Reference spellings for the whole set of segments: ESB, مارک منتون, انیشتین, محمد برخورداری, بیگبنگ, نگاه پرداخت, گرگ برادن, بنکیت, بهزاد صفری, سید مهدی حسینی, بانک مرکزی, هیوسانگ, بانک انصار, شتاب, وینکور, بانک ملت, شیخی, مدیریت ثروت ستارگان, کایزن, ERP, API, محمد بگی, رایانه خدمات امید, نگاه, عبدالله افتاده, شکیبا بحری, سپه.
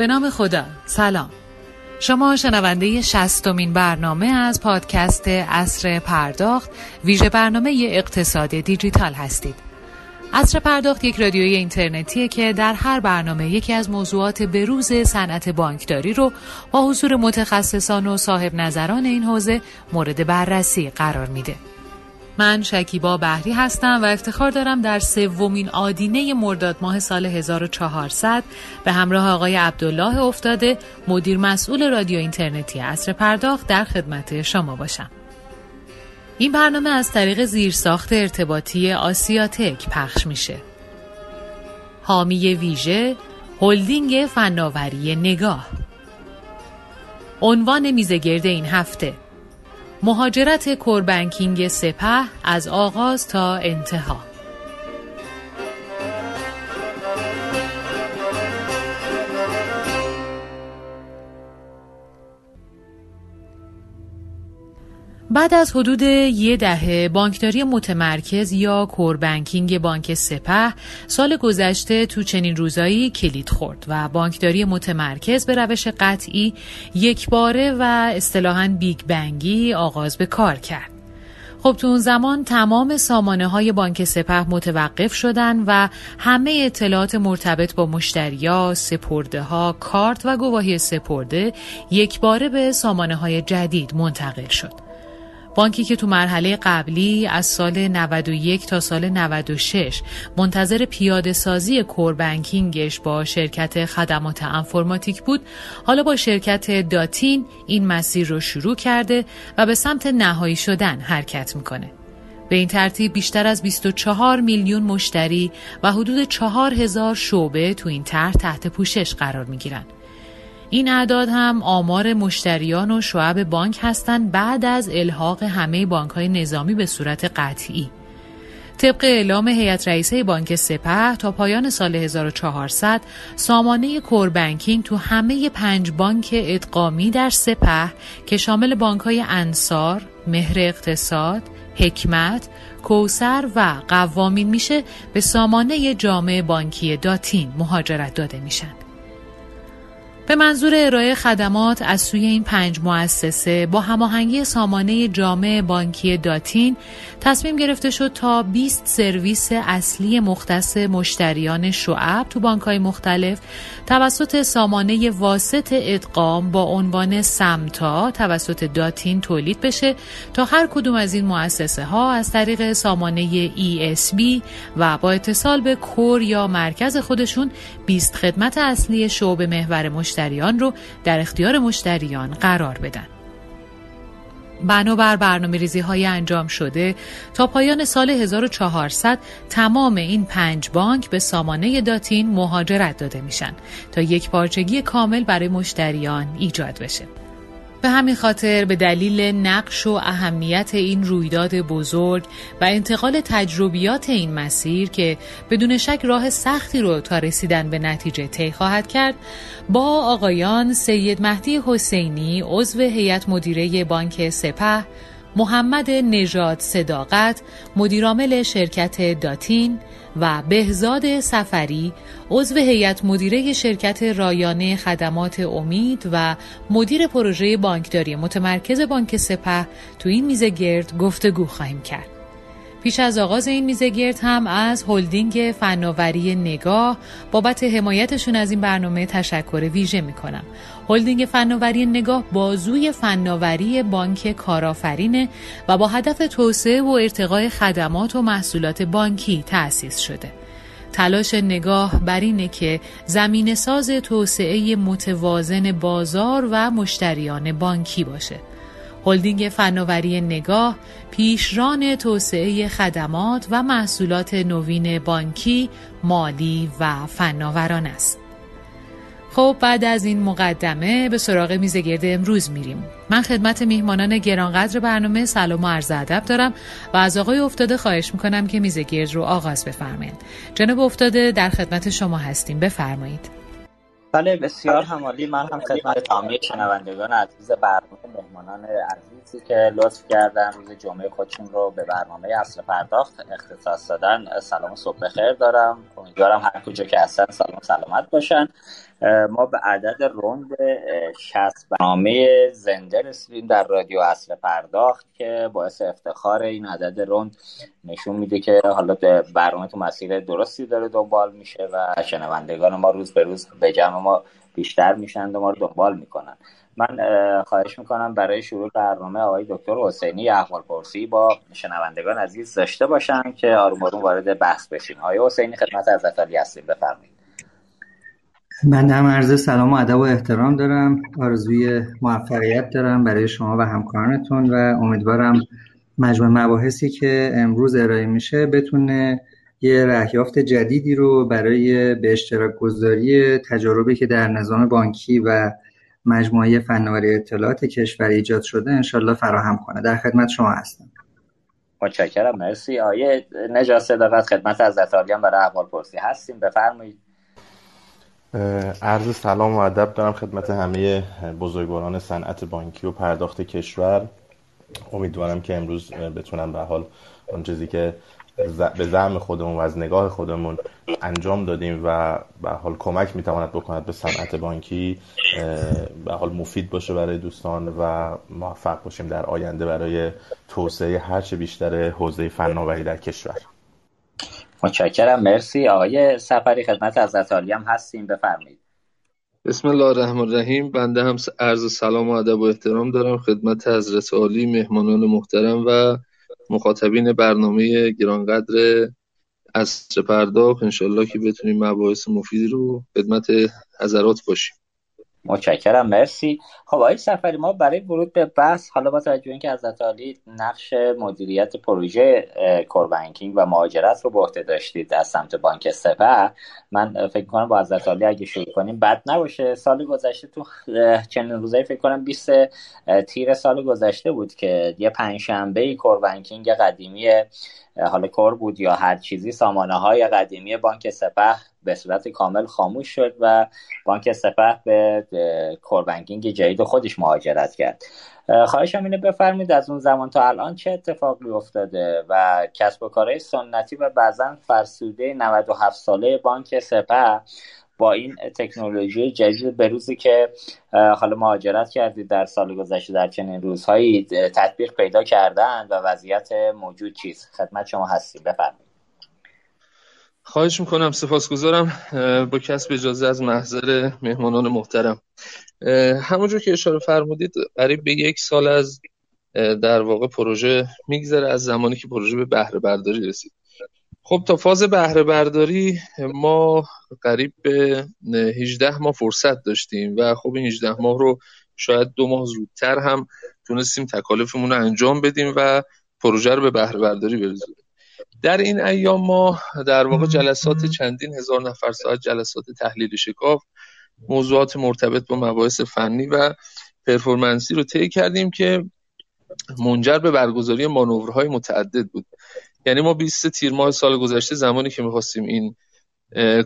به نام خدا، سلام. شما شنونده 60مین برنامه از پادکست عصر پرداخت، ویژه برنامه اقتصاد دیجیتال هستید. عصر پرداخت یک رادیوی اینترنتیه که در هر برنامه یکی از موضوعات بروز صنعت بانکداری رو با حضور متخصصان و صاحب نظران این حوزه مورد بررسی قرار میده. من شکیبا بحری هستم و افتخار دارم در سومین آدینه مرداد ماه سال 1400 به همراه آقای عبدالله افتاده، مدیر مسئول رادیو اینترنتی عصر پرداخت، در خدمت شما باشم. این برنامه از طریق زیرساخت ارتباطی آسیاتک پخش میشه. حامی ویژه، هلدینگ فناوری نگاه. عنوان میزگرد این هفته: مهاجرت کربنکینگ سپه از آغاز تا انتها. بعد از حدود یه دهه بانکداری متمرکز یا کربنکینگ بانک سپه، سال گذشته تو چنین روزایی کلید خورد و بانکداری متمرکز به روش قطعی، یکباره و اصطلاحاً بیگبنگی آغاز به کار کرد. خب تو اون زمان تمام سامانه های بانک سپه متوقف شدن و همه اطلاعات مرتبط با مشتریا، سپرده ها، کارت و گواهی سپرده یکباره به سامانه های جدید منتقل شد. بانکی که تو مرحله قبلی از سال 91 تا سال 96 منتظر پیاده سازی کربنکینگش با شرکت خدمات انفورماتیک بود، حالا با شرکت داتین این مسیر رو شروع کرده و به سمت نهایی شدن حرکت میکنه. به این ترتیب بیشتر از 24 میلیون مشتری و حدود 4000 شعبه تو این طرح تحت پوشش قرار میگیرن. این اعداد هم آمار مشتریان و شعب بانک هستند بعد از الحاق همه بانک‌های نظامی به صورت قطعی. طبق اعلام هیئت رئیسه بانک سپه، تا پایان سال 1400 سامانه کربنکینگ تو همه 5 بانک ادغامی در سپه که شامل بانک‌های انصار، مهر اقتصاد، حکمت، کوثر و قوامین میشه، به سامانه جامع بانکی داتین مهاجرت داده میشن. به منظور ارائه خدمات از سوی این 5 مؤسسه با هماهنگی سامانه جامع بانکی داتین، تصمیم گرفته شد تا 20 سرویس اصلی مختص مشتریان شعب تو بانک‌های مختلف توسط سامانه واسط ادغام با عنوان سمتا توسط داتین تولید بشه تا هر کدوم از این مؤسسه ها از طریق سامانه ESB و با اتصال به کور یا مرکز خودشون 20 خدمت اصلی شعب محور مشتریان رو در اختیار مشتریان قرار بدن. بنابر برنامه‌ریزی های انجام شده، تا پایان سال 1400 تمام این 5 بانک به سامانه داتین مهاجرت داده میشن تا یکپارچگی کامل برای مشتریان ایجاد بشه. به همین خاطر به دلیل نقش و اهمیت این رویداد بزرگ و انتقال تجربیات این مسیر که بدون شک راه سختی رو تا رسیدن به نتیجه طی خواهد کرد، با آقایان سید مهدی حسینی عضو هیئت مدیره بانک سپه، محمد نژاد صداقت مدیرعامل شرکت داتین و بهزاد صفری عضو هیئت مدیره شرکت رایانه خدمات امید و مدیر پروژه بانکداری متمرکز بانک سپه تو این میزگرد گفتگو خواهیم کرد. پیش از آغاز این میزگرد هم از هلدینگ فناوری نگاه بابت حمایتشون از این برنامه تشکر ویژه میکنم. هلدینگ فناوری نگاه بازوی فناوری بانک کارآفرینه و با هدف توسعه و ارتقای خدمات و محصولات بانکی تأسیس شده. تلاش نگاه بر اینه که زمینه‌ساز توسعه متوازن بازار و مشتریان بانکی باشه. هلدینگ فناوری نگاه پیشران توسعه خدمات و محصولات نوین بانکی، مالی و فناوران است. خب بعد از این مقدمه به سراغ میزگرد امروز میریم. من خدمت میهمانان گرانقدر برنامه سلام و عرض ادب دارم و از آقای افتاده خواهش میکنم که میزگرد رو آغاز بفرمایند. جناب افتاده در خدمت شما هستیم، بفرمایید. بله بسیار همالی، من هم خدمت تمامی شنوندگان عزیز برنامه، مهمانان عزیزی که لطف کردن روز جمعه خودشون رو به برنامه عصر پرداخت اختصاص دادن سلام و صبح بخیر دارم. امیدوارم هر کجا که هستن سلامت باشن ما به عدد روند 60 برنامه زنده رسیدیم در رادیو عصر پرداخت که باعث افتخار این عدد روند نشون میده که حالا برنامه تو مسیر درستی داره دنبال میشه و شنوندگان ما روز به روز به جمع ما بیشتر میشن و ما رو دنبال میکنن. من خواهش میکنم برای شروع برنامه آقای دکتر حسینی احوالپرسی با شنوندگان عزیز داشته باشن که آروم آروم وارد بحث بشیم. آقای حسینی خدمت حضرت عالی هستیم، بفرمایید. بنده هم عرض سلام و ادب و احترام دارم، آرزوی موفقیت دارم برای شما و همکارانتون و امیدوارم مجموع مباحثی که امروز ارائه میشه بتونه یه رهیافت جدیدی رو برای به اشتراک گذاری تجاربی که در نظام بانکی و مجموعه فناوری اطلاعات کشور ایجاد شده انشالله فراهم کنه. در خدمت شما هستم. متشکرم، مرسی. آیه نجاد صداقت خدمت حضرت عالی هم برای احوالپرسی هستیم، بفرمایید. عرض سلام و ادب دارم خدمت همه بزرگواران صنعت بانکی و پرداخت کشور. امیدوارم که امروز بتونم به حال اون چیزی که به زعم خودمون و از نگاه خودمون انجام دادیم و به حال کمک میتواند بکند به صنعت بانکی به حال مفید باشه برای دوستان و موفق باشیم در آینده برای توسعه هرچه بیشتر حوزه فناوری در کشور. متشکرم، مرسی. آقای صفری خدمت حضرت عالی هم هستیم، بفرمایید. بسم الله الرحمن الرحیم. بنده هم عرض سلام و ادب و احترام دارم خدمت حضرت عالی، مهمانان محترم و مخاطبین برنامه گرانقدر عصر پرداخت. انشالله که بتونیم مباحث مفیدی رو خدمت حضرات باشیم. متشکرم، مرسی. خب آقای صفری، ما برای ورود به بحث حالا با توجه به اینکه حضرت عالی نقش مدیریت پروژه کربنکینگ و مهاجرت رو به عهده داشتید از سمت بانک سپه، من فکر کنم با حضرت عالی اگه شروع کنیم بد نباشه. سال گذشته تو چند روزایی فکر کنم 20 تیر سال گذشته بود که یه پنجشنبه کربنکینگ قدیمی حالا کور بود یا هر چیزی، سامانه های قدیمی بانک سپه به صورت کامل خاموش شد و بانک سپه به کربنکینگ جدید خودش مهاجرت کرد. خواهشم اینه بفرمید از اون زمان تا الان چه اتفاقی افتاده و کسب و کارهای سنتی و بعضا فرسوده 97 ساله بانک سپه با این تکنولوژی جدید به روزی که حالا مهاجرت کردید در سال گذشته در چنین روزهایی تطبیق پیدا کردن و وضعیت موجود چیست؟ خدمت شما هستیم، بفرمایید. خواهش میکنم، سپاسگزارم. با کسب اجازه از محضر مهمانان محترم، همونجور که اشاره فرمودید قریب به یک سال از در واقع پروژه میگذره از زمانی که پروژه به بهره برداری رسید. خب تا فاز بهره برداری ما قریب به 18 ماه فرصت داشتیم و خب این 18 ماه رو شاید 2 ماه زودتر هم تونستیم تکالیفمون رو انجام بدیم و پروژه رو به بهره برداری برسونیم. در این ایام ما در واقع جلسات چندین هزار نفر ساعت، جلسات تحلیل شکاف، موضوعات مرتبط با مباحث فنی و پرفورمنسی رو طی کردیم که منجر به برگزاری مانورهای متعدد بود. یعنی ما 20 تیر ماه سال گذشته زمانی که می‌خواستیم این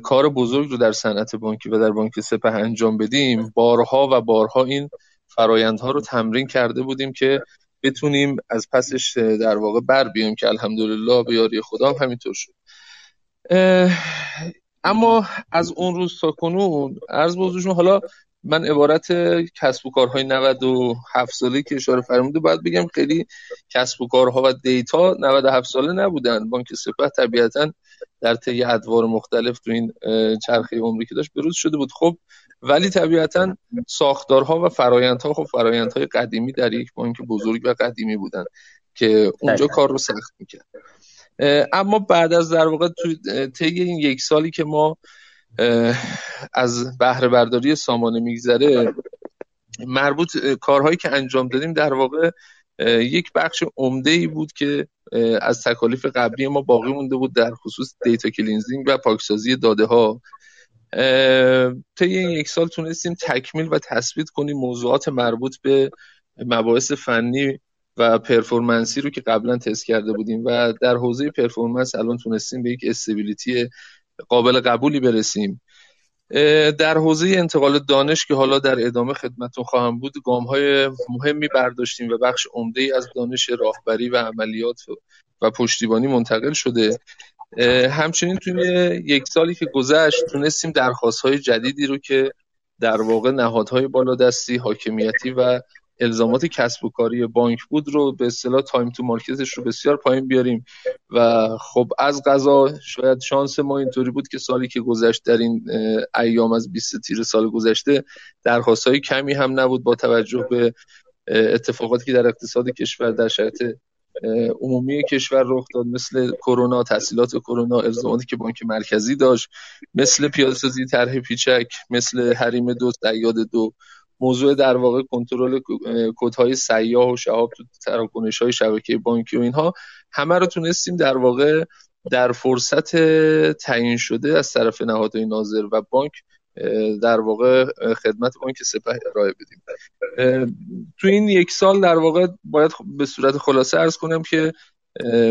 کار بزرگ رو در صنعت بانکی و در بانک سپه انجام بدیم، بارها و بارها این فرایندها رو تمرین کرده بودیم که بتونیم از پسش در واقع بر بیایم که الحمدلله به یاری خدا هم همینطور شد. اما از اون روز تا کنون عرض بزرگشون، حالا من عبارت کسب و کارهای 97 ساله که اشاره فرموده باید بگم خیلی کسب و کارها و دیتا 97 ساله نبودن. بانک سپه طبیعتاً در طی ادوار مختلف تو این چرخه عمری که داشت بروز شده بود. خب ولی طبیعتاً ساختارها و فرایندها، خب فرایندهای قدیمی در یک بانک بزرگ و قدیمی بودن که اونجا کار رو سخت میکرد. اما بعد از در واقع طی این یک سالی که ما از بهره برداری سامانه میگذره، مربوط کارهایی که انجام دادیم در واقع یک بخش عمده‌ای بود که از تکالیف قبلی ما باقی مونده بود در خصوص دیتا کلینزینگ و پاکسازی داده‌ها. طی این یک سال تونستیم تکمیل و تثبیت کنیم موضوعات مربوط به مباحث فنی و پرفورمنسی رو که قبلا تست کرده بودیم و در حوزه پرفورمنس الان تونستیم به یک استبیلیتی قابل قبولی برسیم. در حوزه انتقال دانش که حالا در ادامه خدمتتون خواهم بود، گام‌های مهمی برداشتیم و بخش عمده‌ای از دانش راهبری و عملیات و پشتیبانی منتقل شده. همچنین توی یک سالی که گذشت تونستیم درخواست‌های جدیدی رو که در واقع نهادهای بالادستی، حاکمیتی و الزامات کسب و کاری بانک بود رو به اصطلاح تایم تو مارکتش رو بسیار پایین بیاریم. و خب از قضا شاید شانس ما اینطوری بود که سالی که گذشت در این ایام از 20 تیر سال گذشته درخواست‌های کمی هم نبود با توجه به اتفاقاتی که در اقتصاد کشور در شرایط عمومی کشور رخ داد، مثل کرونا، تسهیلات کرونا، الزاماتی که بانک مرکزی داشت، مثل پیاده‌سازی طرح پیچک، مثل حریم دو، صیاد دو، موضوع در واقع کنترل کدهای سیاه و شهاب تو تراکنش‌های شبکه بانکی و اینها، همه رو تونستیم در واقع در فرصت تعیین شده از طرف نهادهای ناظر و بانک در واقع خدمت بانک سپه ارائه بدیم. تو این یک سال در واقع باید به صورت خلاصه عرض کنم که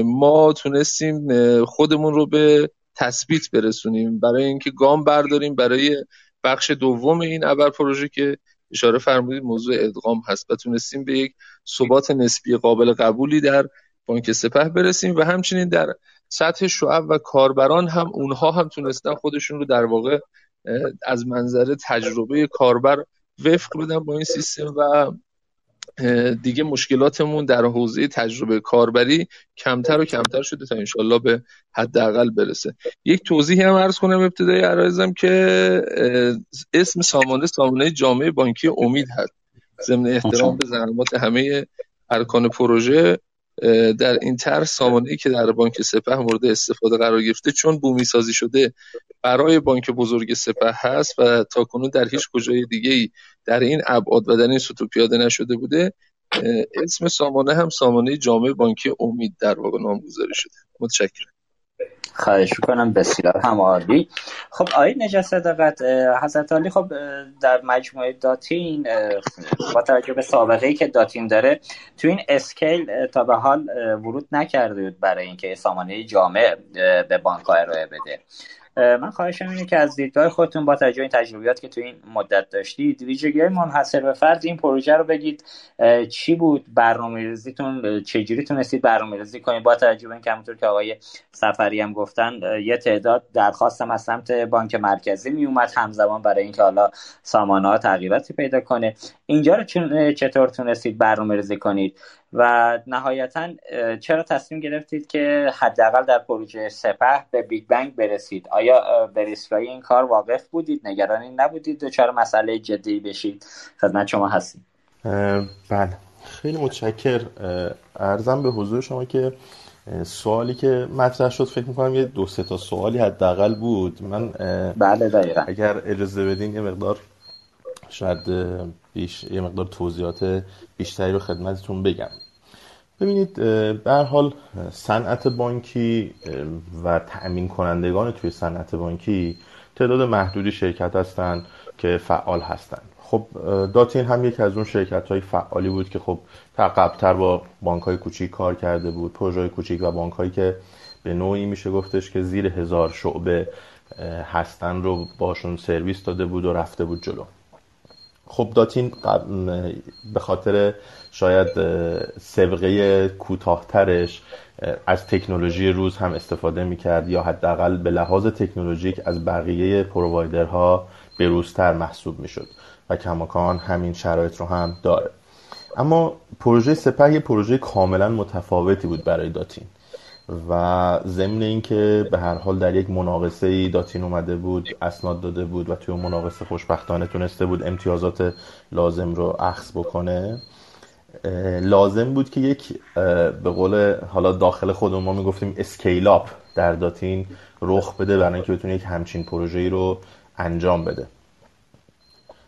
ما تونستیم خودمون رو به تثبیت برسونیم برای اینکه گام برداریم برای بخش دوم این ابر پروژه که اشاره فرمودید موضوع ادغام هست و تونستیم به یک ثبات نسبی قابل قبولی در بانک سپه برسیم و همچنین در سطح شعب و کاربران هم اونها هم تونستن خودشون رو در واقع از منظر تجربه کاربر وفق بدن با این سیستم و دیگه مشکلاتمون در حوزه تجربه کاربری کمتر و کمتر شده تا انشالله به حداقل برسه. یک توضیح هم عرض کنم ابتدای عرایزم که اسم سامانه جامعه بانکی امید هست. ضمن احترام به زحمات همه ارکان پروژه در این طرح سامانه‌ای که در بانک سپه مورد استفاده قرار گرفته چون بومی سازی شده برای بانک بزرگ سپه هست و تاکنون در هیچ کجای دیگه‌ای در این ابعاد و در این سطوح پیاده نشده بوده، اسم سامانه هم سامانه جامعه بانکی امید در واقع نامگذاری شده. متشکرم. خواهش می‌کنم، بسیار هم عالی. خب آقای نجات صداقت حضرت عالی، خب در مجموعه داتین با توجه به سابقه‌ای که داتین داره تو این اسکیل تا به حال ورود نکرده بود برای اینکه سامانه جامع به بانک‌ها ارائه بده. من خواهشم اینه که از دیدگاه خودتون با توجه این تجربیات که تو این مدت داشتید ویژگی‌های منحصر به فرد این پروژه رو بگید چی بود، برنامه‌ریزیتون چجوری تونستید برنامه‌ریزی کنید با توجه به اینکه همونطور که آقای صفری هم گفتن یه تعداد درخواست هم از سمت بانک مرکزی میومد همزمان برای اینکه حالا سامانه‌ها تغییراتی پیدا کنه، اینجا رو چطور تونستید برنامه‌ریزی کنید و نهایتاً چرا تصمیم گرفتید که حداقل در پروژه سپه به بیگبنگ برسید؟ آیا به ریسک‌های این کار واقف بودید؟ نگران این نبودید دچار مسئله جدی بشید؟ خدمت شما هستیم. بله، خیلی متشکرم. عرضم به حضور شما که سوالی که مطرح شد فکر می‌کنم یه دو سه تا سوالی حداقل بود. من بله دقیقاً اگر اجازه بدین یه مقدار شاید یه مقدار توضیحات بیشتری رو خدمتتون بگم. ببینید به هر حال صنعت بانکی و تأمین کنندگان توی صنعت بانکی تعداد محدودی شرکت هستن که فعال هستن. خب داتین هم یکی از اون شرکت‌های فعالی بود که خب تا قبل‌تر با بانک‌های کوچیک کار کرده بود، پروژه‌های کوچیک و بانک‌هایی که به نوعی میشه گفتش که زیر 1000 شعبه هستن رو باشون سرویس داده بود و رفته بود جلو. خب داتین به خاطر شاید سابقه کوتاه‌ترش از تکنولوژی روز هم استفاده می‌کرد یا حداقل به لحاظ تکنولوژیک از بقیه پرووایدرها به‌روزتر محسوب می‌شد و کماکان همین شرایط رو هم داره. اما پروژه سپه یه پروژه کاملاً متفاوتی بود برای داتین و ضمن اینکه به هر حال در یک مناقصه‌ای داتین اومده بود، اسناد داده بود و توی اون مناقصه خوشبختانه تونسته بود امتیازات لازم رو اخذ بکنه، لازم بود که یک به قول حالا داخل خودمون ما میگفتیم اسکیل آپ در داتین رخ بده برای اینکه بتونه یک همچین پروژه‌ای رو انجام بده.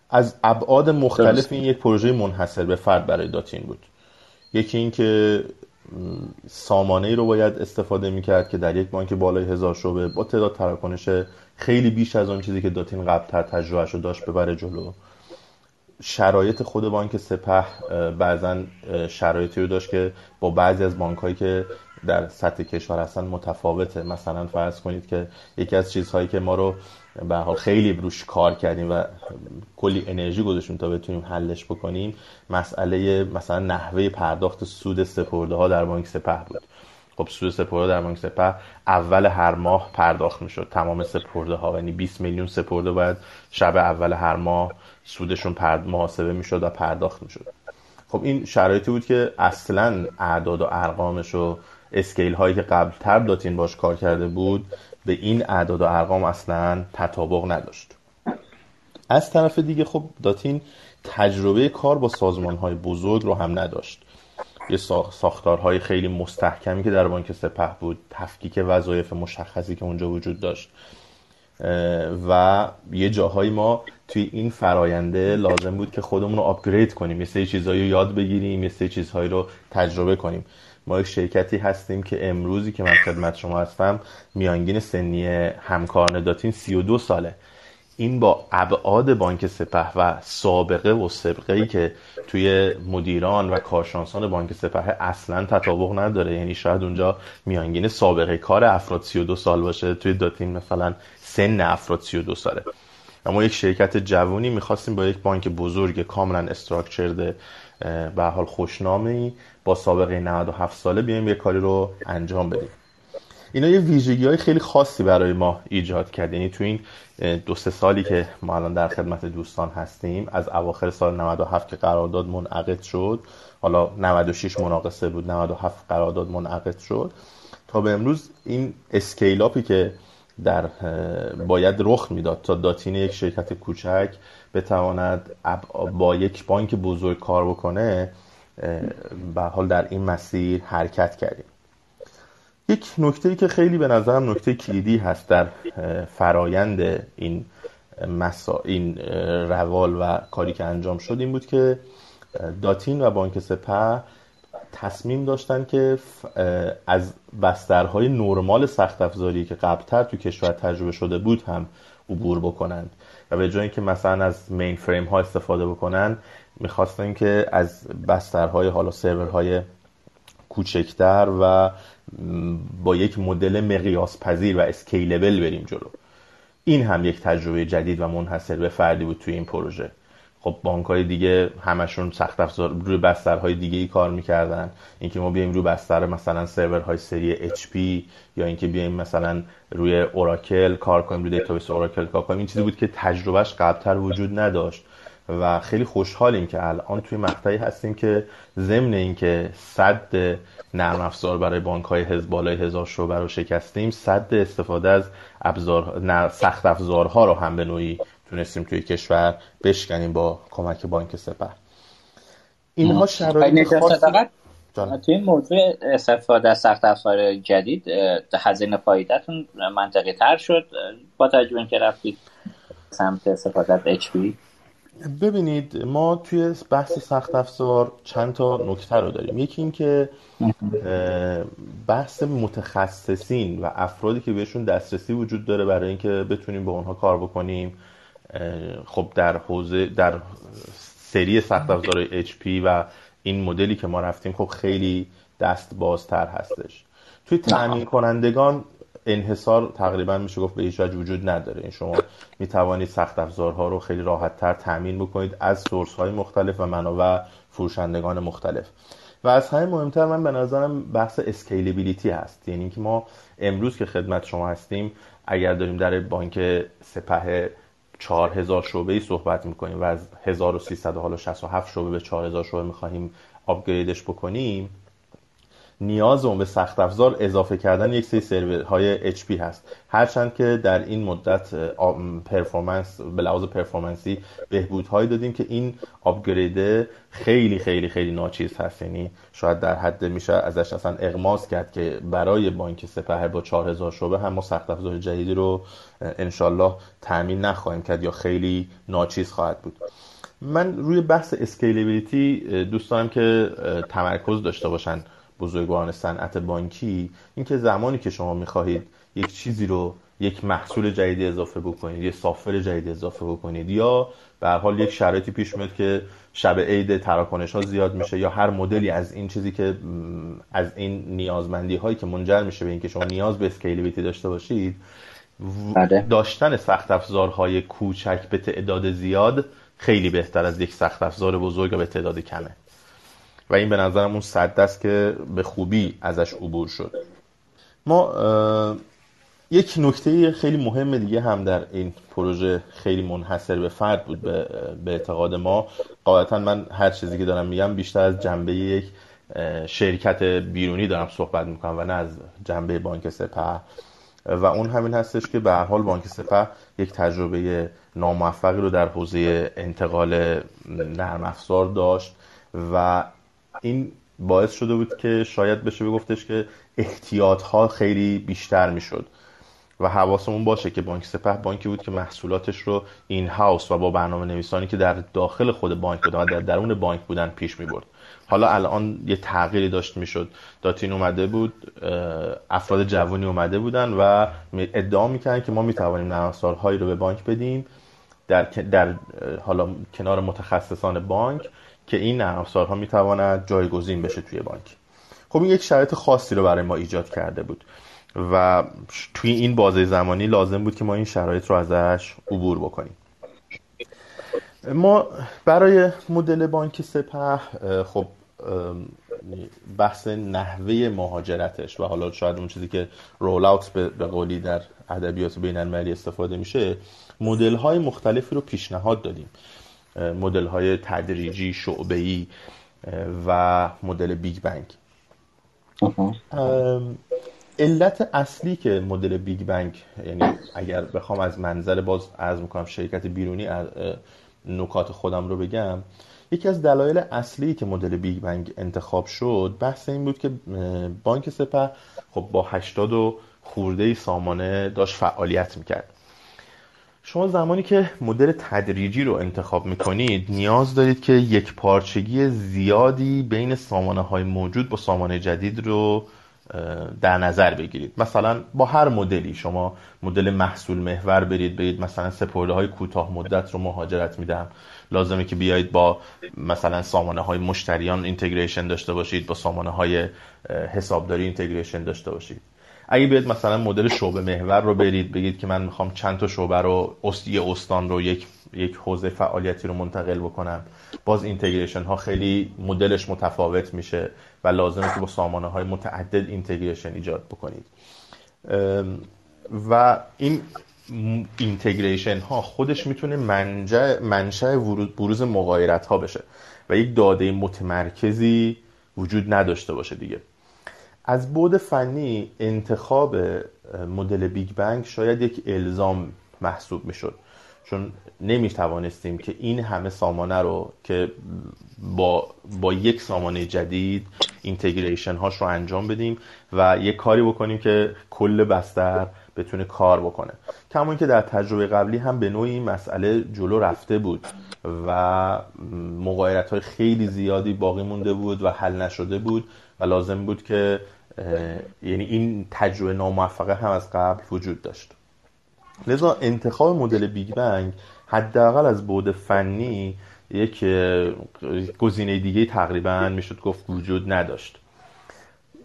از ابعاد مختلف این یک پروژه منحصر به فرد برای داتین بود. یکی این که سامانه‌ای رو باید استفاده میکرد که در یک بانک بالای 1000 شعبه با تعداد تراکنش خیلی بیش از اون چیزی که داتین قبل‌تر تجربه‌اشو داشت ببره جلو. شرایط خود بانک سپه بعضاً شرایطی رو داشت که با بعضی از بانک‌هایی که در سطح کشور هستن متفاوته. مثلا فرض کنید که یکی از چیزهایی که ما رو به هر حال خیلی روش کار کردیم و کلی انرژی گذاشتیم تا بتونیم حلش بکنیم مسئله مثلا نحوه پرداخت سود سپرده ها در بانک سپه بود. خب سود سپرده در بانک سپه اول هر ماه پرداخت میشد، تمام سپرده ها، یعنی 20 میلیون سپرده باید شب اول هر ماه سودشون محاسبه میشد و پرداخت میشد. خب این شرایطی بود که اصلاً اعداد و ارقامش و اسکیل هایی که قبل‌تر داتین باش کار کرده بود به این اعداد و ارقام اصلاً تطابق نداشت. از طرف دیگه خب داتین تجربه کار با سازمان‌های بزرگ رو هم نداشت. یه ساختارهای خیلی مستحکمی که در بانک سپه بود، تفکیک وظایف مشخصی که اونجا وجود داشت و یه جاهایی ما توی این فراینده لازم بود که خودمون رو آپگرید کنیم، یه سری چیزهایی رو یاد بگیریم، یه سری چیزهایی رو تجربه کنیم. ما یک شرکتی هستیم که امروزی که من خدمت شما هستم میانگین سنی همکاران داتین 32 ساله. این با ابعاد بانک سپه و سابقه و سابقه‌ای که توی مدیران و کارشناسان بانک سپه اصلا تطابق نداره. یعنی شاید اونجا میانگین سابقه کار افراد 32 سال باشه، توی داتین مثلا سن افراد 32 ساله. اما یک شرکت جوونی میخواستیم با یک بانک بزرگ کاملا استراکچرده به حال خوشنامی با سابقه 97 ساله بیایم یک کاری رو انجام بدیم. اینا یه ویژگی‌های خیلی خاصی برای ما ایجاد کرد. یعنی تو این 2-3 سالی که ما الان در خدمت دوستان هستیم، از اواخر سال 97 که قرارداد منعقد شد، حالا 96 مناقصه بود، 97 قرارداد منعقد شد، تا به امروز این اسکیل آپی که در باید رخ میداد تا داتین یک شرکت کوچک بتواند با یک بانک بزرگ کار بکنه، به حال در این مسیر حرکت کردیم. یک نکته‌ای که خیلی به نظرم نکته کلیدی هست در فرایند این روال و کاری که انجام شد این بود که داتین و بانک سپه تصمیم داشتن که از بسترهای نرمال سخت افزاری که قبل‌تر تو کشور تجربه شده بود هم عبور بکنند و به جای اینکه مثلا از مین فریم ها استفاده بکنن، می‌خواستن که از بسترهای حالا سرورهای کوچکتر و با یک مدل مقیاس پذیر و اسکیلبل بریم جلو. این هم یک تجربه جدید و منحصر به فردی بود توی این پروژه. خب بانک‌های دیگه همشون سخت افزار روی بسترهای دیگه‌ای کار می‌کردن. اینکه ما بیایم روی بستر مثلا سرورهای سری HP یا اینکه بیایم مثلا روی اوراکل کار کنیم، روی دیتابیس اوراکل کار کنیم، این چیزی بود که تجربهش قبل‌تر وجود نداشت و خیلی خوشحالیم که الان توی مقطعی هستیم که ضمن اینکه صد نرم افزار برای بانک‌های بالای 1000 شعبه رو شکستیم، صد استفاده از سخت افزارها رو هم به نوعی تونستیم توی کشور بشکنیم با کمک بانک سپه. اینها شرایط خاصی تو این موضوع استفاده از سخت افزار جدید هزینه فایده‌تون منطقی تر شد با توجه به اینکه رفتید سمت استفاده از HP؟ ببینید ما توی بحث سخت افزار چند تا نکته رو داریم. یکی این که بحث متخصصین و افرادی که بهشون دسترسی وجود داره برای اینکه بتونیم با اونها کار بکنیم. خب در سری سخت افزار HP و این مدلی که ما رفتیم خب خیلی دست بازتر هستش. توی تامین کنندگان انحصار تقریبا میشه گفت به هیچ وجه وجود نداره. این شما میتوانید سخت افزارها رو خیلی راحت تر تامین بکنید از سورس های مختلف و منابع فروشندگان مختلف. و از همه مهمتر من به نظرم بحث اسکیلبیلیتی هست. یعنی اینکه ما امروز که خدمت شما هستیم، اگر داریم در بانک سپه 4000 شعبه‌ای صحبت میکنیم و از 1367 شعبه به 4000 شعبه میخواهیم آپگریدش بکنیم، نیازمون به سخت افزار اضافه کردن یک سری سرورهای HP هست. هرچند که در این مدت پرفورمنس به لحاظ پرفورمنسی بهبودهایی دادیم که این آپگرید خیلی خیلی خیلی ناچیز هست. یعنی شاید در حد میشه ازش اصلا اغماس کرد که برای بانک سپه با 4000 شعبه هم ما سخت افزار جدیدی رو انشالله تامین نخواهیم کرد یا خیلی ناچیز خواهد بود. من روی بحث اسکیلبیلیتی دوست دارم که تمرکز داشته باشن بزرگواران صنعت بانکی. اینکه زمانی که شما می‌خواهید یک چیزی رو، یک محصول جدید اضافه بکنید، یک سافتور جدید اضافه بکنید، یا به هر حال یک شرایطی پیش میاد که شب عید تراکنش‌ها زیاد میشه یا هر مدلی از این چیزی که از این نیازمندی‌هایی که منجر میشه به اینکه شما نیاز به اسکیلبیلیتی داشته باشید، داشتن سخت افزارهای کوچک به تعداد زیاد خیلی بهتر از یک سخت افزار بزرگ به تعداد کمه. و این به نظرم اون سد است که به خوبی ازش عبور شد. ما یک نکته خیلی مهم دیگه هم در این پروژه خیلی منحصر به فرد بود به اعتقاد ما. قاعدتا من هر چیزی که دارم میگم بیشتر از جنبه یک شرکت بیرونی دارم صحبت میکنم و نه از جنبه بانک سپه، و اون همین هستش که به هر حال بانک سپه یک تجربه ناموفقی رو در حوزه انتقال نرم افزار داشت و این باعث شده بود که شاید بشه بگفتش که احتیاطها خیلی بیشتر میشد و حواسمون باشه که بانک سپه بانکی بود که محصولاتش رو این هاوس و با برنامه نویسانی که در داخل خود بانک بودن و در درون بانک بودن پیش می برد. حالا الان یه تغییری داشت میشد، داتین اومده بود، افراد جوانی اومده بودن و ادعا میکنن که ما میتوانیم نرم افزارهایی رو به بانک بدیم در حالا کنار متخصصان بانک که این نرم افزارها میتواند جایگزین بشه توی بانک. خب این یک شرایط خاصی رو برای ما ایجاد کرده بود و توی این بازه زمانی لازم بود که ما این شرایط رو ازش عبور بکنیم. ما برای مدل بانک سپه خب بحث نحوه مهاجرتش و حالا شاید اون چیزی که رول اوت به قولی در ادبیات بین‌المللی استفاده میشه، مدل‌های مختلفی رو پیشنهاد دادیم، مدل‌های تدریجی، شعبه‌ای و مدل بیگبنگ. علت اصلی که مدل بیگبنگ، یعنی اگر بخوام از منظر باز عرض میکنم شرکت بیرونی نکات خودم رو بگم، یکی از دلایل اصلی که مدل بیگبنگ انتخاب شد بحث این بود که بانک سپه خب با 80 و خورده سامانه داشت فعالیت میکرد. شما زمانی که مدل تدریجی رو انتخاب میکنید نیاز دارید که یک پارچگی زیادی بین سامانه های موجود با سامانه جدید رو در نظر بگیرید. مثلا با هر مدلی شما مدل محصول محور برید بگید مثلا سپرده های کوتاه مدت رو مهاجرت میدم، لازمه که بیایید با مثلا سامانه های مشتریان اینتگریشن داشته باشید، با سامانه های حسابداری اینتگریشن داشته باشید. اگه بیاید مثلا مدل شعبه محور رو برید بگید که من میخوام چند تا شعبه رو استان رو یک حوزه فعالیتی رو منتقل بکنم، باز اینتگریشن ها خیلی مدلش متفاوت میشه و لازمه که با سامانه های متعدد اینتگریشن ایجاد بکنید. و این اینتگریشن ها خودش میتونه منشأ بروز مغایرت ها بشه و یک داده متمرکزی وجود نداشته باشه دیگه. از بعد فنی انتخاب مدل بیگبنگ شاید یک الزام محسوب میشد، چون نمیتوانستیم که این همه سامانه رو که با یک سامانه جدید اینتگریشن هاش رو انجام بدیم و یک کاری بکنیم که کل بستر بتونه کار بکنه. کما اینکه در تجربه قبلی هم به نوعی مسئله جلو رفته بود و مغایرت های خیلی زیادی باقی مونده بود و حل نشده بود و لازم بود که یعنی این تجربه ناموفقه هم از قبل وجود داشت. لذا انتخاب مدل بیگبنگ حداقل از بعد فنی یک گزینه دیگه تقریبا میشد گفت وجود نداشت.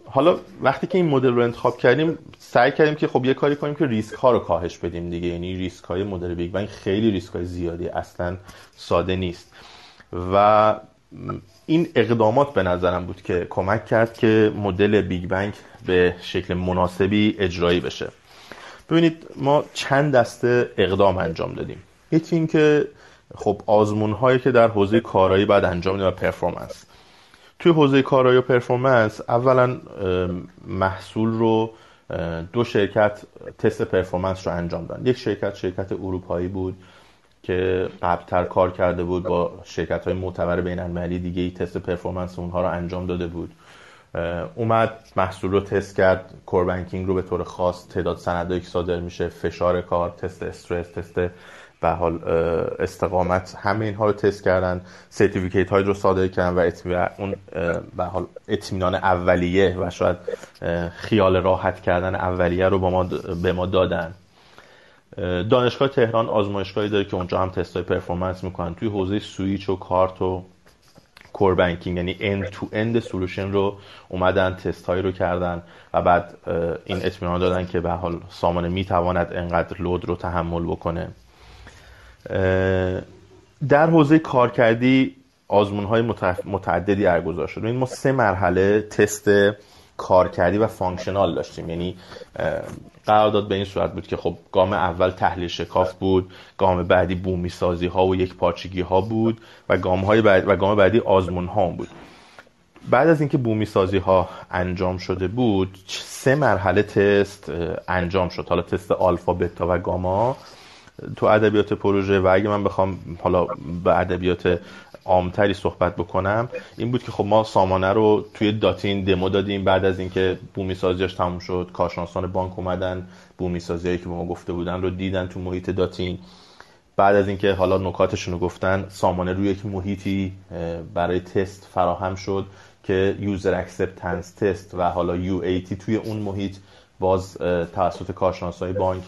حالا وقتی که این مدل رو انتخاب کردیم سعی کردیم که خب یه کاری کنیم که ریسک ها رو کاهش بدیم دیگه، یعنی ریسک های مدل بیگبنگ خیلی ریسک های زیادی، اصلا ساده نیست و این اقدامات به نظرم بود که کمک کرد که مدل بیگبنگ به شکل مناسبی اجرایی بشه. ببینید ما چند دسته اقدام انجام دادیم. یکی این که خب آزمون هایی که در حوزه کارایی بعد انجام دادیم و پرفورمنس. توی حوزه کارایی و پرفورمنس اولا محصول رو دو شرکت تست پرفورمنس رو انجام دادن. یک شرکت اروپایی بود که قبلتر کار کرده بود با شرکت های معتبر بین‌المللی دیگه ای، تست پرفورمنس اونها رو انجام داده بود، اومد محصول رو تست کرد، کربنکینگ رو به طور خاص، تعداد سندهایی که صادر میشه، فشار کار، تست استرس، تست به حال استقامت، همه اینها رو تست کردن، سرتیفیکیت های رو صادر کردن و اون به حال اطمینان اولیه و شاید خیال راحت کردن اولیه رو به ما دادن. دانشگاه تهران آزمایشگاهی داره که اونجا هم تستای پرفورمنس میکنن توی حوزه سویچ و کارت و کور بانکینگ، یعنی end to end solution رو اومدن تست هایی رو کردن و بعد این اطمینان دادن که به حال سامانه میتواند انقدر لود رو تحمل بکنه. در حوزه کارکردی آزمون های متعددی برگزار شد. ما 3 مرحله تست کارکردی و فانکشنال داشتیم. یعنی قرارداد به این صورت بود که خب گام اول تحلیل شکاف بود، گام بعدی بومی سازی ها و یک پارچگی ها بود و گام بعدی آزمون ها بود. بعد از اینکه بومی سازی ها انجام شده بود، 3 مرحله تست انجام شد. حالا تست آلفا، بتا و گاما تو ادبیات پروژه، و اگه من بخوام حالا به ادبیات عامتری صحبت بکنم، این بود که خب ما سامانه رو توی داتین دمو دادیم. بعد از اینکه بومی سازیاش تموم شد، کارشناسان بانک اومدن، بومی سازیایی که به ما گفته بودن رو دیدن تو محیط داتین. بعد از اینکه حالا نکاتشون رو گفتن، سامانه روی یک محیطی برای تست فراهم شد که یوزر اکسپتنس تست و حالا UAT توی اون محیط باز توسط کارشناسای بانک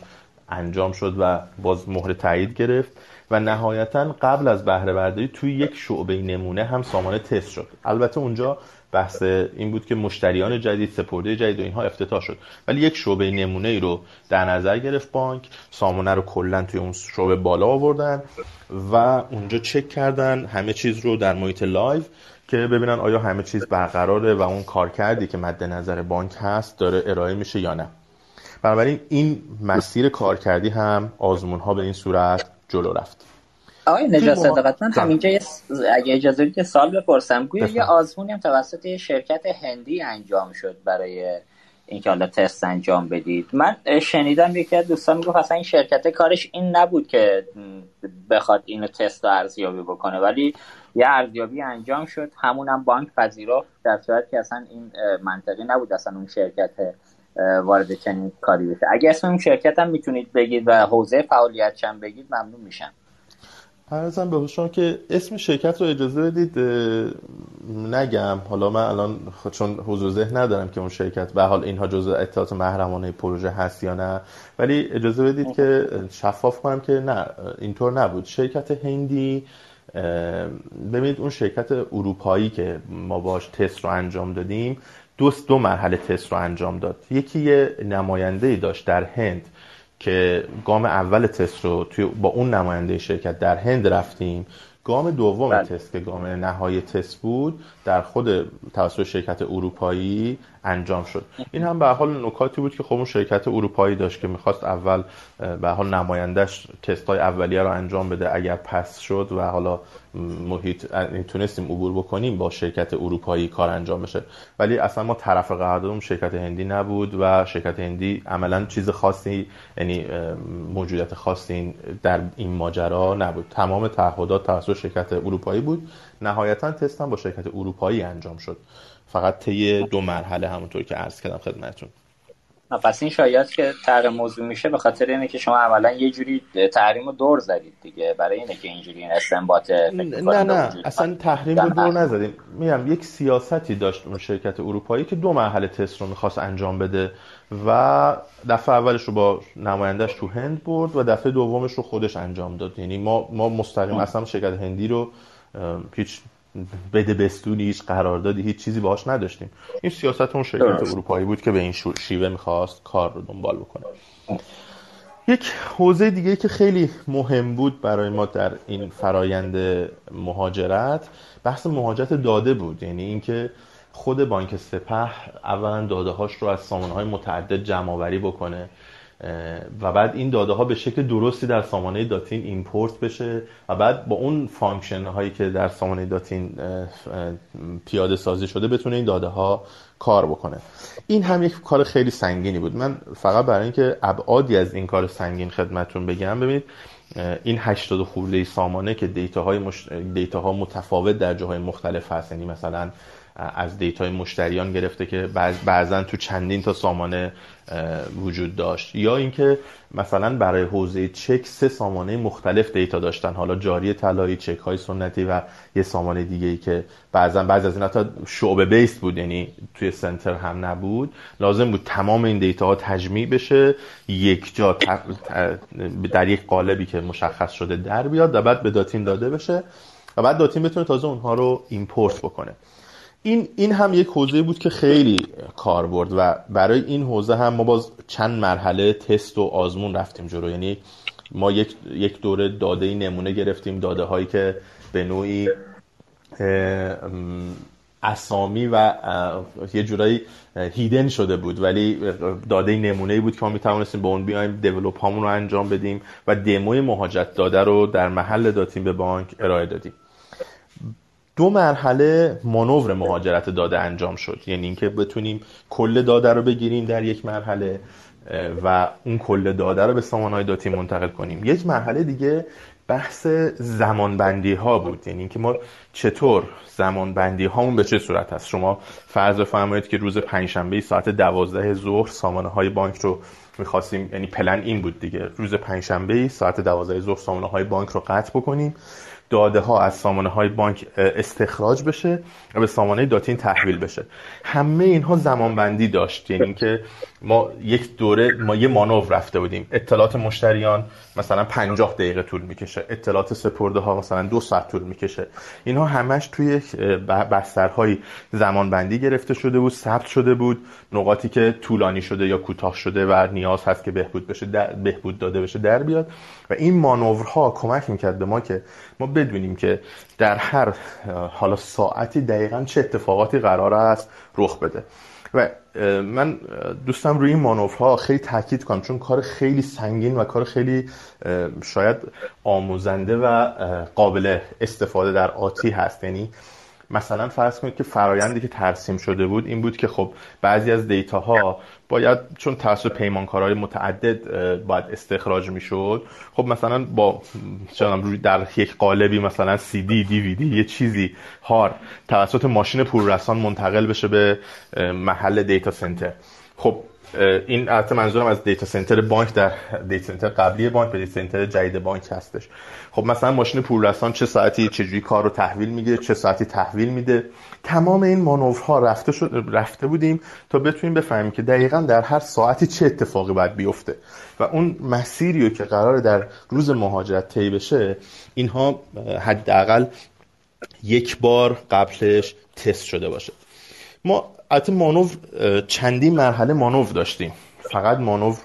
انجام شد و باز مهر تایید گرفت. و نهایتا قبل از بهره برداری توی یک شعبه نمونه هم سامانه تست شد. البته اونجا بحث این بود که مشتریان جدید، سپرده جدید و اینها افتتاح شد، ولی یک شعبه نمونه ای رو در نظر گرفت بانک، سامانه رو کلا توی اون شعبه بالا آوردن و اونجا چک کردن همه چیز رو در محیط لایو که ببینن آیا همه چیز برقراره و اون کارکردی که مد نظر بانک هست داره ارائه میشه یا نه. بنابراین این مسیر کارکردی هم آزمون ها به این صورت جلو رفت. آقای نجات صداقت، من همینجا اگه اجازه بدید سوال بپرسم، گویا یه آزمونی هم توسط یه شرکت هندی انجام شد برای اینکه حالا تست انجام بدید. من شنیدم یکی از دوستان میگفت اصلا این شرکت کارش این نبود که بخواد اینو تست رو ارزیابی بکنه، ولی یه ارزیابی انجام شد، همونم بانک پذیرفت، در صورتی که اصلا این منطقی نبود اصلا اون شرکت وارد چنین کاری بشه. اگه اسم اون شرکت هم میتونید بگید و حوزه فعالیت چند بگید ممنون میشم. عرضم به شما که اسم شرکت رو اجازه بدید نگم، حالا من الان چون حضور ذهن ندارم که اون شرکت به حال اینها جزء اطلاعات محرمانه پروژه هست یا نه، ولی اجازه بدید که شفاف کنم که نه، اینطور نبود. شرکت هندی، ببینید اون شرکت اروپایی که ما باش تست رو انجام دادیم، دو مرحله تست رو انجام داد. یکی یه نماینده‌ای داشت در هند که گام اول تست رو با اون نماینده شرکت در هند رفتیم. گام دوم تست که گام نهایی تست بود در خود توسط شرکت اروپایی انجام شد. این هم به حال نکاتی بود که خب اون شرکت اروپایی داشت که می‌خواست اول به حال نماینده‌اش تست‌های اولیه رو انجام بده، اگر پس شد و حالا محیط تونستیم عبور بکنیم با شرکت اروپایی کار انجام بشه. ولی اصلا ما طرف قراردادمون شرکت هندی نبود و شرکت هندی عملاً چیز خاصی، یعنی موجودیت خاصی در این ماجرا نبود. تمام تعهدات توسط شرکت اروپایی بود. نهایتاً تست هم با شرکت اروپایی انجام شد، فقط طی 2 مرحله همونطور که عرض کردم خدمتتون. پس این شاید که طرح موضوع میشه به خاطر اینه که شما اولا یه جوری تحریم رو دور زدید دیگه، برای اینه که اینجوری این استنباط نه اصلا تحریم رو دور نزدیم. میگم یک سیاستی داشت اون شرکت اروپایی که 2 مرحله تست رو میخواست انجام بده و دفعه اولش رو با نماینده‌اش تو هند برد و دفعه دومش رو خودش انجام داد. یعنی ما مستقیم اصلا شرکت هندی رو هیچ بده بستونی، هیچ قراردادی، هیچ چیزی باهاش نداشتیم. این سیاست اون شرکت اروپایی بود که به این شیوه میخواست کار رو دنبال بکنه. یک حوزه دیگه که خیلی مهم بود برای ما در این فرایند مهاجرت، بحث مهاجرت داده بود. یعنی اینکه خود بانک سپه اولا داده هاش رو از سامانه های متعدد جمع آوری بکنه و بعد این داده ها به شکل درستی در سامانه داتین ایمپورت بشه و بعد با اون فانکشن هایی که در سامانه داتین پیاده سازی شده بتونه این داده ها کار بکنه. این هم یک کار خیلی سنگینی بود. من فقط برای اینکه ابعادی از این کار سنگین خدمتتون بگم، ببینید این 80 خورده سامانه که دیتاها متفاوت در جاهای مختلف هست، یعنی مثلا از دیتای مشتریان گرفته که بعضن تو چندین تا سامانه وجود داشت، یا اینکه مثلا برای حوزه چک 3 سامانه مختلف دیتا داشتن، حالا جاری طلایی، چک های سنتی و یه سامانه دیگه ای که بعضی از این حتی شعبه بیس بود، یعنی توی سنتر هم نبود. لازم بود تمام این دیتا ها تجمیع بشه یک جا در یک قالبی که مشخص شده در بیاد و بعد به داتین داده بشه و بعد داتین بتونه تازه اونها رو ایمپورت بکنه. این هم یک حوزه بود که خیلی کار برد و برای این حوزه هم ما باز چند مرحله تست و آزمون رفتیم جلو. یعنی ما یک دوره داده‌ای نمونه گرفتیم، داده هایی که به نوعی اسامی و یه جورایی هیدن شده بود، ولی داده نمونه‌ای بود که ما میتونستیم با اون بیایم دیولپ هامون رو انجام بدیم و دموی مهاجرت داده رو در محل داتین به بانک ارائه دادیم. دو مرحله مانور مهاجرت داده انجام شد، یعنی اینکه بتونیم کل داده رو بگیریم در یک مرحله و اون کل داده رو به سامانه‌های داتین منتقل کنیم. یک مرحله دیگه بحث زمانبندی ها بود، یعنی اینکه ما چطور زمانبندی هامون به چه صورت هست. شما فرض بفرمایید که روز پنجشنبه ساعت 12 ظهر سامانه های بانک رو می‌خواستیم، یعنی پلن این بود دیگه، روز پنجشنبه ساعت 12 ظهر سامانه های بانک رو قطع بکنیم، داده ها از سامانه های بانک استخراج بشه و به سامانه داتین تحویل بشه. همه اینها زمانبندی داشت، یعنی اینکه ما یک دوره ما یه مانور رفته بودیم. اطلاعات مشتریان مثلا 50 دقیقه طول میکشه، اطلاعات سپرده ها مثلا 2 ساعت طول میکشه. اینها همش توی بسترهای زمانبندی گرفته شده بود، ثبت شده بود. نقاطی که طولانی شده یا کوتاه شده و نیاز هست که بهبود بشه، بهبود داده بشه در بیاد و این مانورها کمک میکرد به ما که ما بدونیم که در هر حالا ساعتی دقیقاً چه اتفاقاتی قرار است رخ بده. و من دوستم روی این مانورها خیلی تاکید کنم، چون کار خیلی سنگین و کار خیلی شاید آموزنده و قابل استفاده در آتی هست. یعنی مثلا فرض کنید که فرآیندی که ترسیم شده بود این بود که خب بعضی از دیتاها باید، چون توسط پیمانکارهای متعدد باید استخراج میشد، خب مثلا با در یک قالبی مثلا سی دی، دیویدی، یه چیزی هارد توسط ماشین پوررسان منتقل بشه به محل دیتا سنتر. خب این البته منظورم از دیتا سنتر بانک، در دیتا سنتر قبلی بانک به دیتا سنتر جدید بانک هستش. خب مثلا ماشین پوررسان چه ساعتی چجوری کار رو تحویل میگیره، چه ساعتی تحویل میده. تمام این مانورها رفته بودیم تا بتونیم بفهمیم که دقیقاً در هر ساعتی چه اتفاقی باید بیفته و اون مسیری که قراره در روز مهاجرت طی بشه اینها حداقل یک بار قبلش تست شده باشه. ما البته مانور چندین مرحله مانور داشتیم، فقط مانور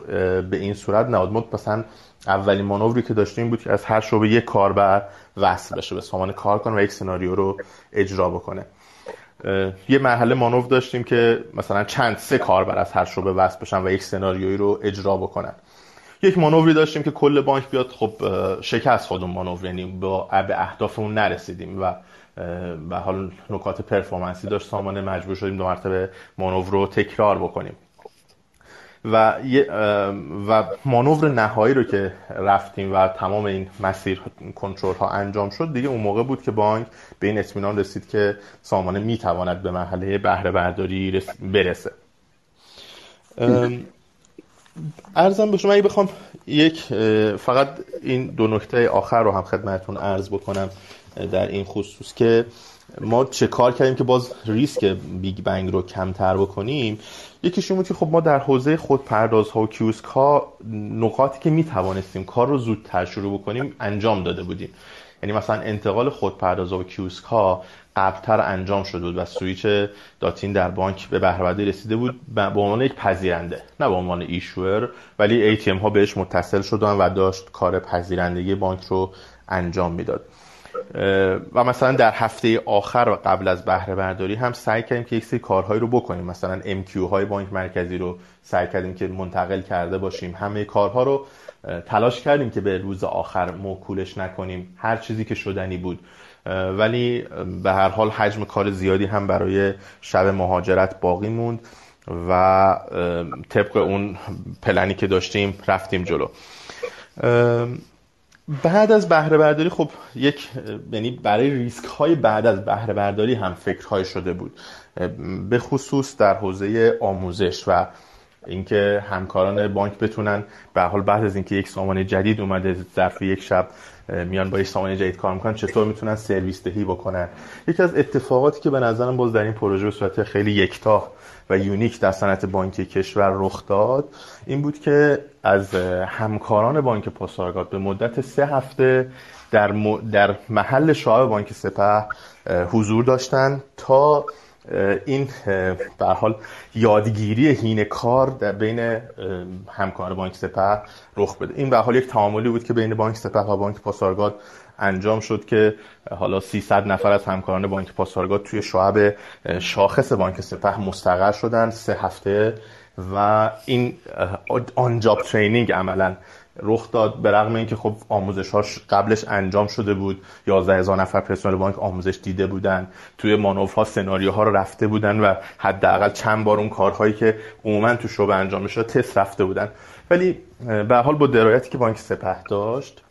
به این صورت نبود. ما مثلا اولین مانوری که داشتیم بود که از هر شعبه یک کاربر وصل بشه به سامانه کار کنه و یک سناریو رو اجرا بکنه. یه مرحله مانور داشتیم که مثلا سه کاربر از هر شعبه وصل بشن و یک سناریویی رو اجرا بکنن. یک مانوری داشتیم که کل بانک بیاد. خب شکست خود اون مانور، یعنی به اهدافمون نرسیدیم و به حال نکات پرفورمنسی داشت سامانه، مجبور شدیم دو مرتبه مانور رو تکرار بکنیم. و مانور نهایی رو که رفتیم و تمام این مسیر کنترل ها انجام شد، دیگه اون موقع بود که بانک به این اطمینان رسید که سامانه میتواند به مرحله بهره برداری برسه. عرضم به شما، اگه بخوام فقط این دو نکته آخر رو هم خدمتتون عرض بکنم در این خصوص که ما چه کار کردیم که باز ریسک بیگبنگ رو کمتر بکنیم. یکیش این بود که خب ما در حوزه خودپردازها و کیوسک ها نقاطی که می توانستیم کار رو زودتر شروع بکنیم انجام داده بودیم. یعنی مثلا انتقال خودپردازها و کیوسک ها قبلتر انجام شده بود و سویچ داتین در بانک به بهره برداری رسیده بود به عنوان یک پذیرنده، نه به عنوان ایشور، ولی ای تی ام ها بهش متصل شدن و داشت کار پذیرندگی بانک رو انجام میداد. و مثلا در هفته آخر و قبل از بهره برداری هم سعی کردیم که یک سری کارهایی رو بکنیم. مثلا MQ های بانک مرکزی رو سعی کردیم که منتقل کرده باشیم. همه کارها رو تلاش کردیم که به روز آخر موکولش نکنیم، هر چیزی که شدنی بود، ولی به هر حال حجم کار زیادی هم برای شب مهاجرت باقی موند و طبق اون پلنی که داشتیم رفتیم جلو. بعد از بهره برداری خب یعنی برای ریسک های بعد از بهره برداری هم فکرهای شده بود، به خصوص در حوزه آموزش و اینکه همکاران بانک بتونن به حال بعد از اینکه یک سامانه جدید اومده ظرف یک شب میان با یک سامانه جدید کار میکنن، چطور میتونن سرویس دهی بکنن. یکی از اتفاقاتی که به نظرم باز در این پروژه به صورت خیلی یکتا و یونیک در صنعت بانکی کشور رخ داد این بود که از همکاران بانک پاسارگاد به مدت 3 هفته در محل شعب بانک سپه حضور داشتن تا این به حال یادگیری هین کار در بین همکار بانک سپه رخ بده. این به حال یک تعاملی بود که بین بانک سپه و بانک پاسارگاد انجام شد که حالا 300 نفر از همکاران بانک پاسارگاد توی شعب شاخص بانک سپه مستقر شدن 3 هفته و این آن جاب ترینینگ عملاً رخ داد. به رغم اینکه خب آموزش‌هاش قبلش انجام شده بود، 11,000 نفر پرسنل بانک آموزش دیده بودن، توی مانورها سناریوها رو رفته بودن و حداقل چند بار اون کارهایی که عموما تو شعبه انجام می‌شد تست رفته بودن، ولی به حال با درایتی که بانک سپه داشت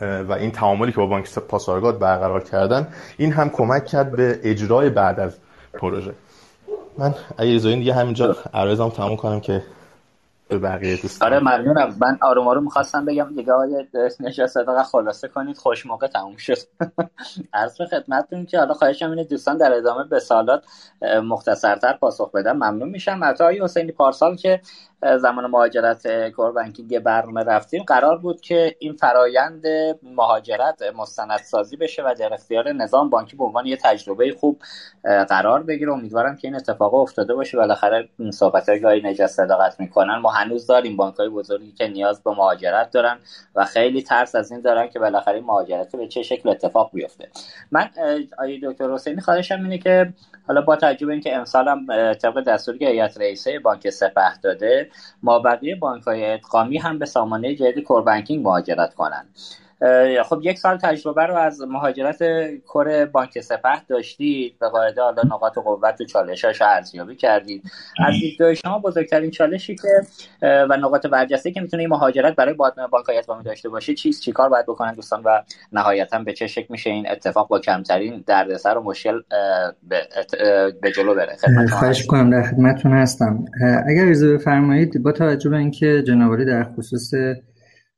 و این تعاملی که با بانک پاسارگاد برقرار کردن، این هم کمک کرد به اجرای بعد از پروژه. من اگه اجازه بدین دیگه همینجا عرضم تموم کنم که بقیه دوستان. آره ممنونم. من آروم آروم می‌خواستم بگم دیگه آقای نژاد صداقت خلاصه کنید، خوش موقع تموم شد. عرض خدمتتون که حالا خواهشم اینه دوستان در ادامه به سوالات مختصرتر پاسخ بدن، ممنون میشم. حتی آقای حسینی پارسال که زمان مهاجرت کربنکینگ برنامه رفتیم، قرار بود که این فرایند مهاجرت مستندسازی بشه و در اختیار نظام بانکی به عنوان یه تجربه خوب قرار بگیره. امیدوارم که این اتفاق افتاده باشه. بالاخره صحبت‌های آقای نژاد صداقت می‌کنن، ما هنوز داریم بانک‌های بزرگی که نیاز به مهاجرت دارن و خیلی ترس از این دارن که بالاخره مهاجرت به چه شکل اتفاق بیفته. من آقای دکتر حسینی خواهشم اینه که حالا با تجربه اینکه امسال هم طبق دستوری که هیئت رئیسه بانک سپه داده، ما بقیه بانک‌های ادغامی هم به سامانه جدید کربنکینگ مهاجرت کنن. خب یک سال تجربه رو از مهاجرت کر بانک سپه داشتید، به قاعده حالا نقاط قوت و چالش‌هاش رو ارزیابی کردید. از دیدگاه شما بزرگترین چالشی که و نقاط برجسته‌ای که میتونه این مهاجرت برای بانک‌های ادغامی داشته باشه چیست؟ چیکار باید بکنن دوستان و نهایتاً به چه شکل میشه این اتفاق با کمترین دردسر و مشکل به جلو بره؟ خواهش می‌کنم، در خدمتتون هستم. اگر اجازه بفرمایید با توجه به اینکه جناب عالی در خصوص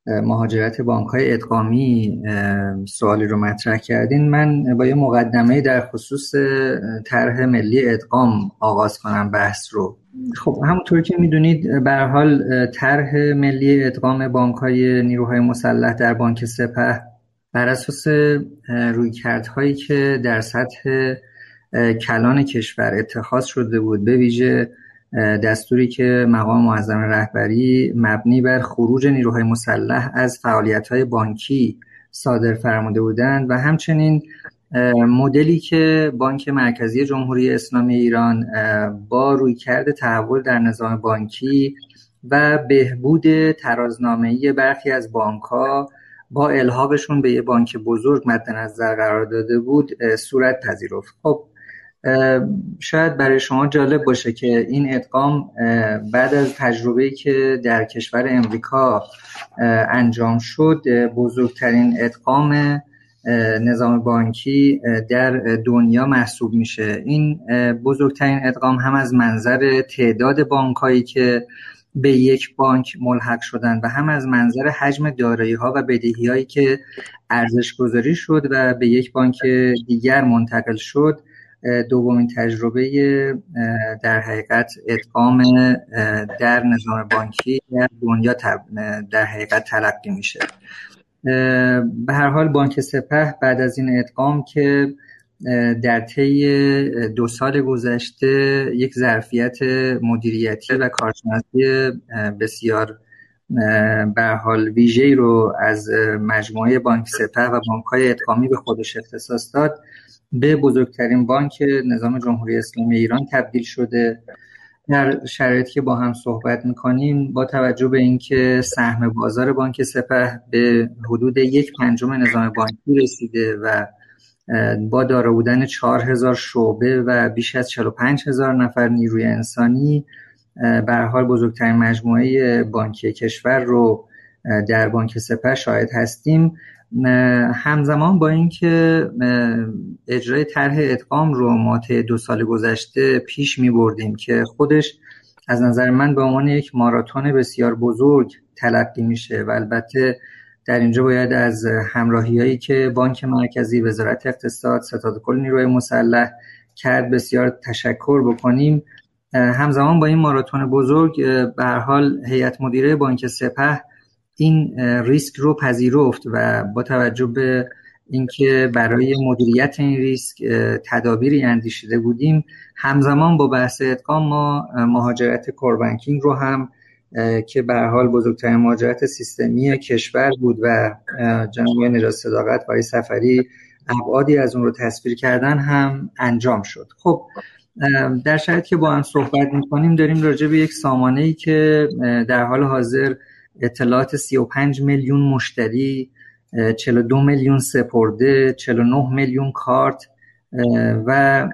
مهاجرت بانک‌های ادغامی سوالی رو مطرح کردین، من با یه مقدمه در خصوص طرح ملی ادغام آغاز کنم بحث رو. خب همونطور که میدونید به هر حال طرح ملی ادغام بانک‌های نیروهای مسلح در بانک سپه بر اساس رویکردهایی که در سطح کلان کشور اتخاذ شده بود، به ویژه دستوری که مقام معظم رهبری مبنی بر خروج نیروهای مسلح از فعالیت‌های بانکی صادر فرموده بودند و همچنین مدلی که بانک مرکزی جمهوری اسلامی ایران با رویکرد تحول در نظام بانکی و بهبود ترازنامه‌ای برخی از بانک‌ها با الحاقشون به یک بانک بزرگ مد نظر قرار داده بود صورت پذیرفت. خب شاید برای شما جالب باشه که این ادغام بعد از تجربه‌ای که در کشور امریکا انجام شد، بزرگترین ادغام نظام بانکی در دنیا محسوب میشه. این بزرگترین ادغام هم از منظر تعداد بانک‌هایی که به یک بانک ملحق شدن و هم از منظر حجم دارایی‌ها و بدهی‌هایی که ارزش‌گذاری شد و به یک بانک دیگر منتقل شد، دومین تجربه در حقیقت ادغام در نظام بانکی در دنیا در حقیقت تلقی میشه. به هر حال بانک سپه بعد از این ادغام که در طی 2 سال گذشته یک ظرفیت مدیریتی و کارشناسی بسیار به هر حال ویژه‌ای رو از مجموعه بانک سپه و بانک‌های ادغامی به خودش اختصاص داد، به بزرگترین بانک نظام جمهوری اسلامی ایران تبدیل شده. در شرایطی که با هم صحبت می‌کنیم، با توجه به اینکه سهم بازار بانک سپه به حدود 1/5 نظام بانکی رسیده و با دارا بودن 4000 شعبه و بیش از 45000 نفر نیروی انسانی، به هر حال بزرگترین مجموعه بانکی کشور رو در بانک سپه شاهد هستیم. همزمان با اینکه اجرای طرح ادغام رو ما طی 2 سال گذشته پیش می‌بردیم که خودش از نظر من به عنوان یک ماراتون بسیار بزرگ تلقی میشه و البته در اینجا باید از همراهی‌هایی که بانک مرکزی، وزارت اقتصاد، ستاد کل نیروی مسلح کرد بسیار تشکر بکنیم. همزمان با این ماراتون بزرگ به هر حال هیئت مدیره بانک سپه این ریسک رو پذیرفت و با توجه به اینکه برای مدیریت این ریسک تدابیری اندیشیده بودیم. همزمان با بحث ادغام ما مهاجرت کربنکینگ رو هم که به هر حال بزرگترین مهاجرت سیستمی کشور بود و جناب نژاد صداقت و صفری ابعادی از اون رو تصویر کردن هم انجام شد. خب در شرایطی که با هم صحبت می‌کنیم داریم راجع به یک سامانه‌ای که در حال حاضر اطلاعات 35 میلیون مشتری، 42 میلیون سپرده، 49 میلیون کارت و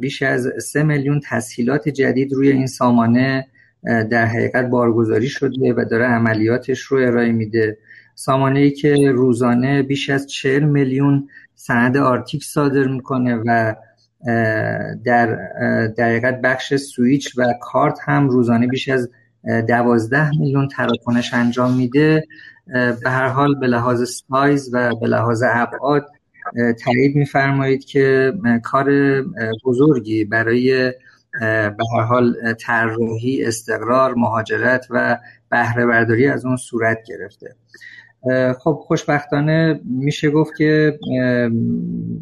بیش از 3 میلیون تسهیلات جدید روی این سامانه در حقیقت بارگذاری شده و داره عملیاتش رو ارائه میده. سامانه‌ای که روزانه بیش از 40 میلیون سند آرتیک صادر میکنه و در حقیقت بخش سویچ و کارت هم روزانه بیش از 12 میلیون تراکنش انجام میده. به هر حال به لحاظ سایز و به لحاظ ابعاد تایید میفرمایید که کار بزرگی برای به هر حال طراحی، استقرار، مهاجرت و بهره برداری از اون صورت گرفته. خب خوشبختانه میشه گفت که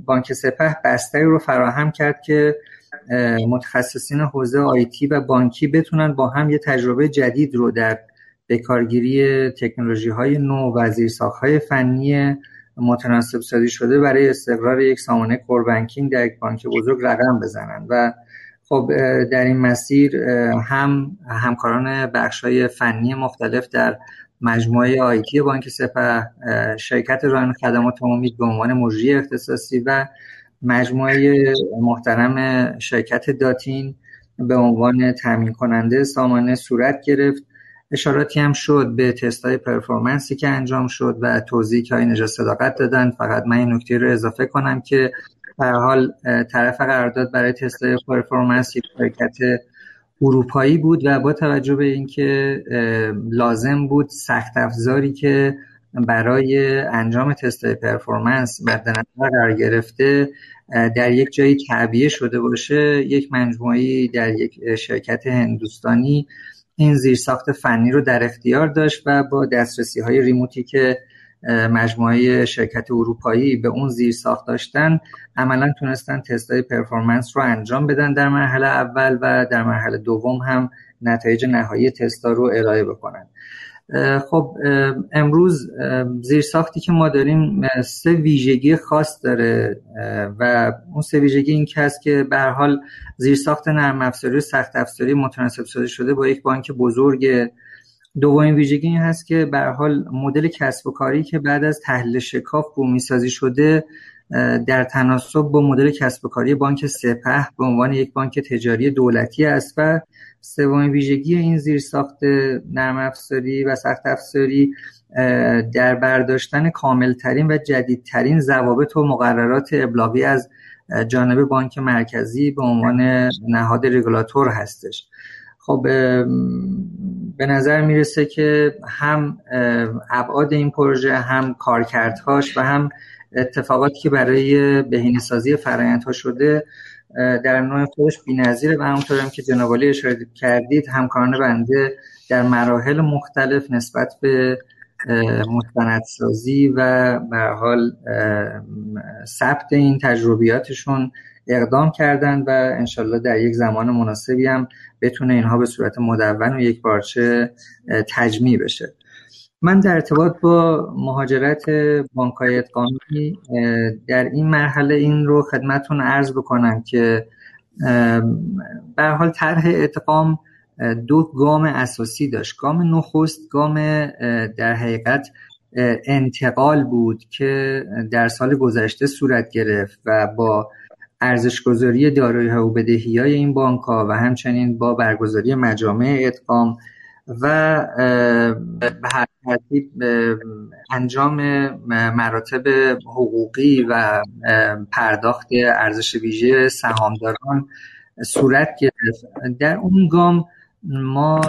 بانک سپه بستری رو فراهم کرد که متخصصین حوزه آیتی و بانکی بتونن با هم یه تجربه جدید رو در بکارگیری تکنولوژی های نو و زیرساخت‌های فنی متناسب سازی شده برای استقرار یک سامانه کربنکینگ در یک بانک بزرگ رقم بزنن. و خب در این مسیر هم همکاران بخش‌های فنی مختلف در مجموعه آیتی بانک سپه، شرکت رایانه خدمات امید به عنوان مجری اختصاصی و مجموعه محترم شرکت داتین به عنوان تامین کننده سامانه صورت گرفت. اشاراتی هم شد به تست‌های پرفورمنسی که انجام شد و توضیحی که آقای نژاد صداقت دادن. فقط من این نکته رو اضافه کنم که به هر حال طرف قرارداد برای تست‌های پرفورمنس یک شرکت اروپایی بود و با توجه به اینکه لازم بود سخت افزاری که برای انجام تست‌های پرفورمنس مد نظر قرار گرفته در یک جایی تعبیه شده باشه، یک مجموعه‌ای در یک شرکت هندوستانی این زیرساخت فنی رو در اختیار داشت و با دسترسی‌های ریموتی که مجموعه شرکت اروپایی به اون زیرساخت داشتن عملاً تونستن تست‌های پرفورمنس رو انجام بدن در مرحله اول و در مرحله دوم هم نتایج نهایی تست‌ها رو ارائه بکنن. خب امروز زیرساختی که ما داریم سه ویژگی خاص داره و اون سه ویژگی این که هست که به هر حال زیرساخت نرم افزاری و سخت افزاری متناسب سازی شده با یک بانک بزرگ. دومین ویژگی این هست که به هر حال مدل کسب و کاری که بعد از تحلیل شکاف بومی سازی شده در تناسب با مدل کسب و کاری بانک سپه به عنوان یک بانک تجاری دولتی است. و سومین ویژگی این زیرساخت نرم افزاری و سخت افزاری در برداشتن کاملترین و جدیدترین ضوابط و مقررات ابلاغی از جانب بانک مرکزی به عنوان نهاد رگولاتور هستش. خب به نظر میرسه که هم ابعاد این پروژه، هم کارکردهاش و هم اتفاقاتی که برای بهینه‌سازی فرآیندها شده در نوع خودش بی‌نظیره و همونطور هم که جناب عالی اشاره کردید همکاران بنده در مراحل مختلف نسبت به مستندسازی و به هر حال ثبت این تجربیاتشون اقدام کردن و انشالله در یک زمان مناسبی هم بتونه اینها به صورت مدون و یک پارچه تجمیع بشه. من در ارتباط با مهاجرت بانک‌های ادغامی در این مرحله این رو خدمتتون عرض بکنم که به هر حال طرح ادغام دو گام اساسی داشت. گام نخست، گام در حقیقت انتقال بود که در سال گذشته صورت گرفت و با ارزش‌گذاری دارایی‌ها و بدهی‌های این بانک‌ها و همچنین با برگزاری مجامع ادغام و به هر ترتیب انجام مراتب حقوقی و پرداخت ارزش ویژه سهامداران صورت گرفت. در اون گام ما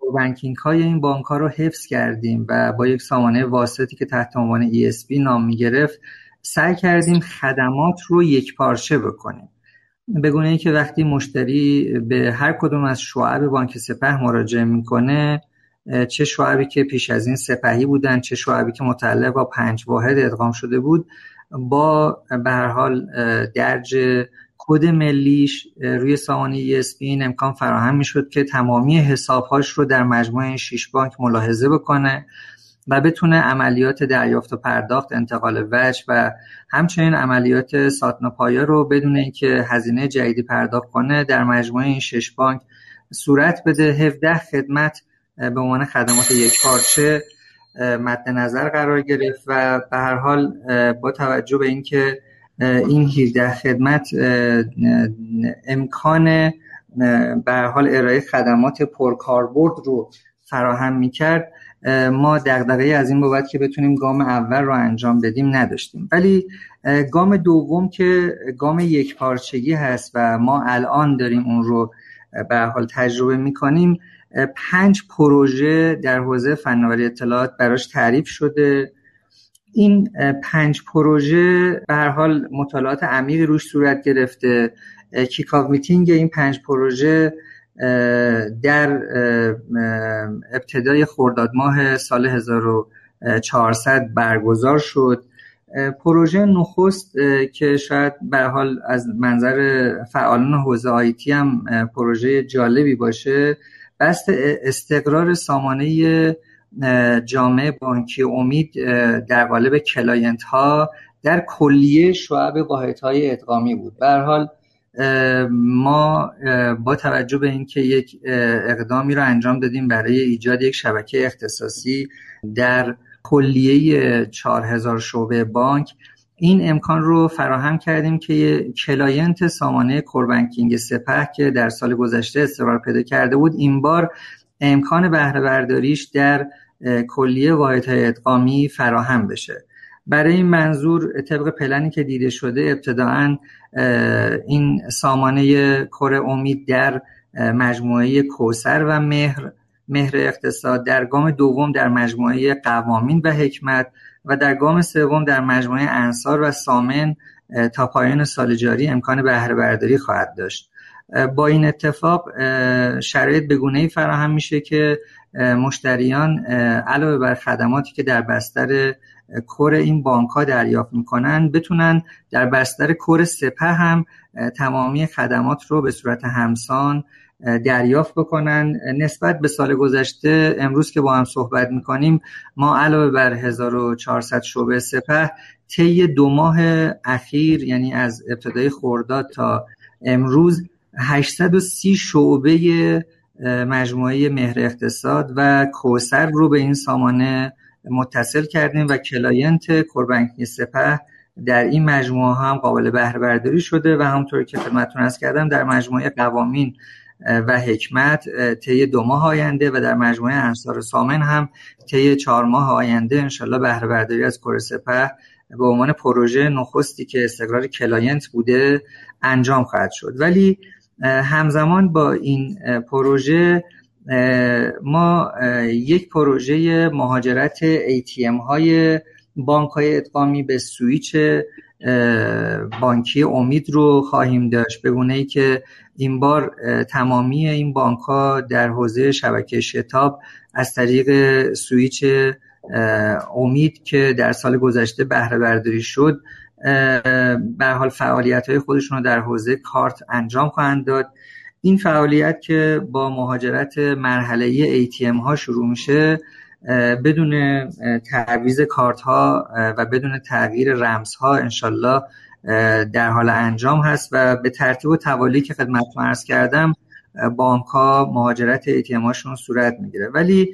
کربنکینگ های این بانک ها رو حفظ کردیم و با یک سامانه واسطی که تحت عنوان ESB نام می گرفت سعی کردیم خدمات رو یکپارچه بکنیم به گونه ای که وقتی مشتری به هر کدوم از شعب بانک سپه مراجعه میکنه، چه شعبی که پیش از این سپهی بودن، چه شعبی که متعلق با 5 واحد ادغام شده بود، با به هر حال درج کد ملیش روی سامانه ESB این امکان فراهم میشد که تمامی حسابهاش رو در مجموعه 6 بانک ملاحظه بکنه و بتونه عملیات دریافت و پرداخت، انتقال وجه و همچنین عملیات ساتناپایا رو بدون اینکه هزینه جدیدی پرداخت کنه در مجموعه این 6 بانک صورت بده. 17 خدمت به عنوان خدمات یکپارچه مد نظر قرار گرفت و به هر حال با توجه به اینکه این 18 خدمت امکان به هر حال ارائه خدمات پرکاربرد رو فراهم می‌کرد، ما دغدغه از این بابت که بتونیم گام اول رو انجام بدیم نداشتیم. ولی گام دوم که گام یکپارچگی هست و ما الان داریم اون رو به هر حال تجربه می‌کنیم، 5 پروژه در حوزه فناوری اطلاعات براش تعریف شده. این 5 پروژه به هر حال مطالعات عمیقی روش صورت گرفته. کیکاف میتینگ این 5 پروژه در ابتدای خرداد ماه سال 1400 برگزار شد. پروژه نخست که شاید به هر حال از منظر فعالان حوزه آیتی هم پروژه جالبی باشه، بست استقرار سامانه جامعه بانکی امید در قالب کلاینت ها در کلیه شعب واحد های ادغامی بود. به هر حال ما با توجه به اینکه یک اقدامی را انجام دادیم برای ایجاد یک شبکه اختصاصی در کلیه 4000 شعبه بانک، این امکان رو فراهم کردیم که کلاینت سامانه کربنکینگ سپه که در سال گذشته استقرار پیدا کرده بود، این بار امکان بهره برداریش در کلیه واحدهای ادغامی فراهم بشه. برای این منظور طبق پلنی که دیده شده، ابتداعاً این سامانه کر امید در مجموعه کوثر و مهر اقتصاد، در گام دوم در مجموعه قوامین و حکمت و در گام سوم در مجموعه انصار و سامن تا پایان سال جاری امکان بهره برداری خواهد داشت. با این اتفاق شرایط به گونه‌ای فراهم میشه که مشتریان علاوه بر خدماتی که در بستر کور این بانک‌ها دریافت میکنن، بتونن در بستر کور سپه هم تمامی خدمات رو به صورت همسان دریافت بکنن. نسبت به سال گذشته امروز که با هم صحبت میکنیم، ما علاوه بر 1400 شعبه سپه طی 2 ماه اخیر، یعنی از ابتدای خرداد تا امروز، 830 شعبه مجموعه مهر اقتصاد و کوثر رو به این سامانه متصل کردیم و کلاینت کربنکینگ سپه در این مجموعه هم قابل بهره برداری شده و همونطور که خدمتتون عرض کردم در مجموعه قوامین و حکمت طی 2 ماه آینده و در مجموعه انصار و سامن هم طی 4 ماه آینده انشالله بهره برداری از کور سپه به عنوان پروژه نخستی که استقرار کلاینت بوده انجام خواهد شد. ولی همزمان با این پروژه ما یک پروژه مهاجرت ATM های بانک های ادغامی به سویچ بانکی امید رو خواهیم داشت، به گونه ای که این بار تمامی این بانک ها در حوزه شبکه شتاب از طریق سویچ امید که در سال گذشته بهره برداری شد، به حال فعالیت های خودشون رو در حوزه کارت انجام خواهند داد. این فعالیت که با مهاجرت مرحله‌ای ATM ها شروع میشه، بدون تعویض کارت ها و بدون تغییر رمز ها انشالله در حال انجام هست و به ترتیب و توالی که خدمتتون عرض کردم بانک ها مهاجرت ATM هاشون صورت میگیره. ولی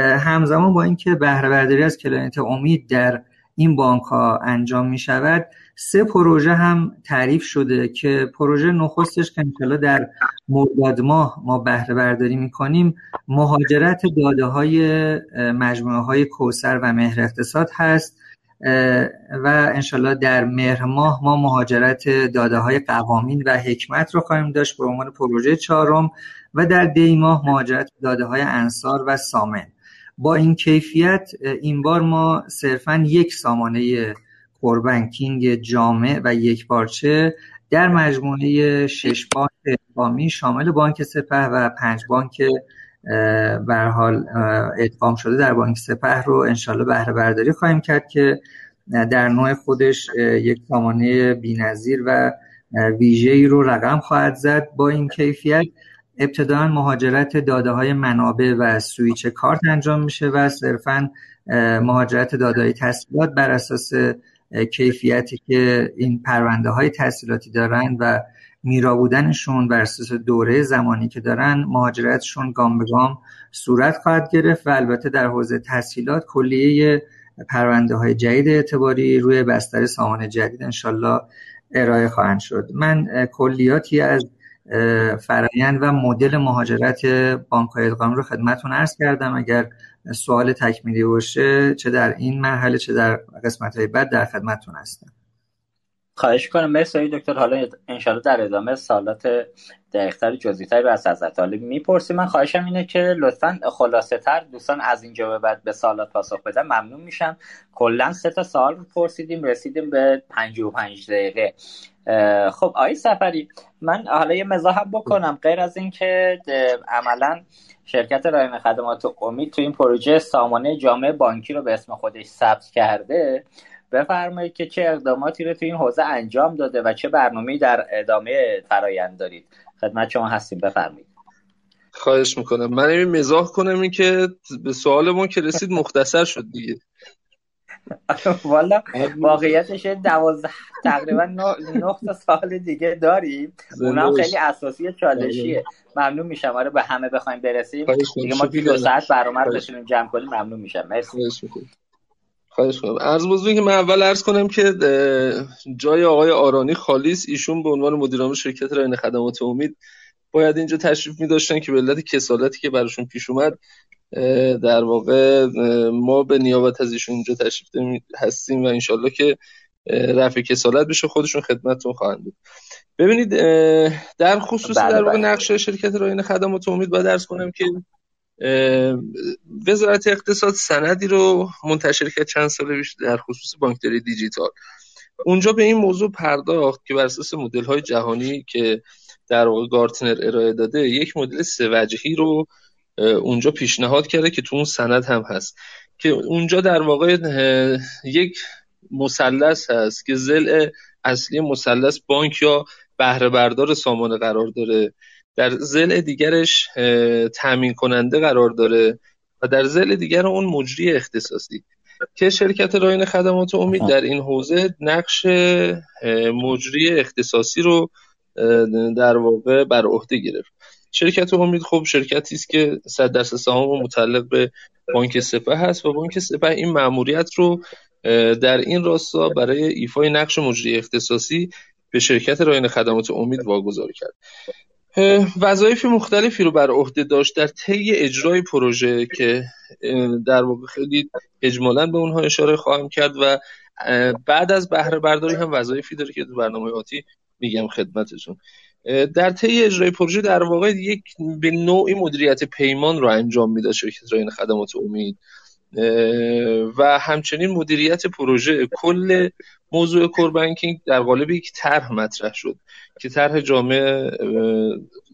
همزمان با اینکه بهره برداری از کلاینت امید در این بانک ها انجام می شود، 3 پروژه هم تعریف شده که پروژه نخستش که انشالله در مرداد ماه ما بهره برداری می کنیم، مهاجرت داده های مجموعه های کوثر و مهر اقتصاد هست و انشالله در مهر ماه ما مهاجرت داده های قوامین و حکمت رو خواهیم داشت به عنوان پروژه 4 و در دی ماه مهاجرت داده های انصار و سامن. با این کیفیت این بار ما صرفاً یک سامانه کربنکینگ جامع و یکپارچه در مجموعه 6 بانک ادغامی شامل بانک سپه و 5 بانک به هر حال ادغام شده در بانک سپه رو انشالله بهره برداری خواهیم کرد که در نوع خودش یک سامانه بی‌نظیر و ویژه‌ای رو رقم خواهد زد. با این کیفیت ابتداً مهاجرت داده‌های منابع و سویچ کارت انجام میشه و صرفاً مهاجرت داده‌های تسهیلات بر اساس کیفیتی که این پرونده‌های تسهیلاتی دارن و میرا بودنشون بر اساس دوره زمانی که دارن مهاجرتشون گام به گام صورت خواهد گرفت. و البته در حوزه تسهیلات کلیه پرونده‌های جدید اعتباری روی بستر سامانه جدید انشالله ارائه خواهند شد. من کلیاتی از فرآیند و مدل مهاجرت بانک‌های ادغام رو خدمتتون عرض کردم. اگر سوال تکمیلی باشه چه در این مرحله چه در قسمت‌های بعد در خدمتتون هستم. خواهش کنم. مرسی دکتر. حالا انشالله در ادامه سوالات دقیق‌تر جزئی‌تری رو از حضرت عالی می‌پرسیم. من خواهشم اینه که لطفاً خلاصه‌تر دوستان از اینجا به بعد به سوالات پاسخ بدن، ممنون میشم. کلاً 3 تا سوال پرسیدیم، رسیدیم به 55 دقیقه. خب آقای صفری، من حالا یه مزاح بکنم. غیر از این که عملاً شرکت رایانه خدمات امید تو این پروژه سامانه جامعه بانکی رو به اسم خودش ثبت کرده، بفرمایید که چه اقداماتی رو تو این حوزه انجام داده و چه برنامه‌ای در ادامه فرآیند دارید؟ خدمت شما هستیم، بفرمایید. خواهش میکنم. من این مزاح کنم این که به سوالمون که رسید مختصر شد دیگه. والا واقعیتش 12 تقریبا 9 سال دیگه داریم، اونم خیلی اساسی چالشیه. ممنون میشم. آره به همه بخوایم برسیم دیگه ما 2 ساعت برنامه بشینیم جمع کنیم، ممنون میشم. مرسی. خواهش می‌کنم. عرض بزرگی که من اول عرض کنم که جای آقای آرانی خالیست. ایشون به عنوان مدیر عامل شرکت رایانه خدمات امید باید اینجا تشریف می‌داشتن که به علت کسالتی که براشون پیش اومد در واقع ما به نیابت از ایشون اینجا تشریف هستیم و انشالله که رفع کسالت بشه. خودشون خدمتتون خواهند بود. ببینید در خصوص در واقع نقشه شرکت رایانه خدمات امید باید عرض کنم که وزارت اقتصاد سندی رو منتشر کرد چند سال پیش در خصوص بانکداری دیجیتال. اونجا به این موضوع پرداخت که بر اساس مدل‌های جهانی که در واقع گارتنر ارائه داده یک مدل 3 وجهی رو اونجا پیشنهاد کرده که تو اون سند هم هست که اونجا در واقع یک مثلث هست که ضلع اصلی مثلث بانک یا بهره بردار سامانه قرار داره، در ضلع دیگرش تامین کننده قرار داره و در ضلع دیگر اون مجری اختصاصی که شرکت رایانه خدمات امید در این حوزه نقش مجری اختصاصی رو در واقع بر عهده گرفت. شرکت امید خب شرکتی است که 100% سهام متعلق به بانک سپه هست و بانک سپه این مأموریت رو در این راستا برای ایفای نقش مجری اختصاصی به شرکت رایانه خدمات امید واگذار کرد. وظایف مختلفی رو بر عهده داشت در طی اجرای پروژه که در واقع خیلی اجمالاً به اونها اشاره خواهم کرد و بعد از بهره برداری هم وظایفی داره که در برنامه آتی میگم خدمتتون. در طی اجرای پروژه در واقع یک به نوعی مدیریت پیمان رو انجام میداد شرکت رایانه خدمات امید و همچنین مدیریت پروژه. کل موضوع کربنکینگ در قالب یک طرح مطرح شد که طرح جامع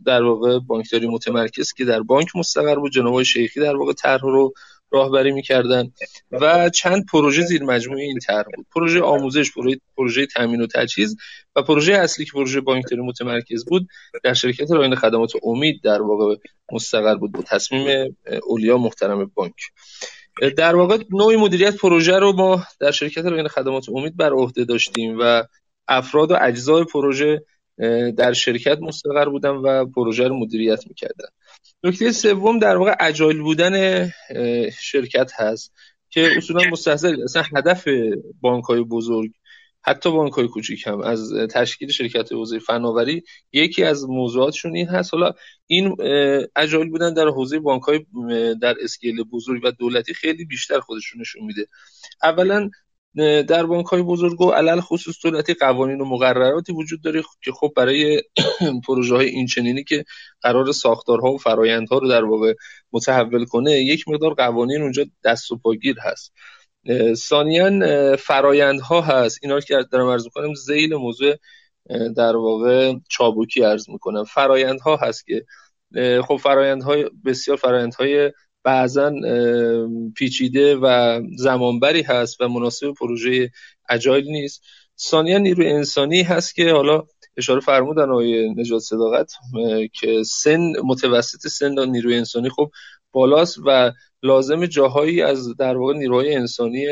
در واقع بانکداری متمرکز که در بانک مستقر بود، جناب شیخی در واقع طرح رو راهبری می‌کردن و چند پروژه زیر مجموعه این طرح بود. پروژه آموزش، پروژه تامین و تجهیز و پروژه اصلی که پروژه بانکداری متمرکز بود در شرکت رایانه خدمات امید در واقع مستقر بود با تصمیم اولیا محترم بانک. در واقع نوع مدیریت پروژه رو ما در شرکت رایانه خدمات امید بر عهده داشتیم و افراد و اجزای پروژه در شرکت مستقر بودن و پروژه رو مدیریت می‌کردن. نکته سوم در واقع اجایل بودن شرکت هست که اصولا مستحضر اصلا هدف بانک‌های بزرگ حتی بانک‌های کوچیک هم از تشکیل شرکت حوزه فناوری یکی از موضوعاتشون این هست. حالا این اجایل بودن در حوزه بانک‌های در اسکیل بزرگ و دولتی خیلی بیشتر خودشون نشون میده. اولا در بانک‌های بزرگ و علل خصوص دولتی قوانین و مقرراتی وجود داره که خب برای پروژه‌های اینچنینی که قرار ساختارها و فرایندها رو در واقع متحول کنه یک مقدار قوانین اونجا دست و پاگیر هست. ثانیاً فرایندها هست. اینا رو که دارم عرض می‌کنم ذیل موضوع در واقع چابکی عرض می‌کنم. فرایندها هست که خب فرایندهای بسیار فرایندهای بعضا پیچیده و زمانبری هست و مناسب پروژه اجایل نیست. ثانیا نیروی انسانی هست که حالا اشاره فرمودن آقای نژاد صداقت که سن متوسط سن نیروی انسانی خب بالاست و لازم جاهایی از در واقع نیروهای انسانی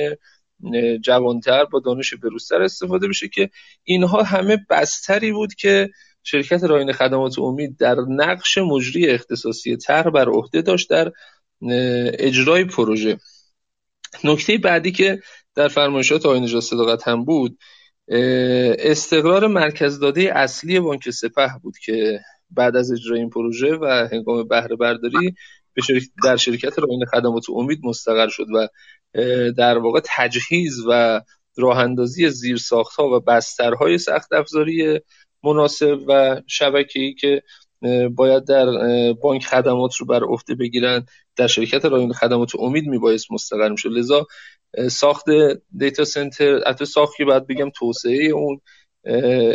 جوانتر با دانش بروزتر استفاده بشه که اینها همه بستری بود که شرکت رایانه خدمات امید در نقش مجری اختصاصی طرح بر عهده داشت در اجرای پروژه. نکته بعدی که در فرمایشات آقای نژاد صداقت هم بود استقرار مرکز داده اصلی بانک سپه بود که بعد از اجرای این پروژه و هنگام بهره برداری در شرکت رایانه خدمات امید مستقر شد و در واقع تجهیز و راه اندازی زیرساخت‌ها و بسترهای سخت افزاری مناسب و شبکه‌ای که باید در بانک خدمات رو بر عهده بگیرن در شرکت رایانه خدمات امید میبایست مستقر میشه. لذا ساخت دیتا سنتر، حتی ساخت که باید بگم توسعه اون،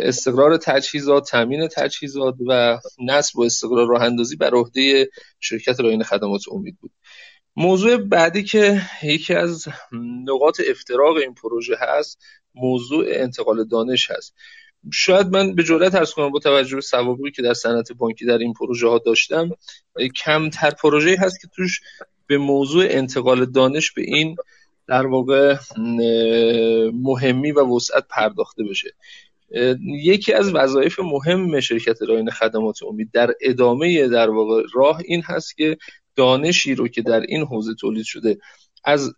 استقرار تجهیزات، تامین تجهیزات و نصب و استقرار راه اندازی بر عهده شرکت رایانه خدمات امید بود. موضوع بعدی که یکی از نقاط افتراق این پروژه هست موضوع انتقال دانش هست. شاید من به جرئت عرض کنم با توجه به سوابقی که در صنعت بانکی در این پروژه ها داشتم کمتر پروژه‌ای هست که توش به موضوع انتقال دانش به این در واقع مهمی و وسعت پرداخته بشه. یکی از وظایف مهم شرکت رایانه خدمات امید در ادامه در واقع راه این هست که دانشی رو که در این حوزه تولید شده از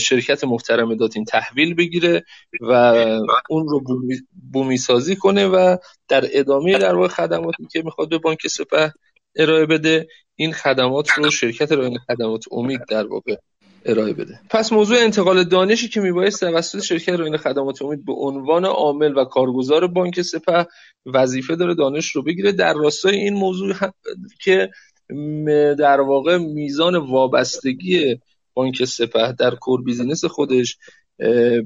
شرکت محترم داتین تحویل بگیره و اون رو بومی سازی کنه و در ادامه در واقع خدماتی که میخواد به بانک سپه ارائه بده این خدمات رو شرکت رایانه خدمات امید در واقع ارائه بده. پس موضوع انتقال دانشی که میبایست توسط شرکت رایانه خدمات امید به عنوان عامل و کارگزار بانک سپه وظیفه داره دانش رو بگیره در راستای این موضوع که در واقع میزان وابستگی بانک سپه در کور بیزینس خودش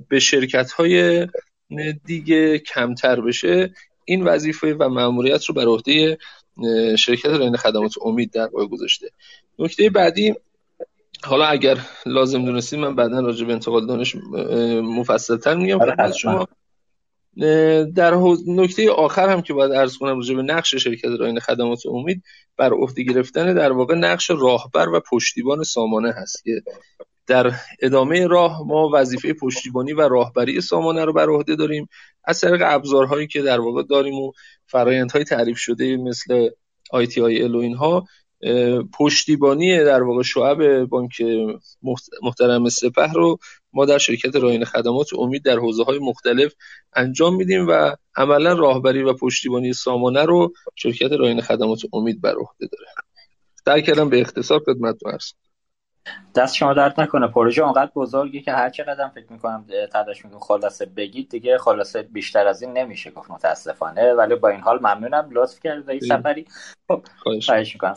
به شرکت‌های دیگه کمتر بشه. این وظیفه و مأموریت رو بر عهده شرکت رایانه خدمات امید در واقع گذاشته. نکته بعدی، حالا اگر لازم دونستید من بعداً راجع به انتقال دانش مفصل‌تر میگم خدمت شما. در نکته آخر هم که باید عرض کنم راجع به نقش شرکت رایانه خدمات امید بر عهده گرفتن در واقع نقش راهبر و پشتیبان سامانه هست که در ادامه راه ما وظیفه پشتیبانی و راهبری سامانه رو بر عهده داریم از طریق ابزارهایی که در واقع داریم و فرآیندهای تعریف شده مثل ITIL و اینها پشتیبانی در واقع شعب بانک محترم سپه رو ما در شرکت رایانه خدمات امید در حوزه‌های مختلف انجام میدیم و عملا راهبری و پشتیبانی سامانه رو شرکت رایانه خدمات امید بر عهده داره. در کلام به اختصار خدمتتون عرض. دست شما درد نکنه، پروژه اونقدر بزرگی که هر چه قدم فکر می‌کنم تعدادش میگم خلاصه بگید دیگه، خلاصه بیشتر از این نمیشه گفت متاسفانه، ولی با این حال ممنونم لطف کردید آقای صفری. خب خواهش می‌کنم.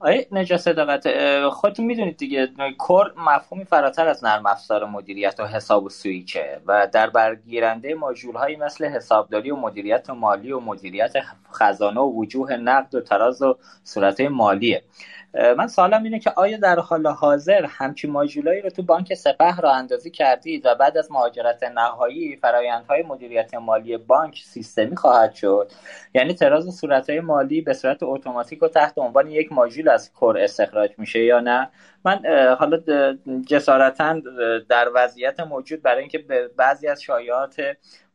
آیه نجات صداقت، خودتون میدونید دیگه کور مفهومی فراتر از نرم افزار مدیریت و حساب و سویچه و در برگیرنده ماژول‌هایی مثل حسابداری و مدیریت مالی و مدیریت خزانه و وجوه نقد و تراز و صورت‌های مالیه. من سوالم اینه که آیا در حال حاضر همچین ماژولایی رو تو بانک سپه راه‌اندازی کردید و بعد از مهاجرت نهایی فرآیندهای مدیریت مالی بانک سیستمی خواهد شد؟ یعنی تراز و صورت‌های مالی به صورت اتوماتیک و تحت عنوان یک ماژول از کور استخراج میشه یا نه؟ من حالا جسارتاً در وضعیت موجود برای اینکه به بعضی از شایعات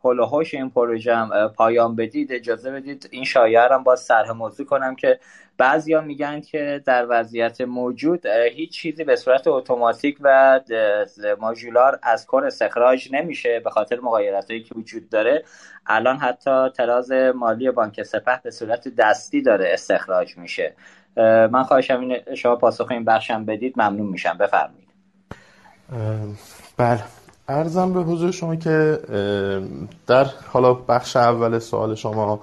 هولوهوش این پروژه هم پایان بدید اجازه بدید این شایعه رو باز طرح موضوع کنم که بعضیا میگن که در وضعیت موجود هیچ چیزی به صورت اتوماتیک و ماژولار از کور استخراج نمیشه به خاطر مغایرتایی که وجود داره. الان حتی تراز مالی بانک سپه به صورت دستی داره استخراج میشه. من خواهشم اینه شما پاسخ این بخشم بدید، ممنون میشم. بفرمایید. بله، عرضم به حضور شما که در حالا بخش اول سوال شما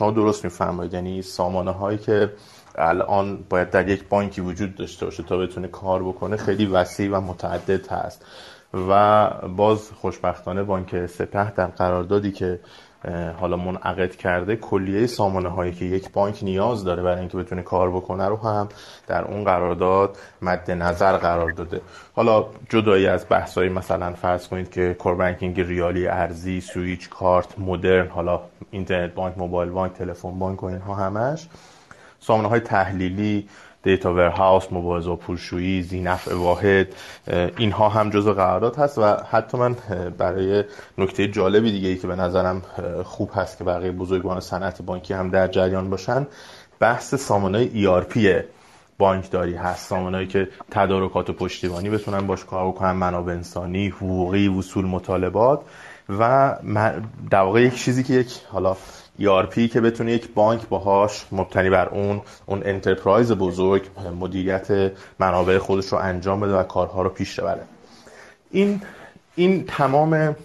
درست میفرمایید، یعنی سامانه هایی که الان باید در یک بانکی وجود داشته باشه تا بتونه کار بکنه خیلی وسیع و متعدد هست و باز خوشبختانه بانک سپه در قراردادی که حالا منعقد کرده کلیه سامانه هایی که یک بانک نیاز داره برای اینکه بتونه کار بکنه رو هم در اون قرارداد مد نظر قرار داده. حالا جدایی از بحث‌های مثلا فرض کنید که کوربنکینگ ریالی ارزی، سویچ، کارت، مدرن، حالا اینترنت بانک، موبایل بانک، تلفن بانک و اینها، همش سامانه های تحلیلی، دیتا ورهاوس، مبارزه پولشویی، ذینفع واحد، اینها هم جزء قرارداد هست. و حتی من برای نکته جالبی دیگه ای که به نظرم خوب هست که بقیه بزرگان صنعت بانکی هم در جریان باشن، بحث سامانه‌های ERP بانکداری هست، سامانه‌ای که تدارکات و پشتیبانی بتونن باش کار بکنن، منابع انسانی، حقوقی، وصول مطالبات و در واقع یک چیزی که یک حالا ERP که بتونه یک بانک باهاش مبتنی بر اون انترپرایز بزرگ مدیریت منابع خودش رو انجام بده و کارها رو پیش ببره. این تمام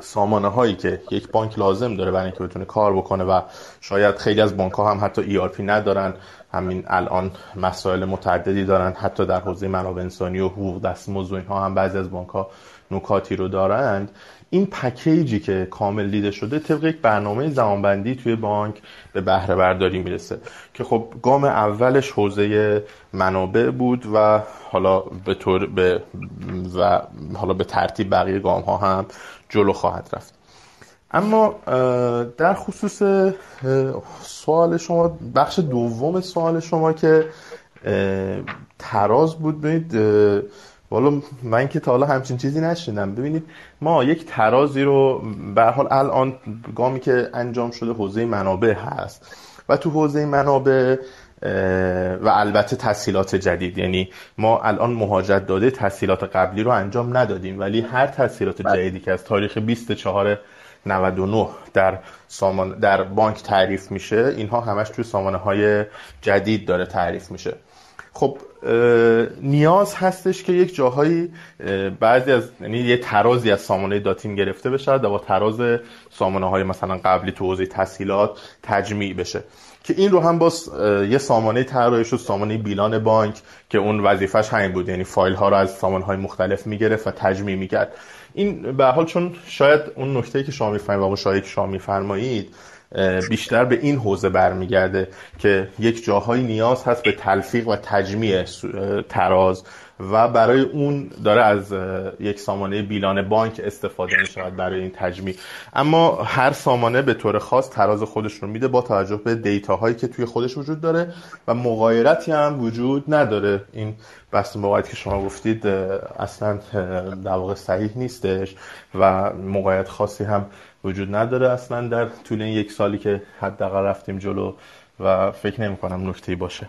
سامانه هایی که یک بانک لازم داره برای اینکه بتونه کار بکنه و شاید خیلی از بانک ها هم حتی ERP ندارن، همین الان مسائل متعددی دارن، حتی در حوزه منابع انسانی و حقوق دستمزد و اینها هم بعضی از بانک ها نکاتی رو دارند. این پکیجی که کامل دیده شده طبق یک برنامه زمانبندی توی بانک به بهره برداری میرسه که خب گام اولش حوزه منابع بود و حالا به ترتیب بقیه گام ها هم جلو خواهد رفت. اما در خصوص سوال شما، بخش دوم سوال شما که تراز بود، ببینید والا من که تا حالا همچین چیزی نشیدم. ببینید ما یک ترازی رو به هر حال الان گامی که انجام شده حوزه منابع هست و تو حوزه منابع و البته تسهیلات جدید، یعنی ما الان مهاجرت داده تسهیلات قبلی رو انجام ندادیم ولی هر تسهیلات جدیدی که از تاریخ 24/99 در بانک تعریف میشه، اینها همش توی سامانه های جدید داره تعریف میشه. خب نیاز هستش که یک جاهایی بعضی از، یعنی یه ترازی از سامانه داتین گرفته بشه و با تراز سامانه های مثلا قبلی تو حوزه تسهیلات تجمیع بشه که این رو هم با یه سامانه طراحی شد، سامانه بیلان بانک که اون وظیفش همین بود، یعنی فایل ها رو از سامانه های مختلف میگرفت و تجمیع میکرد. این به هر حال چون شاید اون نکته‌ای که شما میفرمایید و مشاهده‌ای که شما میفرمایید بیشتر به این حوزه برمیگرده که یک جاهایی نیاز هست به تلفیق و تجمیع تراز و برای اون داره از یک سامانه بیلان بانک استفاده می شود برای این تجمیع. اما هر سامانه به طور خاص تراز خودش رو میده با توجه به دیتاهایی که توی خودش وجود داره و مغایرتی هم وجود نداره. این بحث مغایرتی که شما گفتید اصلا در واقع صحیح نیستش و مغایرت خاصی هم وجود نداره اصلا در طول این یک سالی که حداقل رفتیم جلو و فکر نمی کنم نکته‌ای باشه.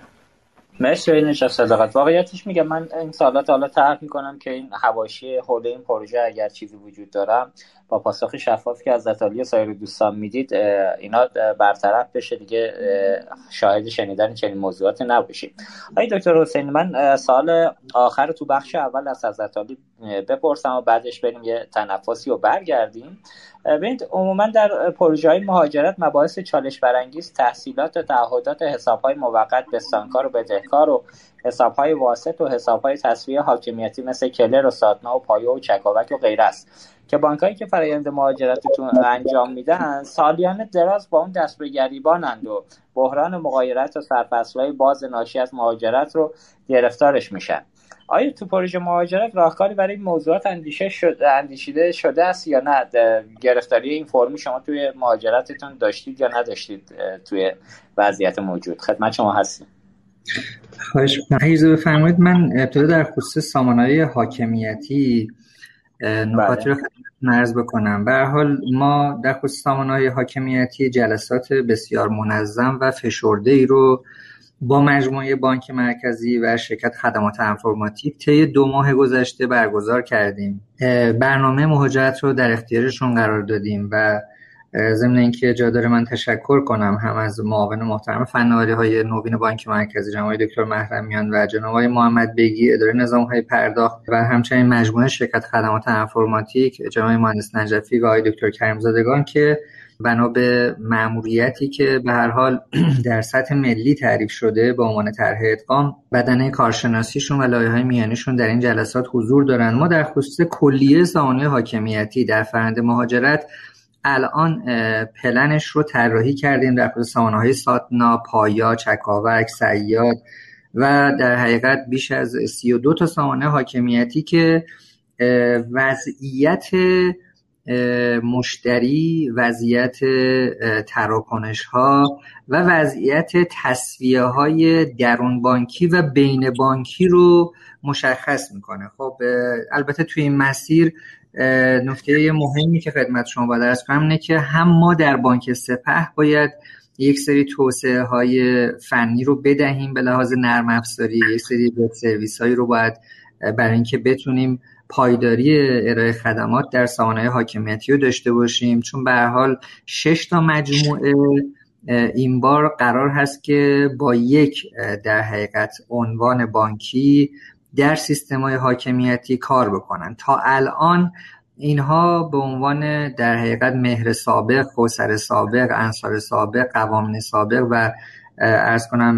مرسی نجف صداقت. واقعیتش میگم من این سوالات حالا طرح میکنم که این حواشی خود این پروژه اگر چیزی وجود دارم با پاسخ شفاف که از عطالی سایر دوستان میدید اینا برطرف بشه دیگه، شاهد شنیدن چنین موضوعاتی نباشیم. آقای دکتر حسینی، من سال آخر تو بخش اول از عطالی بپرسم و بعدش بریم یه تنفسی و برگردیم. ببینید عموما در پروژه‌های مهاجرت مباحث چالش برانگیز تحصیلات و تعهدات حساب‌های موقت بستانکار و بدهکار و حساب‌های واسط و حساب‌های تسویه حاکمیتی مثل کلر و ساتنا و پایه و چکاوک و غیره است که بانکایی که فرآیند مهاجرتتون انجام میدن سالیان دراز با اون دست به گریبانند و بحران مغایرت و سرفصل‌های باز ناشی از مهاجرت رو گرفتارش میشن. آیا تو پروژه مهاجرت راهکاری برای این موضوعات اندیشیده شده است یا نه؟ گرفتاری این فرمی شما توی مهاجرتتون داشتید یا نداشتید توی وضعیت موجود؟ خدمت شما هستیم. خواهش می‌کنم بفرمایید. من ابتدا در خصوص سامانه‌های حاکمیتی نکاتی رو خدمتتون عرض بکنم. به هر حال ما در خصوص سامانه‌های حاکمیتی جلسات بسیار منظم و فشرده‌ای رو با مجموعه بانک مرکزی و شرکت خدمات انفورماتیک طی 2 ماه گذشته برگزار کردیم. برنامه مهاجرت رو در اختیارشون قرار دادیم و ضمن اینکه جا داره من تشکر کنم هم از معاون محترم فناوری‌های نوین بانک مرکزی جناب دکتر مهرامیان و جناب آقای محمد بگی اداره نظام‌های پرداخت و همچنین مجموعه شرکت خدمات انفورماتیک جناب مهندس نجفی و آقای دکتر کریم‌زادگان که بنا به مأموریتی که به هر حال در سطح ملی تعریف شده به عنوان طرح ادغام، بدنه کارشناسیشون و لایه‌های میانیشون در این جلسات حضور دارن. ما در خصوص کلیه سامانه حاکمیتی در فرآیند مهاجرت الان پلنش رو طراحی کردیم در خصوص سامانه‌های ساتنا، پایا، چکاوک، صیاد و در حقیقت بیش از 32 تا سامانه حاکمیتی که وضعیت مشتری، وضعیت تراکنش‌ها و وضعیت تسویه‌های درون بانکی و بین بانکی رو مشخص می‌کنه. خب البته توی این مسیر نکته مهمی که خدمت شما باید عرض کنم اینه که هم ما در بانک سپه باید یک سری توسعه‌های فنی رو بدهیم به لحاظ نرم افزاری، یک سری وب سرویس‌هایی رو باید برای اینکه بتونیم پایداری ارائه خدمات در سامانه‌های حاکمیتی رو داشته باشیم، چون به هر حال 6 تا مجموعه این بار قرار هست که با یک در حقیقت عنوان بانکی در سیستم‌های حاکمیتی کار بکنن. تا الان اینها به عنوان در حقیقت مهر سابق، کوثر سابق، انصار سابق، قوامین سابق و عرض کنم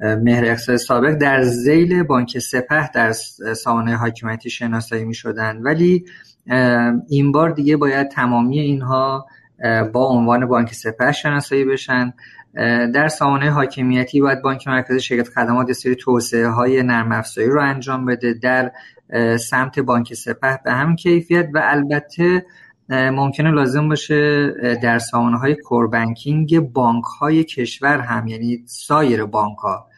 مهر اقتصاد سابق در ذیل بانک سپه در سامانه حاکمیتی شناسایی می شدن، ولی این بار دیگه باید تمامی اینها با عنوان بانک سپه شناسایی بشن. در سامانه حاکمیتی باید بانک مرکزی، شرکت خدمات، سری توسعه های نرم افزاری رو انجام بده در سمت بانک سپه به هم کیفیت، و البته ممکنه لازم باشه در سامانه های کربنکینگ بانک های کشور هم، یعنی سایر بانک ها،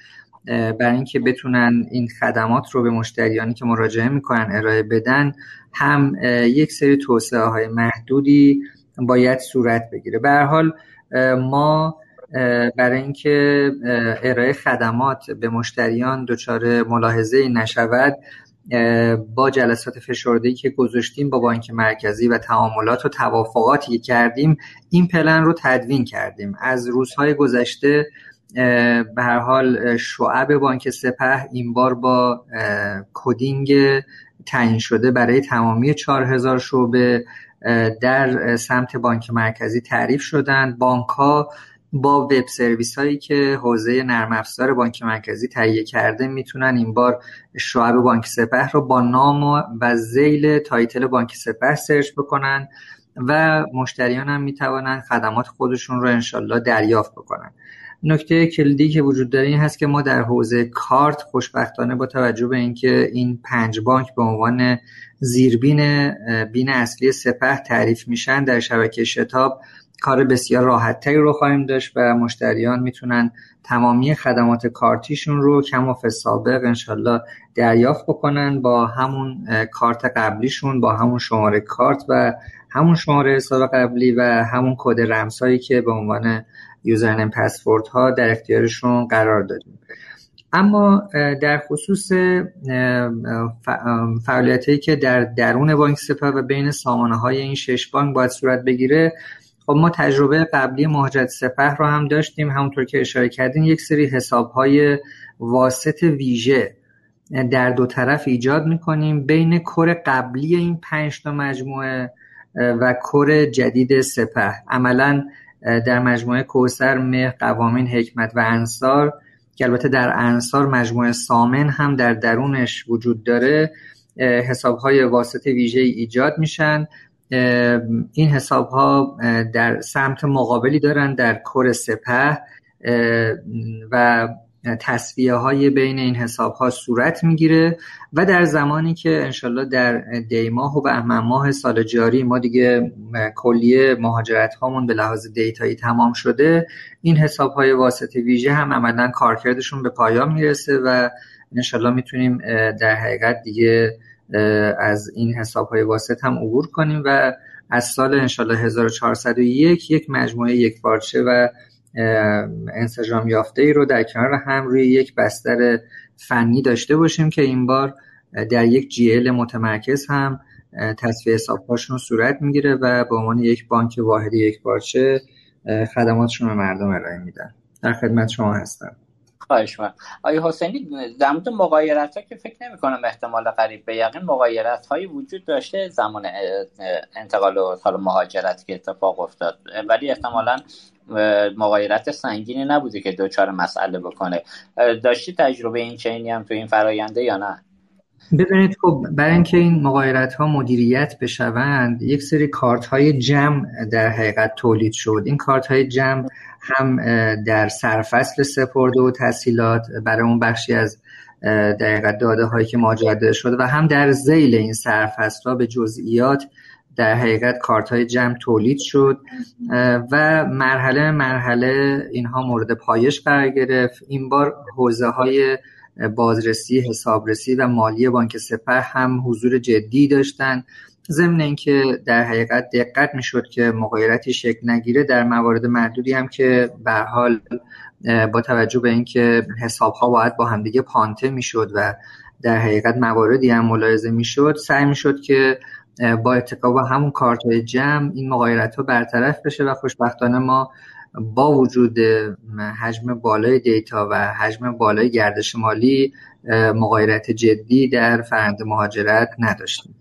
برای اینکه بتونن این خدمات رو به مشتریانی که مراجعه میکنن ارائه بدن هم یک سری توسعه های محدودی باید صورت بگیره. به هر حال ما برای اینکه ارائه خدمات به مشتریان دچار ملاحظه نشود، با جلسات فشرده‌ای که گذاشتیم با بانک مرکزی و تعاملات و توافقاتی که کردیم این پلن رو تدوین کردیم. از روزهای گذشته به هر حال شعب بانک سپه این بار با کدینگ تعیین شده برای تمامی 4000 شعبه در سمت بانک مرکزی تعریف شدند. بانک‌ها با وب سرویس هایی که حوزه نرم افزار بانک مرکزی تهیه کرده میتونن این بار شعب بانک سپه رو با نام و ذیل تایتل بانک سپه سرچ بکنن و مشتریان هم میتونن خدمات خودشون رو انشالله دریافت بکنن. نکته کلیدی که وجود داره این هست که ما در حوزه کارت خوشبختانه با توجه به اینکه این 5 بانک به عنوان زیربین بین اصلی سپه تعریف میشن، در شبکه شتاب کار بسیار راحت‌تری رو خواهیم داشت و مشتریان میتونن تمامی خدمات کارتیشون رو کما فی السابق انشالله دریافت بکنن با همون کارت قبلیشون، با همون شماره کارت و همون شماره حساب قبلی و همون کد رمزهایی که به عنوان یوزرنیم پسورد ها در اختیارشون قرار دادیم. اما در خصوص فعالیتایی که در درون بانک سپه و بین سامانه‌های این 6 بانک باید صورت بگیره، خب ما تجربه قبلی مهاجرت سپه رو هم داشتیم. همونطور که اشاره کردین یک سری حساب‌های واسط ویژه در دو طرف ایجاد می‌کنیم بین کور قبلی این 5 تا مجموعه و کور جدید سپه. عملاً در مجموعه کوثر، مهر، قوامین، حکمت و انصار که البته در انصار مجموعه سامن هم در درونش وجود داره، حساب‌های واسط ویژه ایجاد میشن. این حساب ها در سمت مقابلی دارن در کور سپه و تسویه های بین این حساب ها صورت میگیره و در زمانی که انشالله در دیماه و بهمن ماه سال جاری ما دیگه کلیه مهاجرت هامون به لحاظ دیتایی تمام شده، این حساب های واسط ویژه هم عملا کارکردشون به پایان میرسه و انشالله میتونیم در حقیقت دیگه از این حساب‌های واسط هم عبور کنیم و از سال انشالله 1401 یک مجموعه یک پارچه و انسجام یافته‌ای رو در کنار هم روی یک بستر فنی داشته باشیم که این بار در یک GL متمرکز هم تصفیه حساب‌هاشون صورت میگیره و به عنوان یک بانک واحدی یک پارچه خدماتشون به مردم ارائه میدن. در خدمت شما هستم. خواهش می‌کنم. آیا حسینی در مورد مغایرت‌ها که فکر نمی‌کنم احتمال قریب به یقین مغایرت‌هایی وجود داشته زمان انتقال و حالا مهاجرت که اتفاق افتاد، ولی احتمالاً مغایرت سنگینی نبوده که دوچار مسئله بکنه. داشتی تجربه این چنینی هم تو این فراینده یا نه؟ ببینید خب برای اینکه این مغایرت ها مدیریت بشوند یک سری کارت های جمع در حقیقت تولید شد. این کارت های جمع هم در سرفصل سپرده و تسهیلات برای اون بخشی از در حقیقت داده هایی که ماجرا شده و هم در ذیل این سرفصل ها به جزئیات در حقیقت کارت های جمع تولید شد و مرحله مرحله اینها مورد پایش قرار گرفت. این بار حوزه های بازرسی، حسابرسی و مالی بانک سپه هم حضور جدی داشتند. ضمن اینکه در حقیقت دقت میشد که مغایرتی شکل نگیره در موارد محدودی هم که به حال با توجه به اینکه حساب ها باید با همدیگه پانته میشد و در حقیقت مواردی هم ملاحظه میشد، سعی میشد که با اتکا به همون کارت های جمع این مغایرت ها برطرف بشه و خوشبختانه ما با وجود حجم بالای دیتا و حجم بالای گردش مالی مغایرت جدی در فرآیند مهاجرت نداشتیم.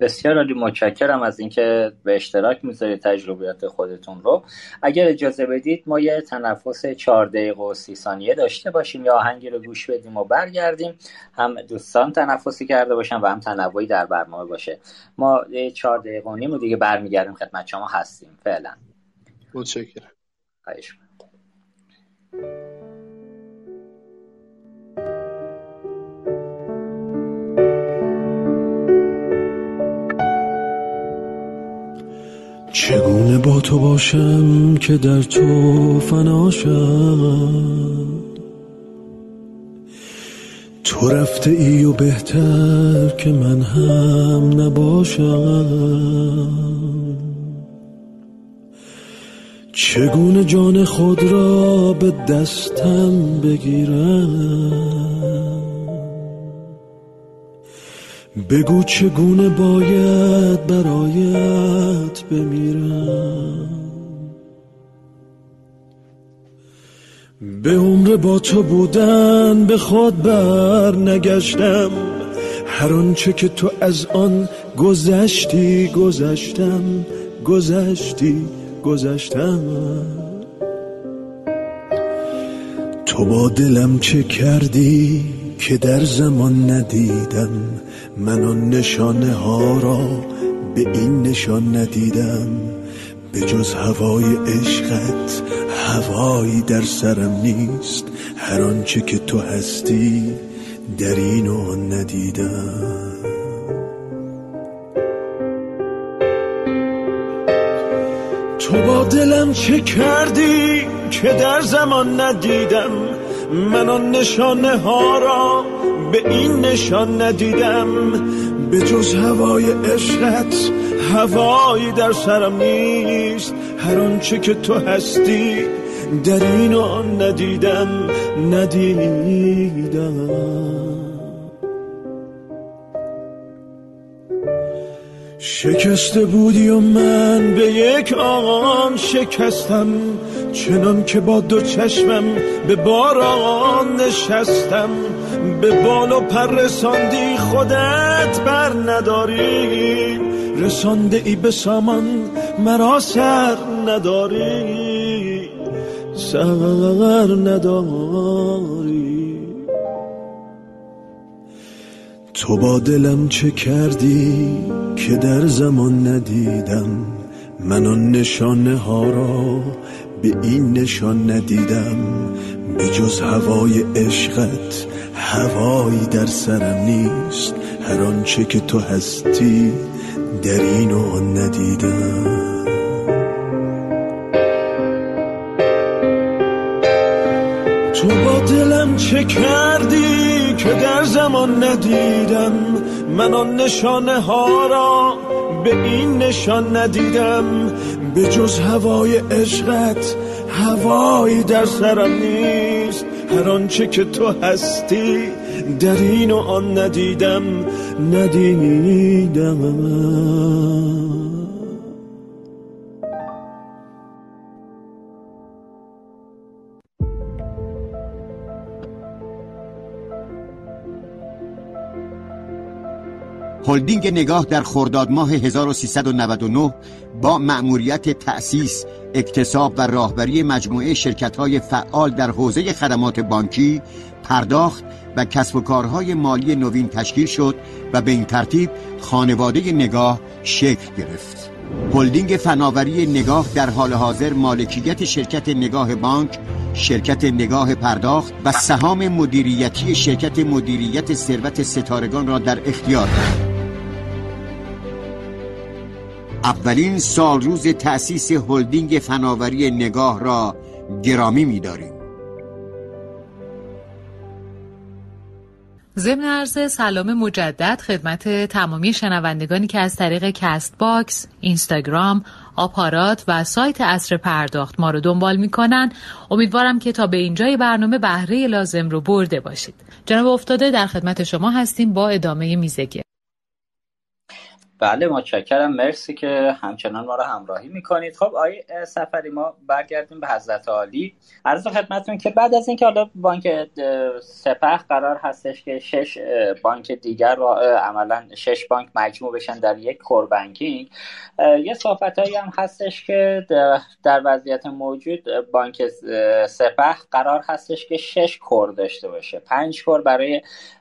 بسیار عالی، متشکرم از اینکه به اشتراک می‌ذارید تجربیات خودتون رو. اگر اجازه بدید ما یه تنفس 4 دقیقه و 30 ثانیه داشته باشیم، یا آهنگی رو گوش بدیم و برگردیم، هم دوستان تنفسی کرده باشن و هم تنوعی در برنامه باشه. ما 4 دقیقه و نیم و دیگه برمیگردیم خدمت شما هستیم. فعلا متشکرم. خواهش می‌کنم. چگونه با تو باشم که در تو فناشم؟ تو رفته ای و بهتر که من هم نباشم. چگونه جان خود را به دستم بگیرم؟ بگو چگونه باید برایت بمیرم؟ به عمر با تو بودن به خود بر نگشتم. هر آنچه که تو از آن گذشتم. تو با دلم چه کردی که در زمان ندیدم؟ من آن نشانه ها را به این نشان ندیدم. به جز هوای عشقت هوایی در سرم نیست. هر آنچه که تو هستی در این و آن ندیدم. تو با دلم چه کردی که در زمان ندیدم؟ من آن نشانه ها را به این نشان ندیدم. به جز هوای عشقت هوایی در سرم نیست. هر آنچه که تو هستی در این و آن ندیدم. شکسته بودی و من به یک آن شکستم. چنان که با دو چشمم به باران نشستم. به بال و پر رساندی خودت بر نداری. رسانده ای به سامان مرا سر نداری. تو با دلم چه کردی که در زمان ندیدم؟ من آن نشانه ها را به این نشان ندیدم. به جز هوای عشقت هوایی در سرم نیست. هر آنچه که تو هستی در این و آن ندیدم. تو با دلم چه کردی که در زمان ندیدم؟ من آن نشانه ها را به این نشان ندیدم. به جز هوای عشقت هوایی در سرم نیست. هر آنچه که تو هستی در این و آن ندیدم. هلدینگ نگاه در خرداد ماه 1399 با مأموریت تأسیس، اکتساب و راهبری مجموعه شرکت‌های فعال در حوزه خدمات بانکی، پرداخت و کسب و کارهای مالی نوین تشکیل شد و به این ترتیب خانواده نگاه شکل گرفت. هلدینگ فناوری نگاه در حال حاضر مالکیت شرکت نگاه بانک، شرکت نگاه پرداخت و سهام مدیریتی شرکت مدیریت ثروت ستارگان را در اختیار دارد. اولین سال روز تأسیس هلدینگ فناوری نگاه را گرامی می‌داریم. ضمن عرض سلام مجدد خدمت تمامی شنوندگانی که از طریق کست باکس، اینستاگرام، آپارات و سایت عصر پرداخت ما رو دنبال میکنن، امیدوارم که تا به اینجای برنامه بهره لازم رو برده باشید. جناب افتاده در خدمت شما هستیم با ادامه میزگه. بله، متشکرم، مرسی که همچنان ما رو همراهی میکنید. خب آقای صفری، ما برگردیم به حضرت عالی. عرض خدمتتون که بعد از اینکه حالا بانک سپه قرار هستش که 6 بانک دیگر رو عملا 6 بانک مجموع بشن در یک کربنکینگ، یه صحبتایی هم هستش که در وضعیت موجود بانک سپه قرار هستش که 6 کور داشته باشه، 5 کور برای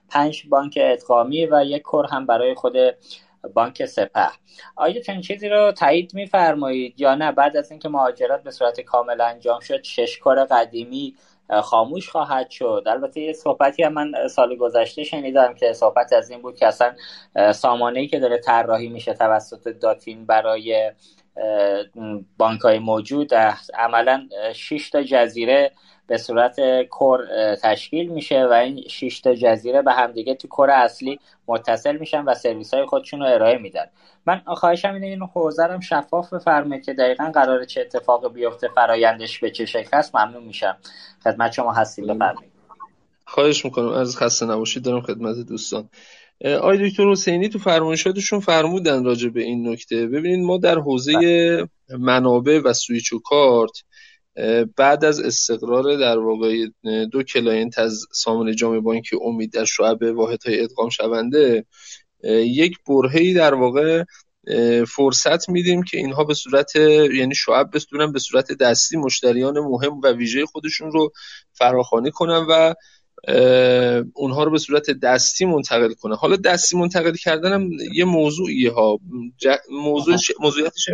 5 بانک ادغامی و 1 کور هم برای خود بانک سپه. آیا چنین چیزی رو تایید می‌فرمایید یا نه؟ بعد از اینکه مهاجرت به صورت کامل انجام شد، 6 کور قدیمی خاموش خواهد شد. البته یه صحبتی هم من سال گذشته شنیدم که صحبت از این بود که اصلا سامانه‌ای که داره طراحی میشه توسط داتین برای بانک‌های موجود، عملاً 6 تا جزیره به صورت کور تشکیل میشه و این 6 تا جزیره به همدیگه تو کور اصلی متصل میشن و سرویس‌های خودشون رو ارائه میدن. من خواهشم اینه این حوزه رو شفاف بفرمایید که دقیقاً قراره چه اتفاق بیفته، فرایندش به چه شکل است. ممنون میشم. خدمت شما هستیم، بفرمایید. خواهش میکنم، از خسته نباشید دارم خدمت دوستان. آقای دکتر حسینی تو فرمایشاتشون فرمودن راجع به این نکته. ببینید ما در حوزه منابع و سویچ و کارت بعد از استقرار در واقع 2 کلاینت از سامانه جامع بانکی امید در شعب واحدهای ادغام شونده، یک برهه‌ای در واقع فرصت میدیم که اینها به صورت یعنی شعب بتونن به صورت دستی مشتریان مهم و ویژه خودشون رو فراخوانی کنن و اونها رو به صورت دستی منتقل کنن. حالا دستی منتقل کردن هم یه موضوعیه ها. موضوعیتش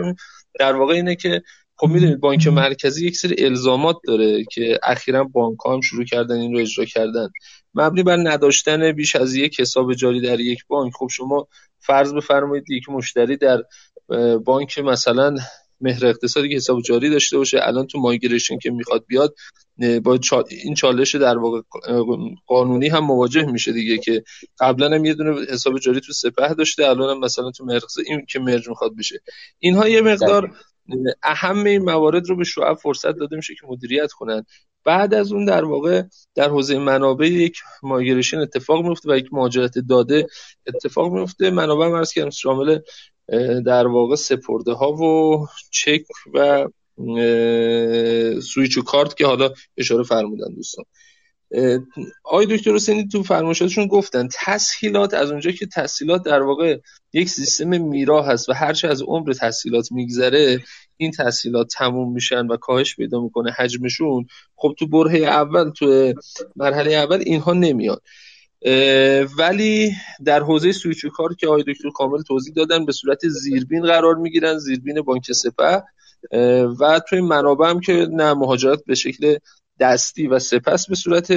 در واقع اینه که خب میدونید بانک مرکزی یک سری الزامات داره که اخیراً بانک‌ها هم شروع کردن این رو اجرا کردن، مبنی بر نداشتن بیش از یک حساب جاری در یک بانک. خب شما فرض بفرمایید یک مشتری در بانک مثلا مهر اقتصادی که حساب جاری داشته باشه، الان تو مایگریشن که میخواد بیاد با این چالش در واقع قانونی هم مواجه میشه دیگه، که قبلا هم یه دونه حساب جاری تو سپه داشته، الان هم مثلا تو مهر این که مرج میخواد بشه. اینها یه مقدار اهم این موارد رو به شعب فرصت داده میشه که مدیریت کنن. بعد از اون در واقع در حوزه منابع یک مایگریشن اتفاق میفته و یک مهاجرت داده اتفاق میفته. منابع مرز که شامل در واقع سپرده ها و چک و سویچ و کارت که حالا اشاره فرمودن دوستان. آقای دکتر حسینی تو فرمایشاتشون گفتن تسهیلات، از اونجا که تسهیلات در واقع یک سیستم میرا هست و هرچه از عمر تسهیلات میگذره این تسهیلات تموم میشن و کاهش پیدا میکنه حجمشون. خب تو برهه اول، تو مرحله اول اینها نمیاد، ولی در حوزه سویچ و کارت که آقای دکتر کامل توضیح دادن به صورت زیربین قرار میگیرن، زیربین بانک سپه، و توی منابع هم که نه مهاجرت به شکل دستی و سپس به صورت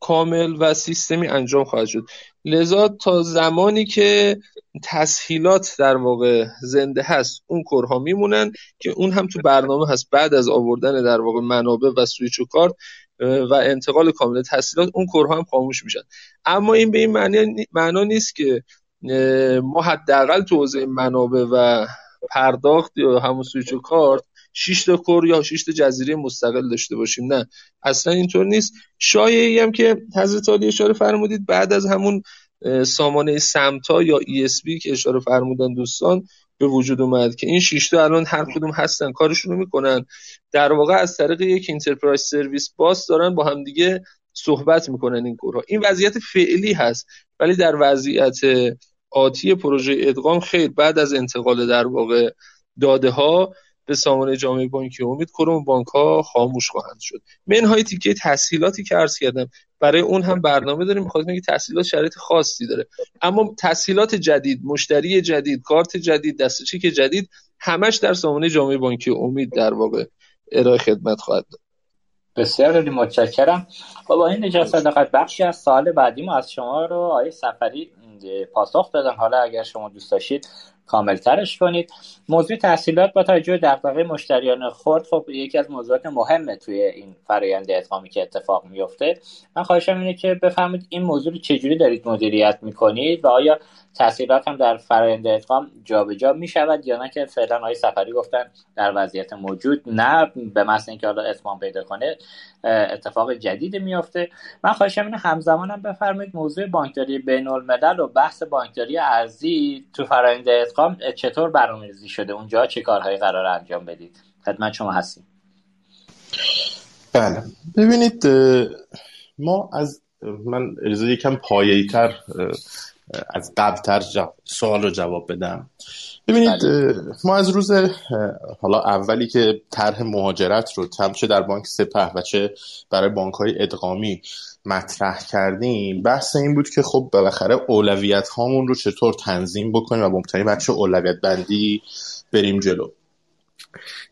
کامل و سیستمی انجام خواهد شد. لذا تا زمانی که تسهیلات در واقع زنده هست اون کورها میمونن که اون هم تو برنامه هست. بعد از آوردن در واقع منابع و سویچ و کارت و انتقال کامل تسهیلات، اون کورها هم خاموش میشن. اما این به این معنا نیست که ما حداقل تو حوزه منابع و پرداخت یا همون سویچ و کارت 6 تا کور یا 6 تا جزیره مستقل داشته باشیم، نه اصلا اینطور نیست. شایعی هم که حضرت عالی اشاره فرمودید بعد از همون سامانه سمتا یا ESB که اشاره فرمودن دوستان به وجود اومد که این 6 تا الان هر کدوم هستن کارشون رو میکنن، در واقع از طریق یک انترپرایز سرویس باس دارن با هم دیگه صحبت میکنن این کورها. این وضعیت فعلی هست، ولی در وضعیت آتی پروژه ادغام خیر بعد از انتقال در واقع داده ها به سامانه جامعه بانکی امید کرم بانک ها خاموش خواهند شد. منهای تیکه تسهیلاتی که عرض کردم برای اون هم برنامه داریم، می‌خوام بگم که تسهیلات شرایط خاصی داره، اما تسهیلات جدید، مشتری جدید، کارت جدید، دسته چک جدید، همش در سامانه جامعه بانکی امید در واقع ارائه خدمت خواهد داد. بسیار متشکرم. با این نجات صداقت بخشی از سال بعدی ما از شما رو آقای صفری پاسخ دادن، حالا اگر شما دوست داشتید کامل ترش کنید. موضوع تحصیلات با توجه به دغدغه مشتریان خرد خب یکی از موضوعات مهمه توی این فرآیند ادغامی که اتفاق میفته. من خواهشم اینه که بفهمید این موضوع رو چجوری دارید مدیریت میکنید و آیا تحصیلات هم در فرآیند ادغام جابجا میشود یا نه، که فعلا آقای صفری گفتن در وضعیت موجود نه، به محض اینکه حالا اتمام پیدا کنه اتفاق جدید میفته. من خواهشم اینه همزمان هم بفرمایید موضوع بانکداری بین‌الملل و بحث بانکداری ارزی تو فرآیند چطور برنامه‌ریزی شده، اونجا چه کارهایی قرار انجام بدید؟ خدمت شما هستیم. بله ببینید، ما از من اجازه یکم پایه‌ای‌تر از قبل‌تر سوال رو جواب بدم. ببینید ما از روز حالا اولی که طرح مهاجرت رو چه در بانک سپه و چه برای بانک‌های ادغامی مطرح کردیم، بحث این بود که خب بالاخره اولویت هامون رو چطور تنظیم بکنیم و بمتنیم بچه اولویت بندی بریم جلو.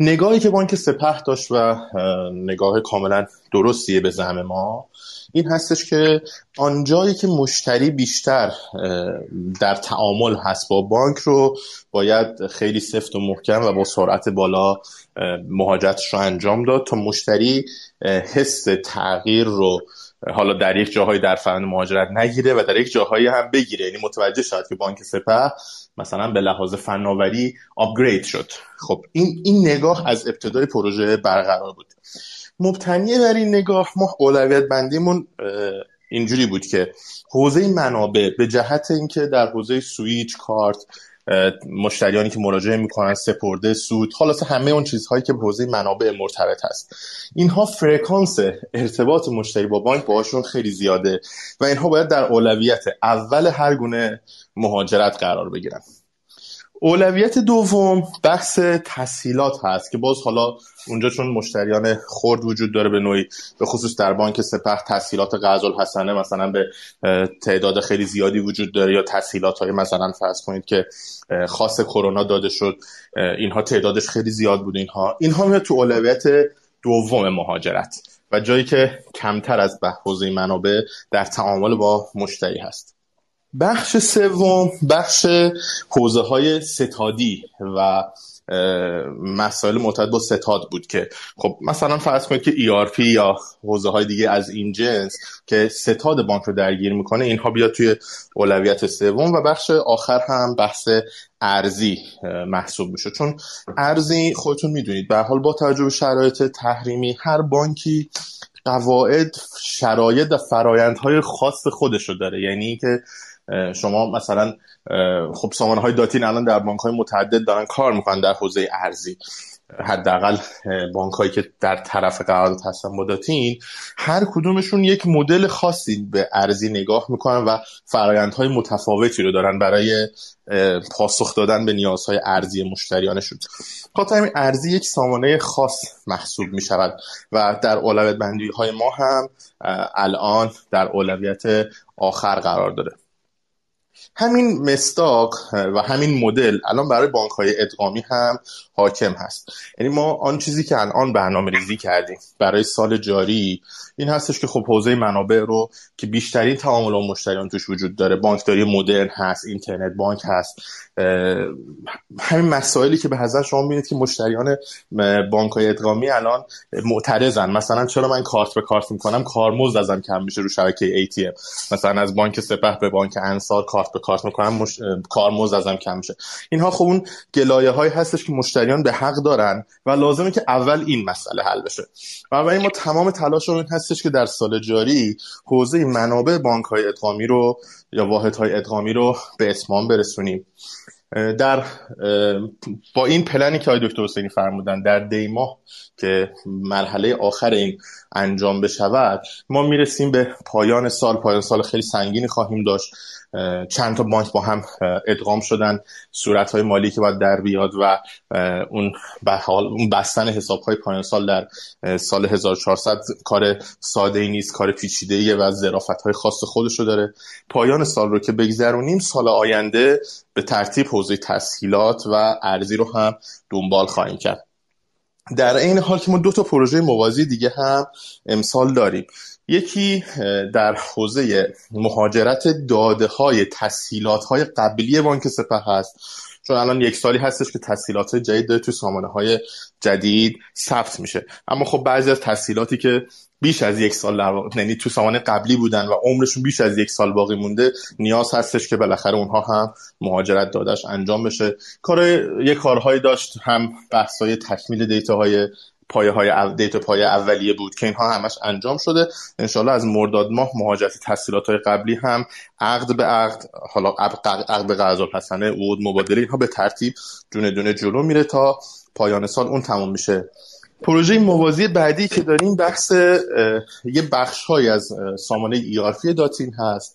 نگاهی که بانک سپه داشت و نگاه کاملا درستیه به زعم ما، این هستش که آنجایی که مشتری بیشتر در تعامل هست با بانک رو باید خیلی سفت و محکم و با سرعت بالا مهاجرتش رو انجام داد تا مشتری حس تغییر رو حالا در یک جاهایی در فرآیند مهاجرت نگیره و در یک جاهایی هم بگیره، یعنی متوجه شد که بانک سپه مثلا به لحاظ فناوری آپگرید شد. خب این نگاه از ابتدای پروژه برقرار بود. مبتنی بر این نگاه ما اولویت بندیمون اینجوری بود که حوزه منابع به جهت اینکه در حوزه سویچ، کارت، مشتریانی که مراجعه میکنن، سپرده، سود، خلاصه همه اون چیزهایی که به حوزه منابع مرتبط هست، اینها فرکانس ارتباط مشتری با بانک باهاشون خیلی زیاده و اینها باید در اولویت اول هر گونه مهاجرت قرار بگیرن. اولویت دوم بحث تسهیلات هست که باز حالا اونجا چون مشتریان خرد وجود داره به نوعی، به خصوص در بانک سپه تسهیلات قزالحسنه مثلا به تعداد خیلی زیادی وجود داره، یا تسهیلات های مثلا فرض کنید که خاص کرونا داده شد، اینها تعدادش خیلی زیاد بود. اینها میاد تو اولویت دوم مهاجرت و جایی که کمتر از حوزه منابع در تعامل با مشتری هست. بخش سوم بخش حوزه‌های ستادی و مسائل مرتبط با ستاد بود که خب مثلا فرض کنید که ERP یا حوزه‌های دیگه از این جنس که ستاد بانک رو درگیر میکنه، اینها بیاد توی اولویت سوم. و بخش آخر هم بحث ارزی محسوب میشه، چون ارزی خودتون میدونید به حال با توجه به شرایط تحریمی هر بانکی قواعد، شرایط و فرایندهای خاص خودش رو داره. یعنی که شما مثلا خب سامانه های داتین الان در بانک های متعدد دارن کار میکنن در حوزه ارزی، حداقل بانک هایی که در طرف قرارداد هستن با داتین، هر کدومشون یک مدل خاصی به ارزی نگاه میکنن و فرآیندهای متفاوتی رو دارن برای پاسخ دادن به نیازهای ارزی مشتریانشون. خاطر همین ارزی یک سامانه خاص محسوب میشود و در اولویت بندی های ما هم الان در اولویت آخر قرار داره. همین مصداق و همین مدل الان برای بانک‌های ادغامی هم حاکم هست. یعنی ما آن چیزی که الان برنامه‌ریزی کردیم برای سال جاری این هستش که خب حوزه منابع رو که بیشترین تعامل با مشتریان توش وجود داره، بانکداری مدرن هست، اینترنت بانک هست، همین مسائلی که به نظر شما میاد که مشتریان بانک‌های ادغامی الان معترضن، مثلا چرا من کارت به کارت می‌کنم کارمزد ازم کم میشه رو شبکه ATM، مثلا از بانک سپه به بانک انصار کارت به کارت می‌کنم کارمزد ازم کم میشه. اینها خب اون گلایه‌هایی هستش که مشتریان به حق دارن و لازمه که اول این مسئله حل بشه. بنابراین ما تمام تلاشمون هستش که در سال جاری حوزه منابع بانک‌های ادغامی رو یا واحدهای ادغامی رو به اتمام برسونیم. با این پلنی که آقای دکتر حسینی فرمودن در دی ماه که مرحله آخر این انجام بشود ما میرسیم به پایان سال. پایان سال خیلی سنگینی خواهیم داشت. چند تا بانک با هم ادغام شدن، صورت‌های مالی که باید در بیاد و اون به حال بستن حساب‌های پایان سال در سال 1400 کار ساده‌ای نیست، کار پیچیده‌ایه و ظرافت‌های خاص خودش رو داره. پایان سال رو که بگذرونیم، سال آینده به ترتیب حوزه تسهیلات و ارزی رو هم دنبال خواهیم کرد. در این حال که ما دو تا پروژه موازی دیگه هم امسال داریم، یکی در حوزه مهاجرت داده‌های تسهیلات‌های قبلی بانک سپه هست، چون الان یک سالی هستش که تسهیلات جدید داره توی سامانه‌های جدید ثبت میشه، اما خب بعضی از تسهیلاتی که بیش از یک سال یعنی تو سامانه قبلی بودن و عمرشون بیش از یک سال باقی مونده، نیاز هستش که بالاخره اونها هم مهاجرت دادش انجام بشه. کارهایی داشت، هم بحث‌های تکمیل دیتاهای پایه اولیه بود که اینها همش انجام شده. انشالله از مرداد ماه مهاجرت تسهیلات‌های قبلی هم عقد به عقد، حالا عقد به قراردادپسنه، عقود مبادله، اینها به ترتیب دونه دونه جلو میره تا پایان سال اون تموم میشه. پروژه موازی بعدی که داریم بحث یه بخش‌هایی از سامانه ERP داتین هست،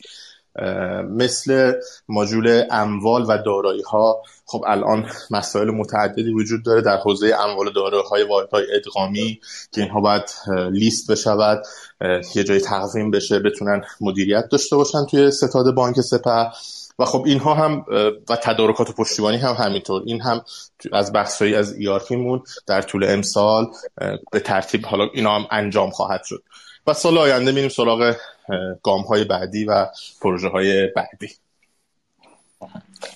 مثل ماژول اموال و دارایی‌ها. خب الان مسائل متعددی وجود داره در حوزه اموال و دارایی‌های واحدهای ادغامی که اینها باید لیست بشود، یه جای تقویم بشه، بتونن مدیریت داشته باشن توی ستاد بانک سپه. و خب اینها هم و تدارکات و پشتیبانی هم همینطور، این هم از بخش‌هایی از ERP مون در طول امسال به ترتیب حالا اینا هم انجام خواهد شد و سال آینده میریم سراغ گام‌های بعدی و پروژه‌های بعدی.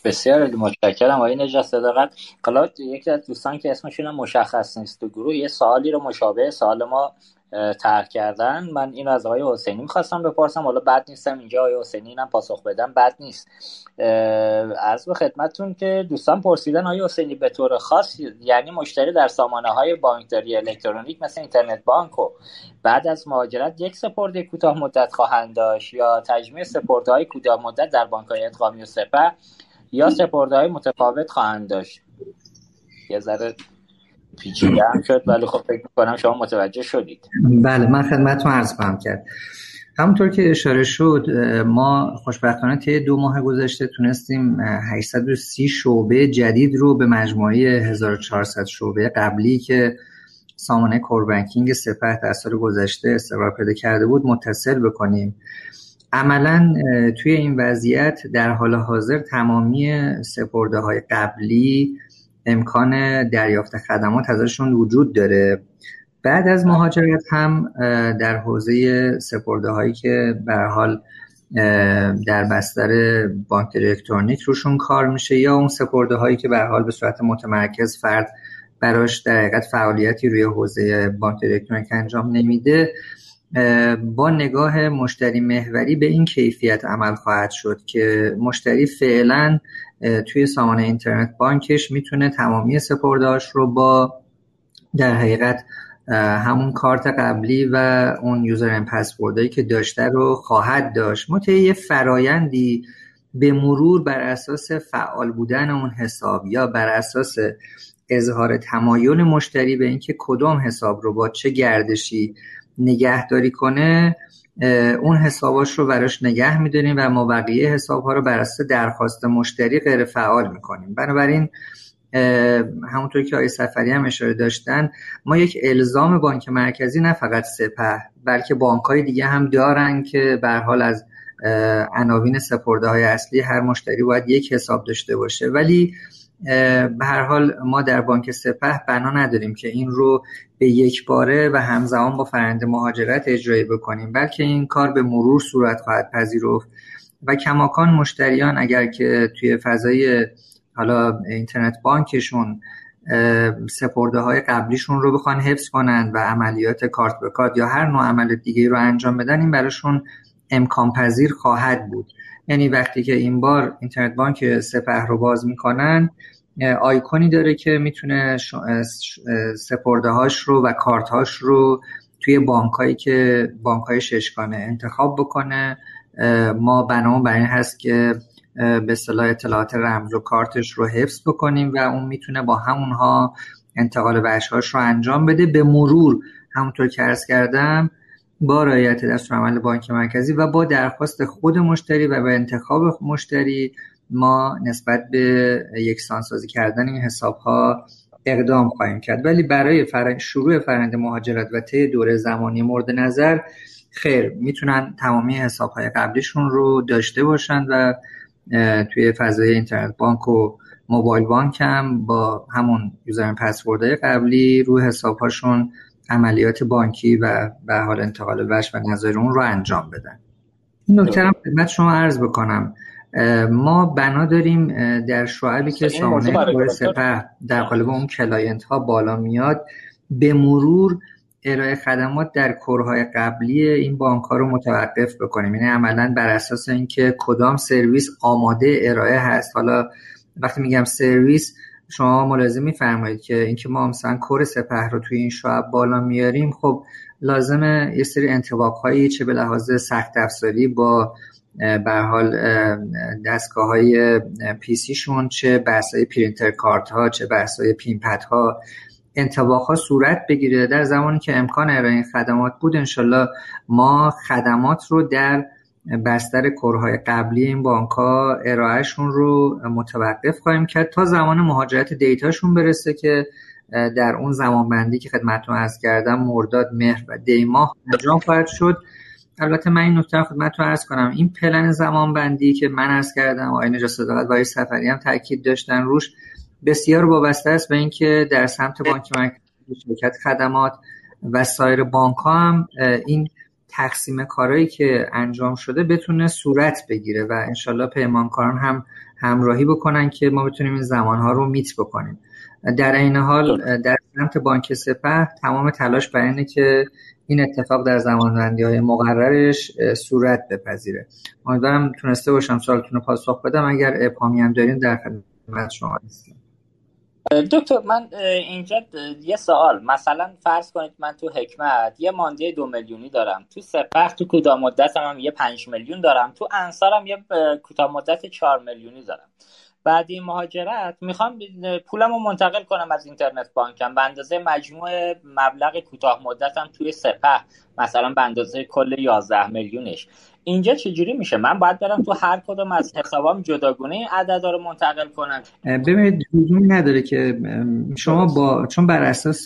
بسیار متشکرم آقای نژاد صداقت. حالا یکی از دوستان که اسمشون مشخص نیست تو گروه یه سوالی رو مشابه سوال ما طرح کردن. من اینو از آقای حسینی می‌خواستم بپرسم، حالا بد نیستم اینجا آقای حسینی هم پاسخ بدم، بد نیست. عرض به خدمتتون که دوستان پرسیدن آقای حسینی به طور خاص یعنی مشتری در سامانه‌های بانکداری الکترونیک مثل اینترنت بانک و بعد از مهاجرت یک سپرده کوتاه مدت خواهند داشت یا تجمیع سپرده‌های کوتاه مدت در بانک‌های ادغامی و سپه یا سپرده‌های متفاوت خواهند داشت؟ یه ذره پیچیده هم شد ولی خب فکر می‌کنم شما متوجه شدید. بله، من خدمتتون عرض خواهم کرد. همونطور که اشاره شد ما خوشبختانه طی 2 ماه گذشته تونستیم 830 شعبه جدید رو به مجموعه 1400 شعبه قبلی که سامانه کربنکینگ سپه در سال گذشته استقرار پیدا کرده بود متصل بکنیم. عملاً توی این وضعیت در حال حاضر تمامی سپرده‌های قبلی امکان دریافت خدمات ازشون وجود داره. بعد از مهاجرت هم در حوزه سپرده‌هایی که به هر حال در بستر بانک الکترونیک روشون کار میشه یا اون سپرده‌هایی که به هر حال به صورت متمرکز فرد براش در حقیقت فعالیتی روی حوزه بانک الکترونیک انجام نمیده، با نگاه مشتری محوری به این کیفیت عمل خواهد شد که مشتری فعلاً توی سامانه اینترنت بانکش میتونه تمامی سپرده‌هاش رو با در حقیقت همون کارت قبلی و اون یوزرنیم پسوردی که داشته رو خواهد داشت. ما طی یه فرایندی به مرور بر اساس فعال بودن اون حساب یا بر اساس اظهار تمایل مشتری به اینکه کدام حساب رو با چه گردشی نگهداری کنه اون حساباش رو براش نگه می‌داریم و ما بقیه حساب‌ها رو بر اساس درخواست مشتری غیر فعال می‌کنیم. بنابراین همونطور که آقای صفری هم اشاره داشتن، ما یک الزام بانک مرکزی نه فقط سپه بلکه بانک‌های دیگه هم دارن که به هر حال از عناوین سپرده‌های اصلی هر مشتری باید یک حساب داشته باشه، ولی به هر حال ما در بانک سپه بنا نداریم که این رو به یک باره و همزمان با فرآیند مهاجرت اجرایی بکنیم، بلکه این کار به مرور صورت خواهد پذیرفت و کماکان مشتریان اگر که توی فضای حالا اینترنت بانکشون سپرده‌های قبلیشون رو بخوان حفظ کنن و عملیات کارت به کارت یا هر نوع عمل دیگه‌ای رو انجام بدن این براشون امکان پذیر خواهد بود. یعنی وقتی که این بار اینترنت بانک سپه رو باز میکنن آیکونی داره که میتونه سپرده‌هاش رو و کارت‌هاش رو توی بانک‌های ششگانه انتخاب بکنه. ما بنامون بر این هست که به اصطلاح اطلاعات رمز و کارتش رو حفظ بکنیم و اون میتونه با همونها انتقال وجه‌هاش رو انجام بده. به مرور همونطور که عرض کردم با رعایت دستورالعمل بانک مرکزی و با درخواست خود مشتری و به انتخاب مشتری ما نسبت به یکسانسازی کردن این حساب‌ها اقدام خواهیم کرد. ولی برای شروع فرآیند مهاجرت و طی دوره زمانی مورد نظر خیر میتونن تمامی حساب‌های قبلیشون رو داشته باشن و توی فضای اینترنت بانک و موبایل بانک هم با همون یوزرنیم پسوردهای قبلی رو حساب‌هاشون عملیات بانکی و به حال انتقال وجه و نظر اون رو انجام بدن. این نکته هم خدمت شما عرض بکنم، ما بنا داریم در شعبی که سامانه کار سپه در قالب اون کلاینت ها بالا میاد به مرور ارائه خدمات در کورهای قبلی این بانک ها رو متوقف بکنیم، یعنی عملا بر اساس اینکه کدام سرویس آماده ارائه هست. حالا وقتی میگم سرویس شما ملازم می‌فرمایید که اینکه ما مثلا کور سپه رو توی این شعب بالا میاریم، خب لازمه یه سری انطباق‌هایی چه به لحاظ سخت افزاری با به حال دستگاه‌های پی سی شون، چه بحث‌های پرینتر کارت‌ها، چه بحث‌های پین پدها، انطباق‌ها صورت بگیره. در زمانی که امکان ارائه این خدمات بود انشالله ما خدمات رو در بستر کورهای قبلی این بانک‌ها ارائهشون رو متوقف خواهیم کرد تا زمان مهاجرت دیتاشون برسه که در اون زمانبندی که خدمتتون عرض کردم مرداد، مهر و دی ماه انجام خواهد شد. البته من این نکته خدمتتون عرض کنم، این پلن زمانبندی که من عرض کردم، آقای نژاد صداقت و آقای صفری هم تاکید داشتن روش، بسیار وابسته است به اینکه در سمت بانک مرکزی، شرکت خدمات و سایر بانک‌ها هم این تقسیم کارهایی که انجام شده بتونه صورت بگیره و انشالله پیمانکاران هم همراهی بکنن که ما بتونیم این زمانها رو میت بکنیم. در این حال در سمت بانک سپه تمام تلاش برای اینه که این اتفاق در زمانبندی‌های مقررش صورت بپذیره. امیدوارم تونسته باشم سوالتون رو پاسخ بدم. اگر ابهامی هم دارین در خدمت شما هستم. دکتر من اینجا یه سوال، مثلا فرض کنید من تو حکمت یه مانده 2 میلیونی دارم، تو سپه تو کوتاه مدت هم یه 5 میلیون دارم، تو انصارم یه کوتاه مدت 4 میلیونی دارم. بعد این مهاجرت میخوام پولم رو منتقل کنم از اینترنت بانکم به اندازه مجموع مبلغ کوتاه مدتم توی سپه، مثلا به اندازه کل 11 میلیونش. اینجا چجوری میشه؟ من باید برم تو هر کدوم از حسابام جداگونه این عددا رو منتقل کنم؟ ببینید لزومی نداره که شما چون بر اساس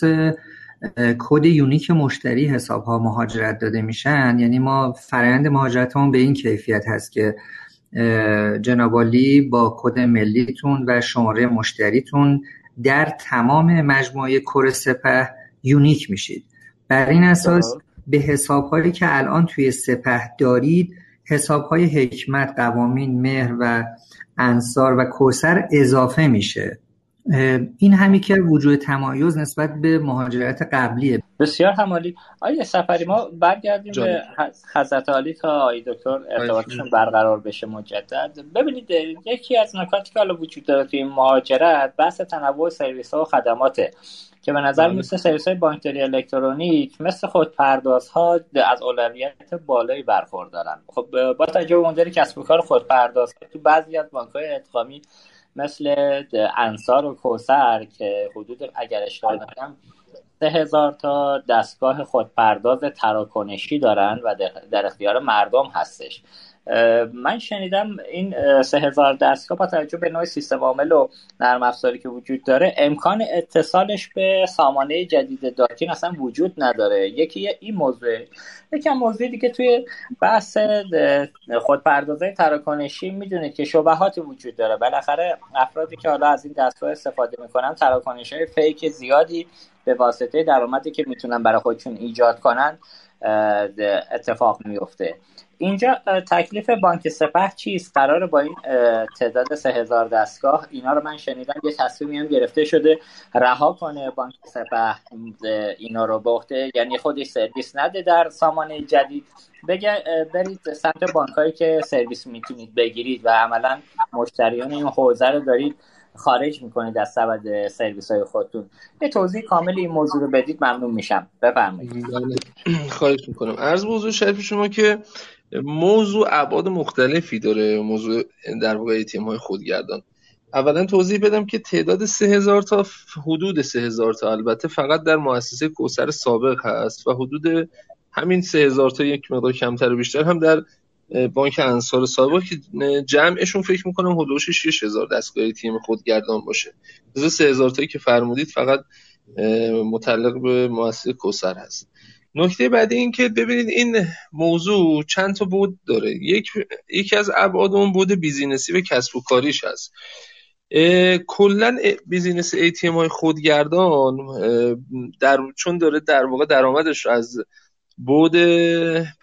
کد یونیک مشتری حساب‌ها مهاجرت داده میشن، یعنی ما فرآیند مهاجرتمون به این کیفیت هست که جنابعالی با کد ملیتون و شماره مشتریتون در تمام مجموعه کور سپه یونیک میشید. بر این اساس به حساب‌هایی که الان توی سپه دارید، حساب‌های حکمت، قوامین، مهر و انصار و کوثر اضافه میشه. این همی که وجود تمایز نسبت به مهاجرت قبلیه. بسیار همالی. آیه صفری ما برگردیم به حضرت عالی تا آیه دکتر ارتباطشون برقرار بشه مجدد. ببینید یکی از نکاتی که حالا وجود داره توی مهاجرت بحث تنوع سرویس‌ها و خدماته که به نظر میسه سرویس‌های بانکداری الکترونیک مثل خودپردازها از اولویت بالایی برخوردارن. خب با توجه به مدل کسب و کار خودپردازها تو بعضی از بانک‌های ادغامی مثل انصار و کوثر که حدود اگر اشتباه نکنم 3000 تا دستگاه خودپرداز تراکنشی دارن و در اختیار مردم هستش. من شنیدم این 3000 دستگاه با توجه به نوع سیستم عامل و نرم افزاری که وجود داره امکان اتصالش به سامانه جدید داتین اصلا وجود نداره. یکی این موضوع، یکی هم موضوعی دیگه توی بحث خودپردازهای تراکنشی میدونید که شبهات وجود داره. بالاخره افرادی که حالا از این دستگاه استفاده میکنن تراکنش‌های فیک زیادی به واسطه درآمدی که میتونن برای خودشون ایجاد کنن اتفاق میفته. اینجا تکلیف بانک سپه چیست؟ قراره با این تعداد 3000 دستگاه، اینا رو من شنیدم یه تصمیمی هم گرفته شده رها کنه بانک سپه اینا رو به عهده، یعنی خودش سرویس نده در سامانه جدید، بگه برید سمت بانکایی که سرویس میتونید بگیرید و عملا مشتریان این حوزه رو دارید خارج میکنید از سبد سرویس‌های خودتون. یه توضیح کامل این موضوع رو بدید ممنون میشم. بفرمایید. خواهش میکنم. عرض بزرگ شریف شما که موضوع ابعاد مختلفی داره، موضوع در واقع تیم‌های خودگردان. اولا توضیح بدم که تعداد 3000 تا حدود 3000 تا البته فقط در مؤسسه کوثر سابق هست و حدود همین 3000 تا یک مقدار کمتر و بیشتر هم در بانک انصار سابق که جمعشون فکر می‌کنم حدود 6000 دستگاه تیم خودگردان باشه. از 3000 تایی که فرمودید فقط متعلق به مؤسسه کوثر هست. نکته بعدی این که ببینید این موضوع چند تا بود داره. یکی از ابعاد اون بود بیزینسی و کسب و کاریش هست. کلا بیزینس ATM های خودگردان چون داره در واقع درآمدش از بود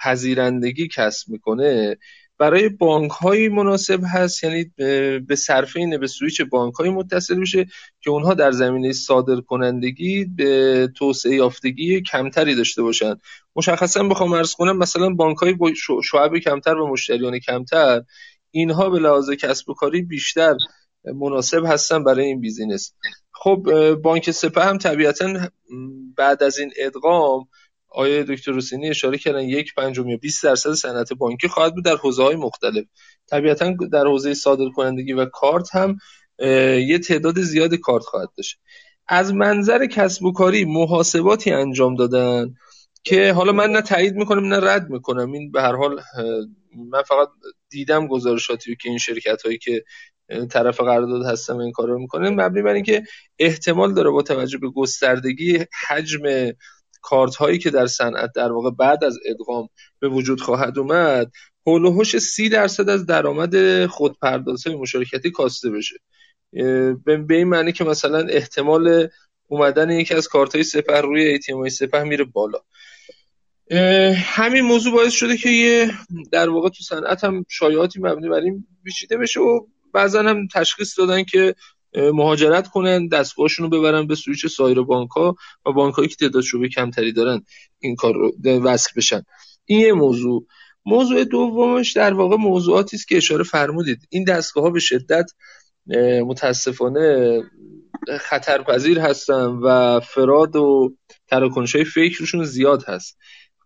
پذیرندگی کسب میکنه، برای بانک های مناسب هست، یعنی به صرفین به سویچ بانک های متصل میشه که اونها در زمینه صادرکنندگی به توسعه یافتگی کمتری داشته باشن. مشخصا بخوام عرض کنم مثلا بانک های با شعب کمتر و مشتریان کمتر، اینها به لحاظ کسب و کاری بیشتر مناسب هستن برای این بیزینس. خب بانک سپه هم طبیعتا بعد از این ادغام آیه دکتر حسینی اشاره کردن 1/5 یا 20% صنعت بانکی خواهد بود در حوزه‌های مختلف. طبیعتاً در حوزه صادرکنندگی و کارت هم یه تعداد زیاد کارت خواهد داشت. از منظر کسب و کاری محاسباتی انجام دادن که حالا من نه تایید میکنم نه رد میکنم، این به هر حال من فقط دیدم گزارشاتی که این شرکت‌هایی که طرف قرارداد هستن این کارا رو میکنن، مبنی بر اینکه احتمال داره با توجه به گستردگی حجم کارت هایی که در صنعت در واقع بعد از ادغام به وجود خواهد اومد، حول و حوش 30% از درآمد خودپردازهای مشارکتی کاسته بشه. به این معنی که مثلا احتمال اومدن یکی از کارت های سپه روی ای‌تی‌ام های سپه میره بالا. همین موضوع باعث شده که یه در واقع تو صنعت هم شایعاتی مبنی بر این پیچیده بشه و بعضا هم تشخیص دادن که مهاجرت کنن، دستگاهشون رو ببرن به سویچ سایر بانک‌ها و بانک‌هایی که تعداد شعبه کمتری دارن این کار رو وصل بشن. این یه موضوع. موضوع دومش در واقع موضوعاتی است که اشاره فرمودید. این دستگاه‌ها به شدت متاسفانه خطرپذیر هستن و فراد و تراکنش‌های فیکشون زیاد هست.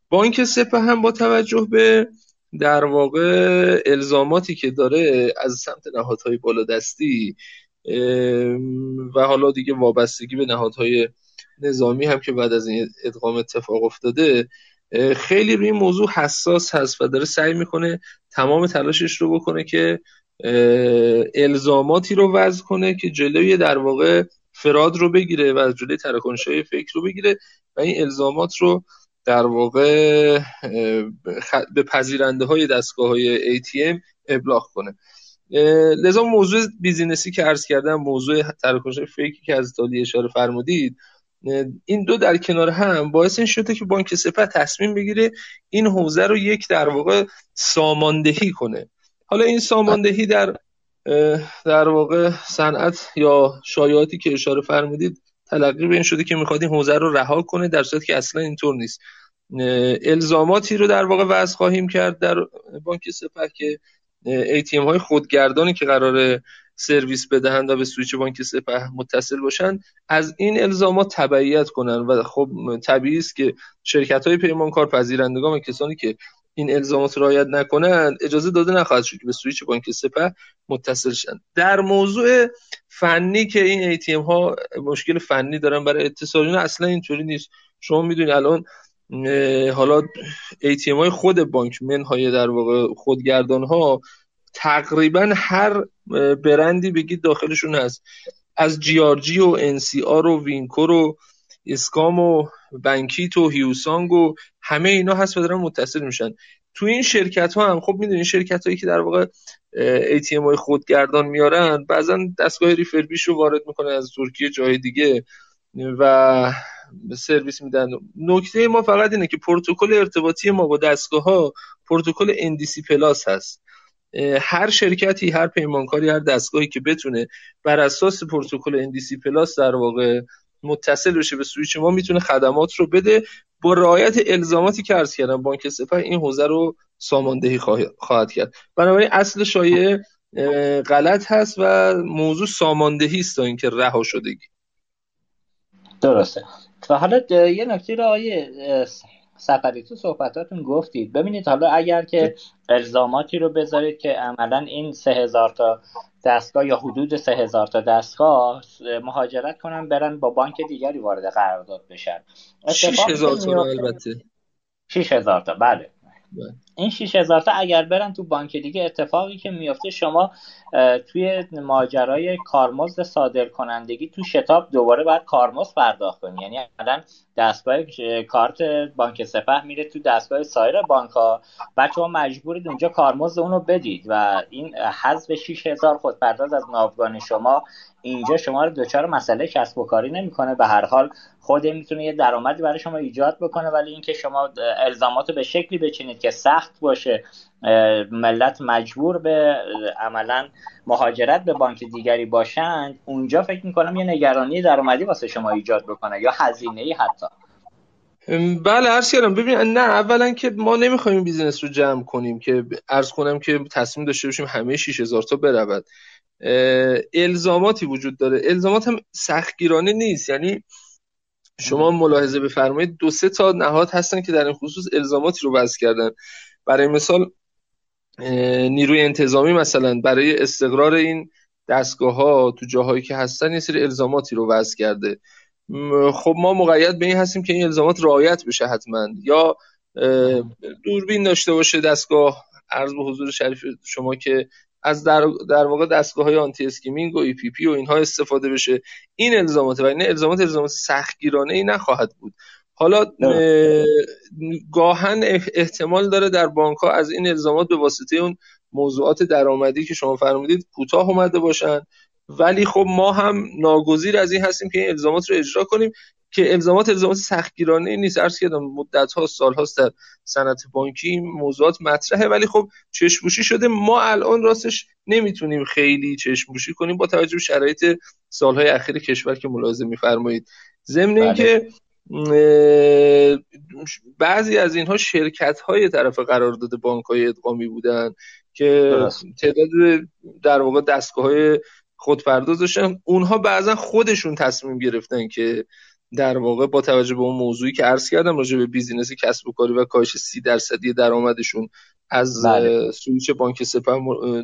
بانک سپه هم با توجه به در واقع الزاماتی که داره از سمت نهادهای بالادستی و حالا دیگه وابستگی به نهادهای نظامی هم که بعد از این ادغام اتفاق افتاده، خیلی روی این موضوع حساس هست و داره سعی میکنه تمام تلاشش رو بکنه که الزاماتی رو وضع کنه که جلوی در واقع فراد رو بگیره و جلوی تراکنش‌های فکر رو بگیره و این الزامات رو در واقع به پذیرنده های دستگاه های ATM ابلاغ کنه. لذا موضوع بیزینسی که عرض کردم، موضوع تراکنش فیکی که از تالی اشاره فرمودید، این دو در کنار هم باعث این شده که بانک سپه تصمیم بگیره این حوزه رو یک در واقع ساماندهی کنه. حالا این ساماندهی در واقع صنعت یا شایعاتی که اشاره فرمودید تلقی به این شده که میخواد این حوزه رو رها کنه، در صورتی که اصلا اینطور نیست. الزاماتی رو در واقع وضع خواهیم کرد در بانک سپه که ATM های خودگردانی که قراره سرویس بدهند و به سویچ بانک سپه متصل باشن از این الزامات تبعیت کنن و خب طبیعی است که شرکت های پیمانکار، پذیرندگان و کسانی که این الزامات رعایت نکنند اجازه داده نخواهد شد که به سویچ بانک سپه متصل شن. در موضوع فنی که این ATM ها مشکل فنی دارن برای اتصالیون، اصلا اینطوری نیست. شما میدونید الان حالا ATM های خود بانک منهای در واقع خودگردان ها تقریبا هر برندی بگید داخلشون هست، از GRG و NCR و وینکور و اسکام و بنکیت و هیوسانگ و همه اینا هست و دارن متصل میشن. تو این شرکت ها هم خب میدونین شرکت هایی که در واقع ATM های خودگردان میارن بعضا دستگاه ریفربیش رو وارد میکنن از ترکیه جای دیگه و به سرویس میدن. نکته ما فقط اینه که پروتکل ارتباطی ما با دستگاه‌ها پروتکل NDC پلاس هست. هر شرکتی، هر پیمانکاری، هر دستگاهی که بتونه بر اساس پروتکل NDC پلاس در واقع متصل بشه به سویچ ما میتونه خدمات رو بده با رعایت الزاماتی که عرض کردم. بانک سپه این حوزه رو ساماندهی خواهد کرد. بنابراین اصل شایعه غلط هست و موضوع ساماندهی است تا اینکه رها شدگی. درسته. و حالا یه نکته رو آقای صفری تو صحبتاتون گفتید. ببینید حالا اگر که الزاماتی رو بذارید که عملا این 3000 تا دستگاه یا حدود 3000 تا دستگاه مهاجرت کنن برن با بانک دیگری وارد قرارداد بشن. 6000 تا بله. این 6000 تا اگر برن تو بانک دیگه، اتفاقی که میفته شما توی ماجرای کارمزد صادر کنندگی تو شتاب دوباره باید کارمزد پرداخت کنی. یعنی الان دستگاه کارت بانک سپه میره تو دستگاه سایر بانک‌ها، بعد شما مجبورید اونجا کارمزد اونو بدید و این حذف 6000 خودپرداز از ناوگان شما اینجا شما رو دوچار مسئله کسب و کاری نمی‌کنه. به هر حال خود میتونه یه درآمدی برای شما ایجاد بکنه، ولی اینکه شما الزاماتو به شکلی بچینید که سخت باشه ملت مجبور به عملاً مهاجرت به بانک دیگری باشند، اونجا فکر میکنم یه نگرانی درآمدی واسه شما ایجاد بکنه یا هزینه‌ای حتی. بله عرض کردم. ببین نه، اولا که ما نمیخوایم بیزینس رو جمع کنیم که عرض کنم که تصمیم داشته باشیم همه 6000 تا برود. الزاماتی وجود داره، الزامات هم سختگیرانه نیست. یعنی شما ملاحظه بفرمایید دو سه تا نهاد هستن که در این خصوص الزاماتی رو وضع کردن. برای مثال نیروی انتظامی مثلا برای استقرار این دستگاه‌ها تو جاهایی که هستن یه سری الزاماتی رو وضع کرده. خب ما مقید به این هستیم که این الزامات رعایت بشه حتما، یا دوربین داشته باشه دستگاه. عرض به حضور شریف شما که از در واقع دستگاه‌های آنتی اسکیمینگ و ای پی پی و اینها استفاده بشه. این الزامات و این الزامات سختگیرانه‌ای نخواهد بود. حالا گاهن احتمال داره در بانک‌ها از این الزامات به واسطه اون موضوعات درآمدی که شما فرمودید کوتاه اومده باشن، ولی خب ما هم ناگزیر از این هستیم که این الزامات رو اجرا کنیم که الزامات سختگیرانه نیست. عرض کردم مدت‌ها سال‌هاست در صنعت بانکی موضوعات مطرحه، ولی خب چشم‌پوشی شده. ما الان راستش نمیتونیم خیلی چشم‌پوشی کنیم با توجه به شرایط سال‌های اخیر کشور که ملاحظه می‌فرمایید. ضمن اینکه بعضی از اینها شرکت‌های طرف قرارداد بانک‌های ادغامی بودن که تعداد در واقع دستگاه‌های خودپرداز داشتن، اونها بعضا خودشون تصمیم گرفتن که در واقع با توجه به اون موضوعی که عرض کردم راجع به بیزینس کسب و کاری و کاهش 30% درآمدشون از سویچ بانک سپه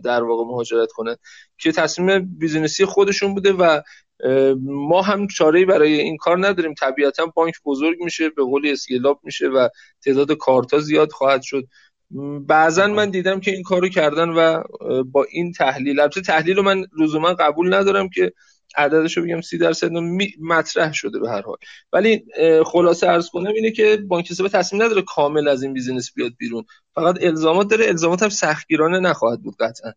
در واقع مهاجرت کنن که تصمیم بیزینسی خودشون بوده و ما هم چاره‌ای برای این کار نداریم. طبیعتاً بانک بزرگ میشه، به قول اسکیلاب میشه و تعداد کارتا زیاد خواهد شد. بعضا من دیدم که این کارو کردن و با این تحلیل، البته تحلیل رو من لزوما قبول ندارم که عددشو بگم 30% مطرح شده به هر حال، ولی خلاصه عرض کنم اینه که بانک سپه تصمیم نداره کامل از این بیزینس بیاد بیرون، فقط الزامات داره. الزامات هم سختگیرانه نخواهد بود قطعا.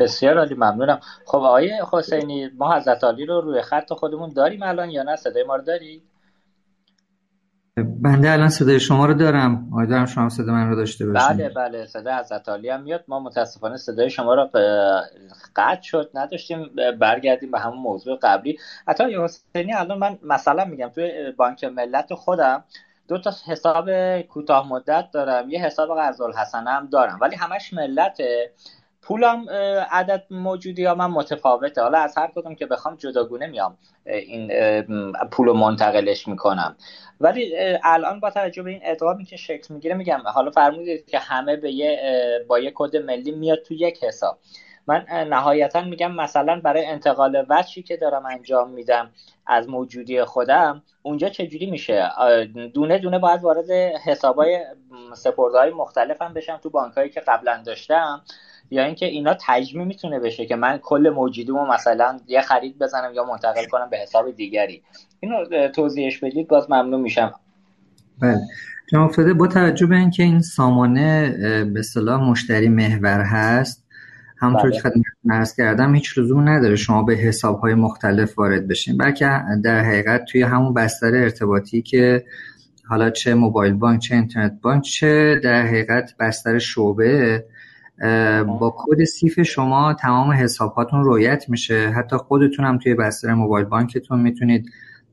بسیار عالی، ممنونم. خب آقای حسینی، ما حضرت علی رو روی خط خودمون داریم الان یا نه؟ صدای ما رو دارید؟ بنده الان صدای شما رو دارم. امیدوارم شما صدای من رو داشته باشید. بله صدای حضرت علی هم میاد. ما متاسفانه صدای شما رو قطع شد، نداشتیم. برگردیم به همون موضوع قبلی. عطای حسینی، الان من مثلا میگم توی بانک ملت خودم دو تا حساب کوتاه مدت دارم، یه حساب قرض‌الحسنه هم دارم، ولی همش ملته. پولم عدد موجودی ها من متفاوته. حالا از هر کدوم که بخوام جداگونه میام این پولو منتقلش میکنم. ولی الان با توجه به این ادغامی که شکل میگیره، میگم حالا فرمودید که همه با یه کد ملی میاد تو یک حساب. من نهایتا میگم مثلا برای انتقال وجهی که دارم انجام میدم از موجودی خودم، اونجا چجوری میشه؟ دونه دونه باید وارد حسابای سپرده‌های مختلفم بشم تو بانکایی که قبلا داشتم، یا اینکه اینا تجمیع میتونه بشه که من کل موجودیمو مثلا یه خرید بزنم یا منتقل کنم به حساب دیگری؟ اینو توضیحش بدید باز ممنون میشم. بله جناب افتاده، با توجه به اینکه این سامانه به اصطلاح مشتری محور هست، همونطور که خدمتتون عرض کردم هیچ لزومی نداره شما به حساب‌های مختلف وارد بشین، بلکه در حقیقت توی همون بستر ارتباطی که حالا چه موبایل بانک، چه اینترنت بانک، چه در حقیقت بستر شعبه، با کد سیف شما تمام حساباتون رعایت میشه. حتی خودتون هم توی بستر موبایل بانکتون میتونید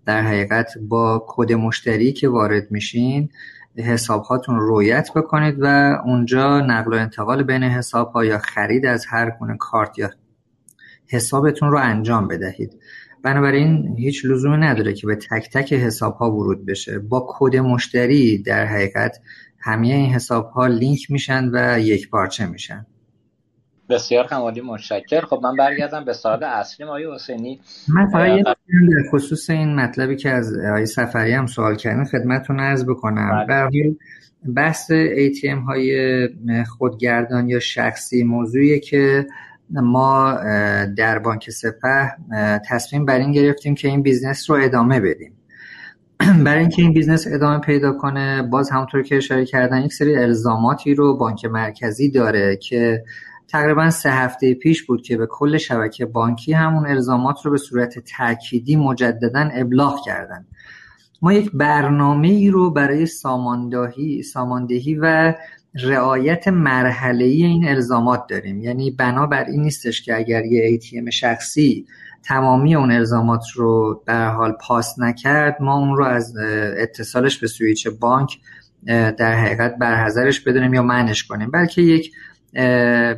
در حقیقت با کد مشتری که وارد میشین حساباتون رعایت بکنید و اونجا نقل و انتقال بین حساب‌ها یا خرید از هر گونه کارت یا حسابتون رو انجام بدهید. بنابراین هیچ لزومی نداره که به تک تک حساب‌ها ورود بشه. با کد مشتری در حقیقت همه این حساب‌ها لینک میشن و یک پارچه میشن. بسیار عالی، متشکرم. خب من برگردم به سوال اصلی آقای حسینی. من فقط یه در خصوص این مطلبی که از آقای صفری هم سوال کردن خدمتتون عرض بکنم. برای بحث ATM های خودگردان یا شخصی، موضوعیه که ما در بانک سپه تصمیم بر این گرفتیم که این بیزنس رو ادامه بدیم. برای اینکه این بیزنس ادامه پیدا کنه، باز همونطور که اشاره کردن یک سری الزاماتی رو بانک مرکزی داره که تقریبا 3 هفته پیش بود که به کل شبکه بانکی همون الزامات رو به صورت تأکیدی مجددا ابلاغ کردن. ما یک برنامه‌ای رو برای ساماندهی و رعایت مرحله‌ای این الزامات داریم. یعنی بنابر این نیستش که اگر یه ATM شخصی تمامی اون الزامات رو به هر حال پاس نکرد، ما اون رو از اتصالش به سویچ بانک در حقیقت برحذرش بدونیم یا منعش کنیم، بلکه یک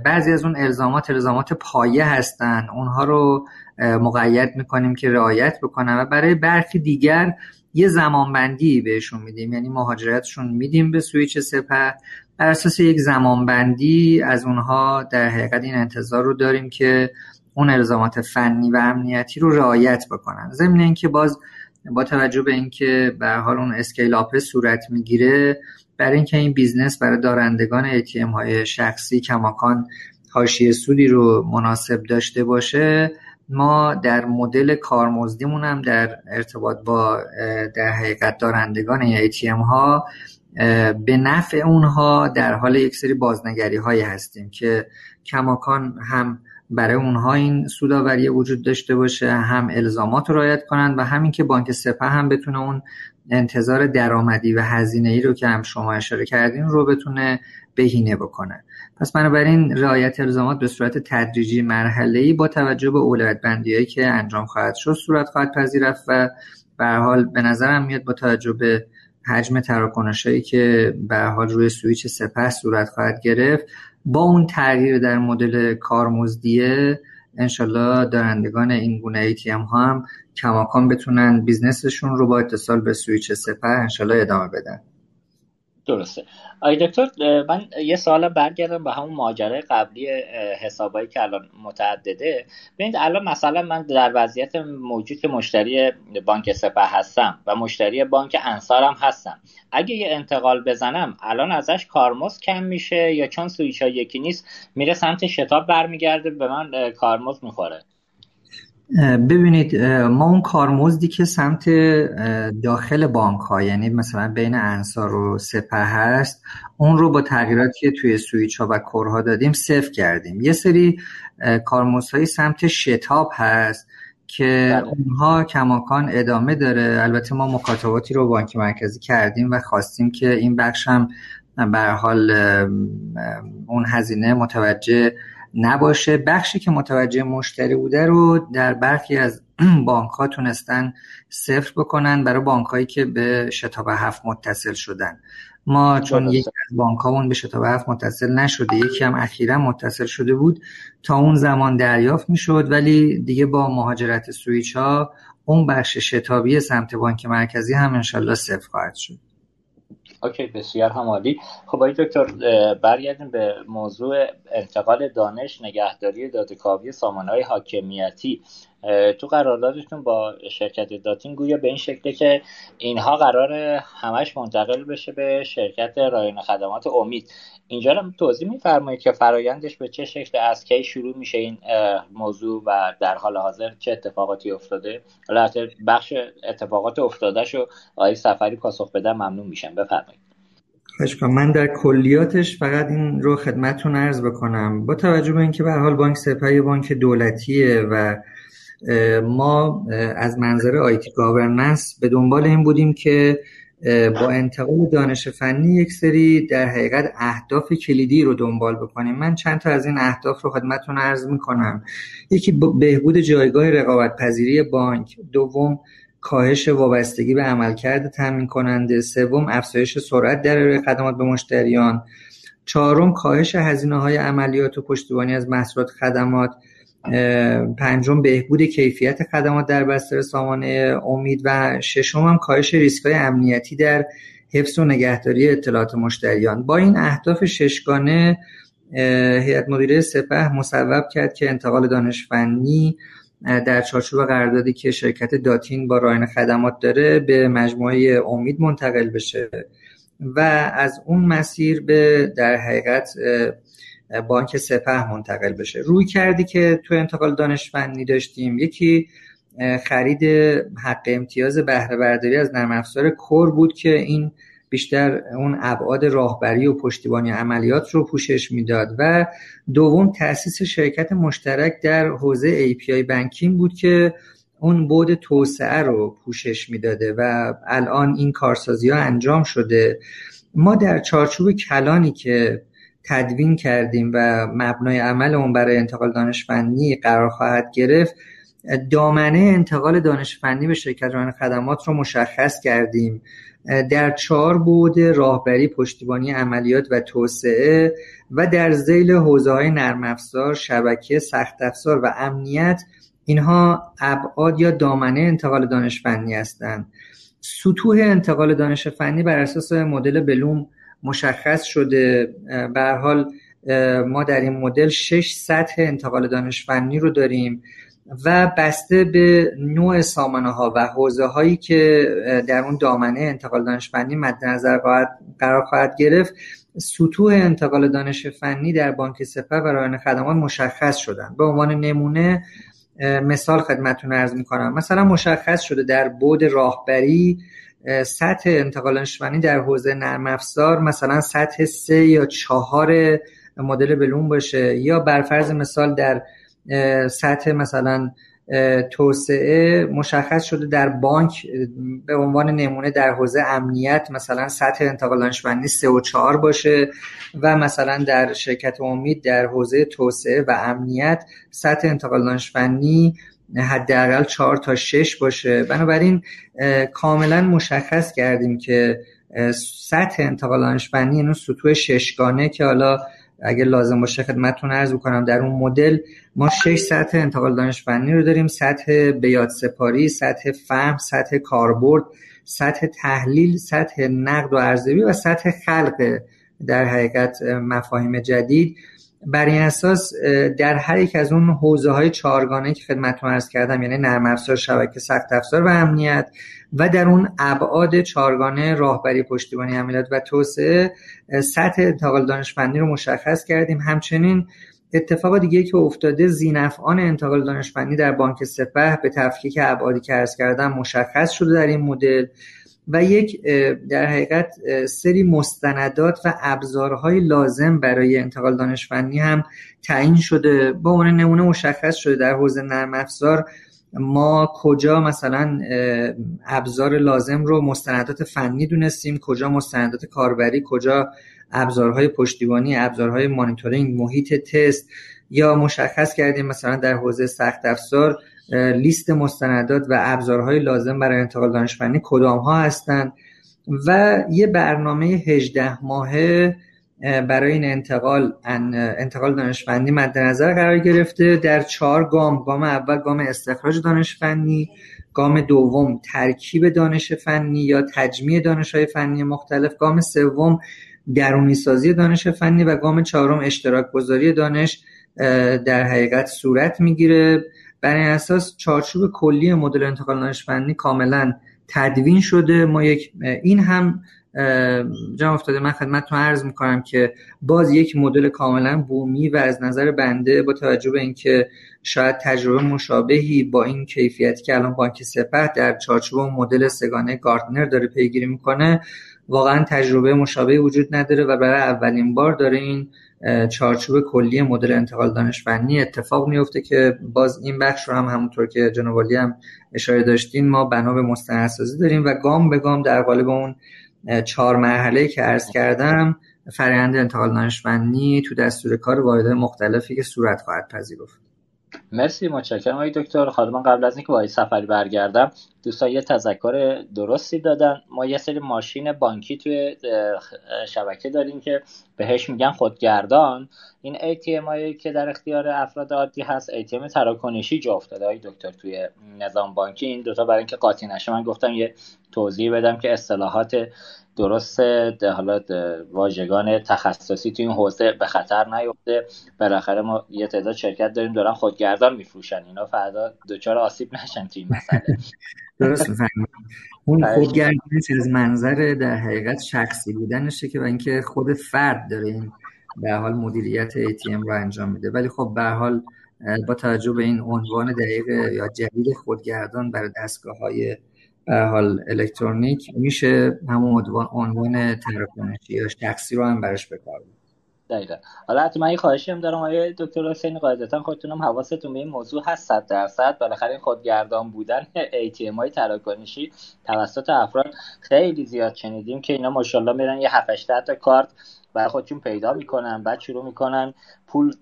بعضی از اون الزامات پایه هستن، اونها رو مقید میکنیم که رعایت بکنن و برای برخی دیگر یه زمانبندی بهشون میدیم، یعنی مهاجرتشون میدیم به سویچ سپه بر اساس یک زمانبندی. از اونها در حقیقت این انتظار رو داریم که اون الزامات فنی و امنیتی رو رعایت بکنن. ضمن اینکه باز با توجه به اینکه به هر حال اون اسکیل آپ صورت میگیره، برای اینکه این بیزنس برای دارندگان ATM های شخصی کماکان حاشیه سودی رو مناسب داشته باشه، ما در مدل کارمزدیمون هم در ارتباط با در حقیقت دارندگان ATM ها به نفع اونها در حال یک سری بازنگری هایی هستیم که کماکان هم برای اونها این سوداوری وجود داشته باشه، هم الزامات رو رعایت کنن و همین که بانک سپه هم بتونه اون انتظار درآمدی و هزینه‌ای رو که هم شما اشاره کردین رو بتونه بهینه بکنه. پس بنابراین رعایت الزامات به صورت تدریجی مرحله‌ای با توجه به اولویت بندیایی که انجام خواهد شد صورت خواهد پذیرفت و به هر حال به نظرم میاد با توجه به حجم تراکنشایی که به هر حال روی سویچ سپه صورت خواهد گرفت، با اون تغییر در مدل کارمزدیه انشالله دارندگان این گونه ATM ها هم کماکان بتونن بیزنسشون رو با اتصال به سویچ سپه انشالله ادامه بدن. درسته. آی دکتر، من یه سوال برگردم به همون ماجرای قبلی حسابایی که الان متعدده. ببینید الان مثلا من در وضعیت موجود که مشتری بانک سپه هستم و مشتری بانک انصارم هستم، اگه یه انتقال بزنم الان ازش کارمزد کم میشه یا چون سویچ‌ها یکی نیست میره سمت شتاب برمیگرده به من کارمزد میخوره؟ ببینید ما اون کارمزدی که سمت داخل بانک ها، یعنی مثلا بین انصار و سپه هست، اون رو با تغییراتی که توی سویچ ها و کورها دادیم صفر کردیم. یه سری کارمزدهای سمت شتاب هست که اونها کماکان ادامه داره. البته ما مکاتباتی رو بانک مرکزی کردیم و خواستیم که این بخش هم به هر حال اون هزینه متوجه نباشه. بخشی که متوجه مشتری بوده رو در برخی از بانک ها تونستن صفر بکنن برای بانک هایی که به شتاب 7 متصل شدن. ما چون یکی از بانک هامون به شتاب 7 متصل نشده، یکی هم اخیرا متصل شده بود، تا اون زمان دریافت می شد، ولی دیگه با مهاجرت سویچ ها اون بخش شتابی سمت بانک مرکزی هم انشالله صفر خواهد شد. اوکی، بسیار همالی. خب آقای دکتر، برگردیم به موضوع انتقال دانش، نگهداری داده‌کاوی سامانه‌های حاکمیتی. تو قراردادتون با شرکت داتین گویا به این شکله که اینها قراره همش منتقل بشه به شرکت رایانه خدمات امید. اینجا رو توضیح می‌فرمایید که فرایندش به چه شکل، از کی شروع میشه این موضوع و در حال حاضر چه اتفاقاتی افتاده؟ حالا بخش اتفاقات افتادهشو آقای صفری پاسخ بدن ممنون میشم. بفرمایید. من در کلیاتش فقط این رو خدمتتون عرض بکنم. با توجه به اینکه به هر حال بانک سپه بانک دولتیه و ما از منظر آیتی گاورننس به دنبال این بودیم که با انتقال دانش فنی یک سری در حقیقت اهداف کلیدی رو دنبال بکنیم. من چند تا از این اهداف رو خدمتتون عرض میکنم. یکی بهبود جایگاه رقابت پذیری بانک، دوم کاهش وابستگی به عملکرد تامین کننده، سوم افزایش سرعت در ارائه خدمات به مشتریان، چهارم کاهش هزینه‌های عملیات و پشتیبانی از محصولات خدمات، پنجم بهبود کیفیت خدمات در بستر سامانه امید و ششم هم کاهش ریسک‌های امنیتی در حفظ و نگهداری اطلاعات مشتریان. با این اهداف ششگانه هیئت مدیره سپه مصوب کرد که انتقال دانش فنی در چارچوب قراردادی که شرکت داتین با رایانه خدمات داره به مجموعه امید منتقل بشه و از اون مسیر به در حقیقت بانک سپه منتقل بشه. روی کردی که تو انتقال دانش فنی داشتیم، یکی خرید حق امتیاز بهره برداری از نرم افزار کور بود که این بیشتر اون ابعاد راهبری و پشتیبانی عملیات رو پوشش میداد، و دوم تأسیس شرکت مشترک در حوزه API بانکینگ بود که اون بعد توسعه رو پوشش میداده و الان این کارسازی ها انجام شده. ما در چارچوب کلانی که تدوین کردیم و مبنای عمل اون برای انتقال دانش فنی قرار خواهد گرفت، دامنه انتقال دانش فنی به شرکت رایانه خدمات رو مشخص کردیم. در 4 بعد راهبری، پشتیبانی عملیات و توسعه، و در ذیل حوزه‌های نرم افزار، شبکه، سخت افزار و امنیت، اینها ابعاد یا دامنه انتقال دانش فنی هستند. سطوح انتقال دانش فنی بر اساس مدل بلوم مشخص شده. به هر حال ما در این مدل 6 سطح انتقال دانش فنی رو داریم و بسته به نوع سامانه ها و حوزه هایی که در اون دامنه انتقال دانش فنی مد نظر قرار خواهد گرفت، سطوح انتقال دانش فنی در بانک سپه و رایانه خدمات مشخص شدن. به عنوان نمونه مثال خدمتتون عرض می‌کنم، مثلا مشخص شده در بعد راهبری سطح انتقال دانش فنی در حوزه نرم افزار مثلا سطح 3 یا 4 مدل بلوم باشه، یا بر فرض مثال در سطح مثلا توسعه مشخص شده در بانک به عنوان نمونه در حوزه امنیت مثلا سطح انتقال دانش فنی 3 و 4 باشه، و مثلا در شرکت امید در حوزه توسعه و امنیت سطح انتقال دانش فنی حداقل 4 تا 6 باشه. بنابراین کاملا مشخص کردیم که سطح انتقال دانش فنی اون سطوح 6 گانه که حالا اگه لازم باشه خدمتتون عرض بکنم در اون مدل ما 6 سطح انتقال دانش فنی رو داریم: سطح بیاد سپاری، سطح فهم، سطح کاربرد، سطح تحلیل، سطح نقد و ارزیابی و سطح خلق در حقیقت مفاهیم جدید. بر این اساس در هر یک از اون حوزه‌های 4 گانه که خدمتتون عرض کردم، یعنی نرم افزار، شبکه، سخت افزار و امنیت، و در اون ابعاد 4 گانه راهبری، پشتیبانی عملیات و توسعه، سطح انتقال دانش فنی رو مشخص کردیم. همچنین اتفاق دیگه که افتاده، ذینفعان انتقال دانش فنی در بانک سپه به تفکیک ابعادی که عرض کردم مشخص شده در این مدل، و یک در حقیقت سری مستندات و ابزارهای لازم برای انتقال دانش فنی هم تعیین شده. با اون نمونه مشخص شده در حوزه نرم افزار ما کجا مثلا ابزار لازم رو مستندات فنی دونستیم، کجا مستندات کاربری، کجا ابزارهای پشتیبانی، ابزارهای مانیتورینگ، محیط تست، یا مشخص کردیم مثلا در حوزه سخت افزار لیست مستندات و ابزارهای لازم برای انتقال دانش فنی کدام ها هستند، و یه برنامه 18 ماهه برای این انتقال دانش فنی مد نظر قرار گرفته در 4 گام. گام اول گام استخراج دانش فنی، گام دوم ترکیب دانش فنی یا تجمیع دانش‌های فنی مختلف، گام سوم درونی سازی دانش فنی، و گام چهارم اشتراک گذاری دانش در حقیقت صورت میگیره. بر این اساس چارچوب کلی مدل انتقال دانش فنی کاملا تدوین شده. ما این هم جا افتاده، من خدمتتون عرض میکنم که باز یک مدل کاملا بومی و از نظر بنده با توجه به اینکه شاید تجربه مشابهی با این کیفیتی که الان بانک سپه در چارچوب مدل 3 گانه گارتنر داره پیگیری میکنه، واقعا تجربه مشابهی وجود نداره و برای اولین بار داره این چارچوب کلی مدل انتقال دانش فنی اتفاق میفته که باز این بخش رو هم همونطور که جناب والی هم اشاره داشتین ما بنا به مستندسازی داریم و گام به گام در قالب اون 4 مرحله که عرض کردم فرآیند انتقال دانش فنی تو دستور کار واحدهای مختلفی که صورت خواهد پذیرفت. مرسی، متشکرم آقای دکتر. حالا من قبل از اینکه با آقای صفری برگردم، دوستان یه تذکر درستی دادن. ما یه سری ماشین بانکی توی شبکه داریم که بهش میگن خودگردان. این ATM‌هایی که در اختیار افراد عادی هست، ATM تراکنشی جا افتاده آقای دکتر توی نظام بانکی. این دوتا برای اینکه قاطی نشه من گفتم یه توضیح بدم که اصطلاحات درسته، حالا واژگان تخصصی تو این حوزه به خطر نیفته. بالاخره ما یه تعداد شرکت داریم دارن خودگردان میفروشن، اینا فردا دوچار آسیب نشن تو این مسئله. درست میفهمید. اون خودگردانی از منظر در حقیقت شخصی بودنشه که و اینکه خود فرد داره این به حال مدیریت ATM رو انجام میده. ولی خب به حال با توجه به این عنوان دقیق یا جدید خودگردان برای دستگاه‌های به حال الکترونیک، میشه همون عنوان تراکنشی یا شخصی رو هم براش بکار بود. دقیقاً. حالا حتی من یه خواهشی هم دارم آقای دکتر حسینی، قاعدتاً خودتونم حواستون به این موضوع هست 100%. بالاخره این خودگردان بودن ATM‌های تراکنشی توسط افراد خیلی زیاد شنیدیم که اینا ماشاءالله میرن یه 7 8 تا کارت برای خودشون پیدا میکنن، بعد شروع میکنن پول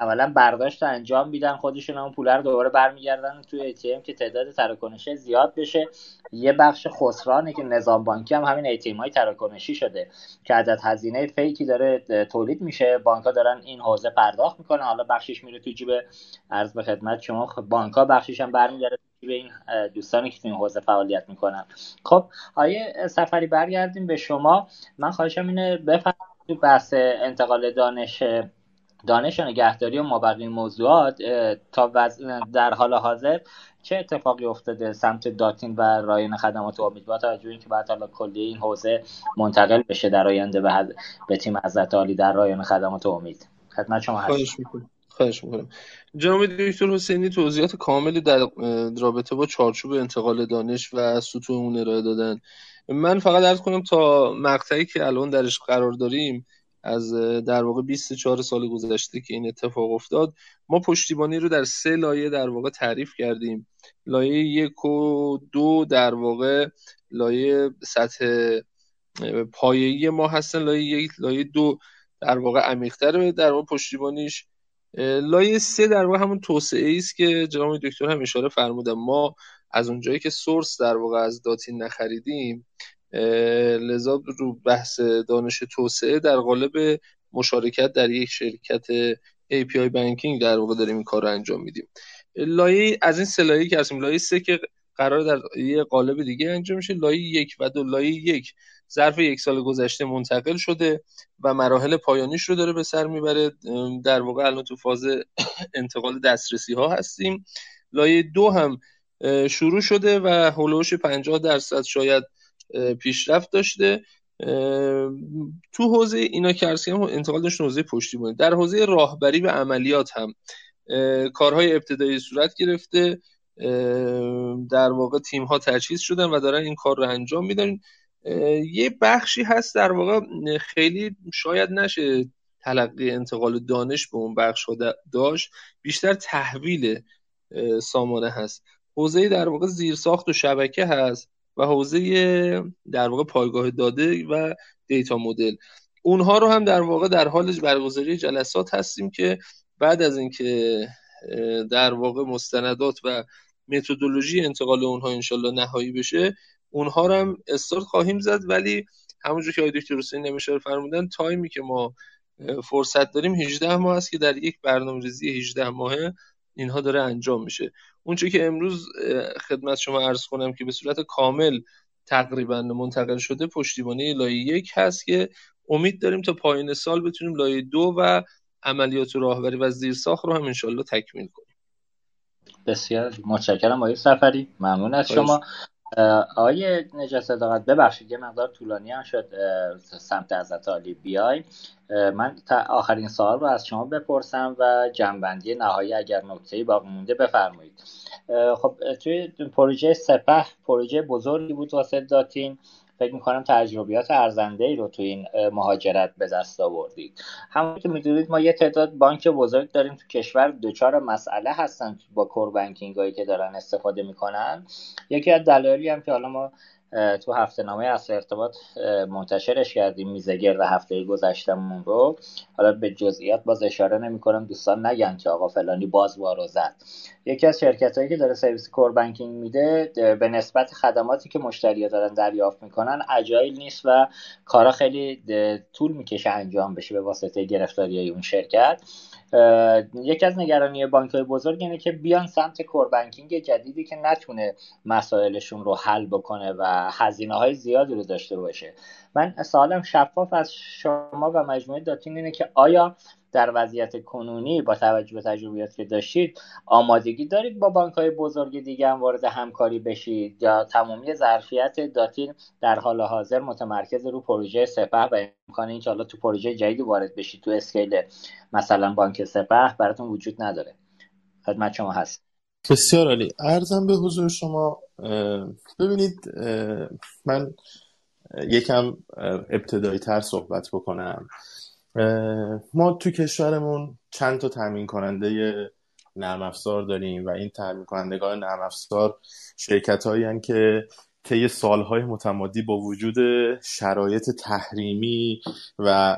اولا برداشت انجام میدن، خودشون اون پول رو دوباره برمیگردن توی ATM که تعداد تراکنش زیاد بشه. یه بخش خسرانه که نظام بانکی هم همین ATM های تراکنشی شده که عدد هزینه فیکی داره تولید میشه، بانک‌ها دارن این حوزه پرداخت میکنن، حالا بخشش میره تو جیب عرض به خدمت شما بانک‌ها، بخشش هم برمیگرده به این دوستانی که تو این حوزه فعالیت میکنن. خب آیه صفری برگردیم به شما. من خواهشم اینه بفرمایید تو بحث انتقال دانش و نگهداری و مابقی موضوعات تا در حال حاضر چه اتفاقی افتاده سمت داتین و رایانه خدمات امید با توجه به اینکه بعد حالا کلیه این حوزه منتقل بشه در آینده به تیم حضرت عالی در رایانه خدمات امید؟ خدمت شما هستم. خواهش می‌کنم. جناب دکتر حسینی توضیحات کاملی در رابطه با چارچوب انتقال دانش و سطوح اون ارائه دادن. من فقط عرض کنم تا مقطعی که الان درش قرار داریم از در واقع 24 سال گذشته که این اتفاق افتاد، ما پشتیبانی رو در 3 لایه در واقع تعریف کردیم. لایه 1 و 2 در واقع لایه سطح پایه‌ای ما هستن. لایه 1 لایه 2 در واقع عمیق‌تر در واقع پشتیبانیش. لایه 3 در واقع همون توسعه است که جناب دکتر هم اشاره فرمودن. ما از اونجایی که سورس در واقع از داتین نخریدیم، لذا رو بحث دانش توسعه در قالب مشارکت در یک شرکت API بانکینگ در واقع داریم این کار رو انجام میدیم. لایه از این 3 لایه که هستیم، لایه 3 که قرار در یه قالب دیگه انجام میشه، لایه 1 و 2. لایه 1 ظرف 1 سال گذشته منتقل شده و مراحل پایانیش رو داره به سر میبره. در واقع الان تو فاز انتقال دسترسی ها هستیم. لایه 2 هم شروع شده و هولوش 50% شاید پیشرفت داشته. تو حوزه اینا کرسی هم انتقال داشته، حوزه پشتیبانی. در حوزه راهبری و عملیات هم کارهای ابتدایی صورت گرفته، در واقع تیم ها تجهیز شدن و دارن این کار رو انجام میدن. یه بخشی هست در واقع خیلی شاید نشه تلقی انتقال دانش به اون بخش ها داشت، بیشتر تحویل سامانه هست. حوزه در واقع زیرساخت و شبکه هست و حوزه در واقع پایگاه داده و دیتا مدل. اونها رو هم در واقع در حال برگزاری جلسات هستیم که بعد از اینکه در واقع مستندات و متدولوژی انتقال اونها انشالله نهایی بشه، اونها رو هم استارت خواهیم زد. ولی همونجور که آقای دکتر حسینی نمیشه فرمودن، تایمی که ما فرصت داریم 18 ماه است که در یک برنامه‌ریزی 18 ماهه اینها داره انجام میشه. اونچه که امروز خدمت شما عرض کنم که به صورت کامل تقریبا منتقل شده، پشتیبانی لایه 1 هست که امید داریم تا پایان سال بتونیم لایه 2 و عملیات راهبری و زیرساخت رو هم انشالله تکمیل کنیم. بسیار متشکرم آقای صفری، ممنون از شما. آقای نجات صداقت ببخشید یه مقدار طولانی هم شد سمت حضرت عالی بیای. من تا آخرین سوال رو از شما بپرسم و جنبندی نهایی اگر نکته‌ای باقی مونده بفرمایید. خب توی پروژه سپه، پروژه بزرگی بود واسه داتین، فکر می‌کنم تجربیات ارزنده‌ای رو تو این مهاجرت به دست آوردید. همون که می‌دونید ما یه تعداد بانک بزرگ داریم تو کشور، دوچار مسئله هستن با کوربنکینگایی که دارن استفاده می‌کنن. یکی از دلایلی هم که حالا ما تو هفته‌نامه اصل ارتباط منتشرش کردیم، میزگرد هفته گذشتهمون رو، حالا به جزئیات باز اشاره نمی‌کنم دوستان نگن که آقا فلانی باز وارو زد. یکی از شرکتایی که داره سرویس کوربنکینگ میده به نسبت خدماتی که مشتری‌ها دارن دریافت می‌کنن اجایل نیست و کارا خیلی طول می‌کشه انجام بشه به واسطه گرفتاریای اون شرکت. یکی از نگرانی بانک‌های بزرگ اینه که بیان سمت کوربنکینگ جدیدی که نتونه مسائلشون رو حل بکنه و هزینه‌های زیادی رو داشته باشه. من سوالم شفاف از شما و مجموعه داتین اینه که آیا در وضعیت کنونی با توجه به تجربیات که داشتید آمادگی دارید با بانک‌های بزرگ دیگه هم وارد همکاری بشید یا تمامی ظرفیت داتین در حال حاضر متمرکز رو پروژه سپه و امکان اینشالله تو پروژه جدید وارد بشید تو اسکیل مثلا بانک سپه براتون وجود نداره؟ خدمت شما هست. بسیار عالی. عرضم به حضور شما، ببینید من یکم ابتدایی تر صحبت بکنم. ما تو کشورمون چند تا تامین کننده نرم افزار داریم و این تامین کنندگان نرم افزار شرکت‌هایی هستند که طی سال‌های متمادی با وجود شرایط تحریمی و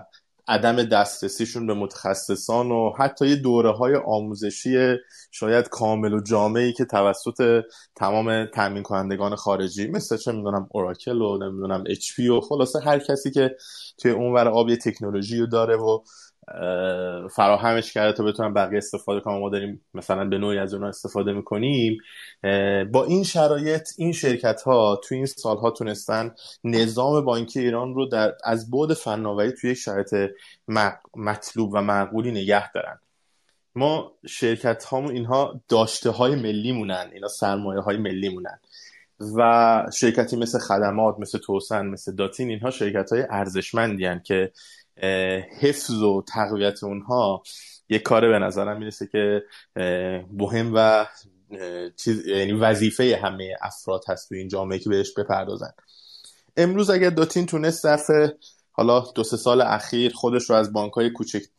عدم دسترسیشون به متخصصان و حتی دوره‌های آموزشی شاید کامل و جامعی که توسط تمام تامین کنندگان خارجی مثل چه میدونم اوراکل و نمیدونم اچ پی و خلاصه هر کسی که توی اونور آب یه تکنولوژی رو داره و فراهمش کرده تا بتونن بقیه استفاده کنن، ما داریم مثلا به نوعی از اونها استفاده میکنیم. با این شرایط این شرکت ها توی این سالها تونستن نظام بانکی ایران رو از بعد فناوری توی یک شرایط مطلوب و معقولی نگه دارن. ما شرکت هامون اینها داشته های ملی مونن، اینا سرمایه های ملی مونن و شرکتی مثل خدمات، مثل توسن، مثل داتین، اینها شرکت های ارزشمندی هستند که حفظ و تقویت اونها یک کار به نظرم میرسه که مهم و چیز یعنی وظیفه همه افراد هست توی این جامعه که بهش بپردازن. امروز اگر داتین تونست ظرف حالا 2-3 سال اخیر خودش رو از بانک‌های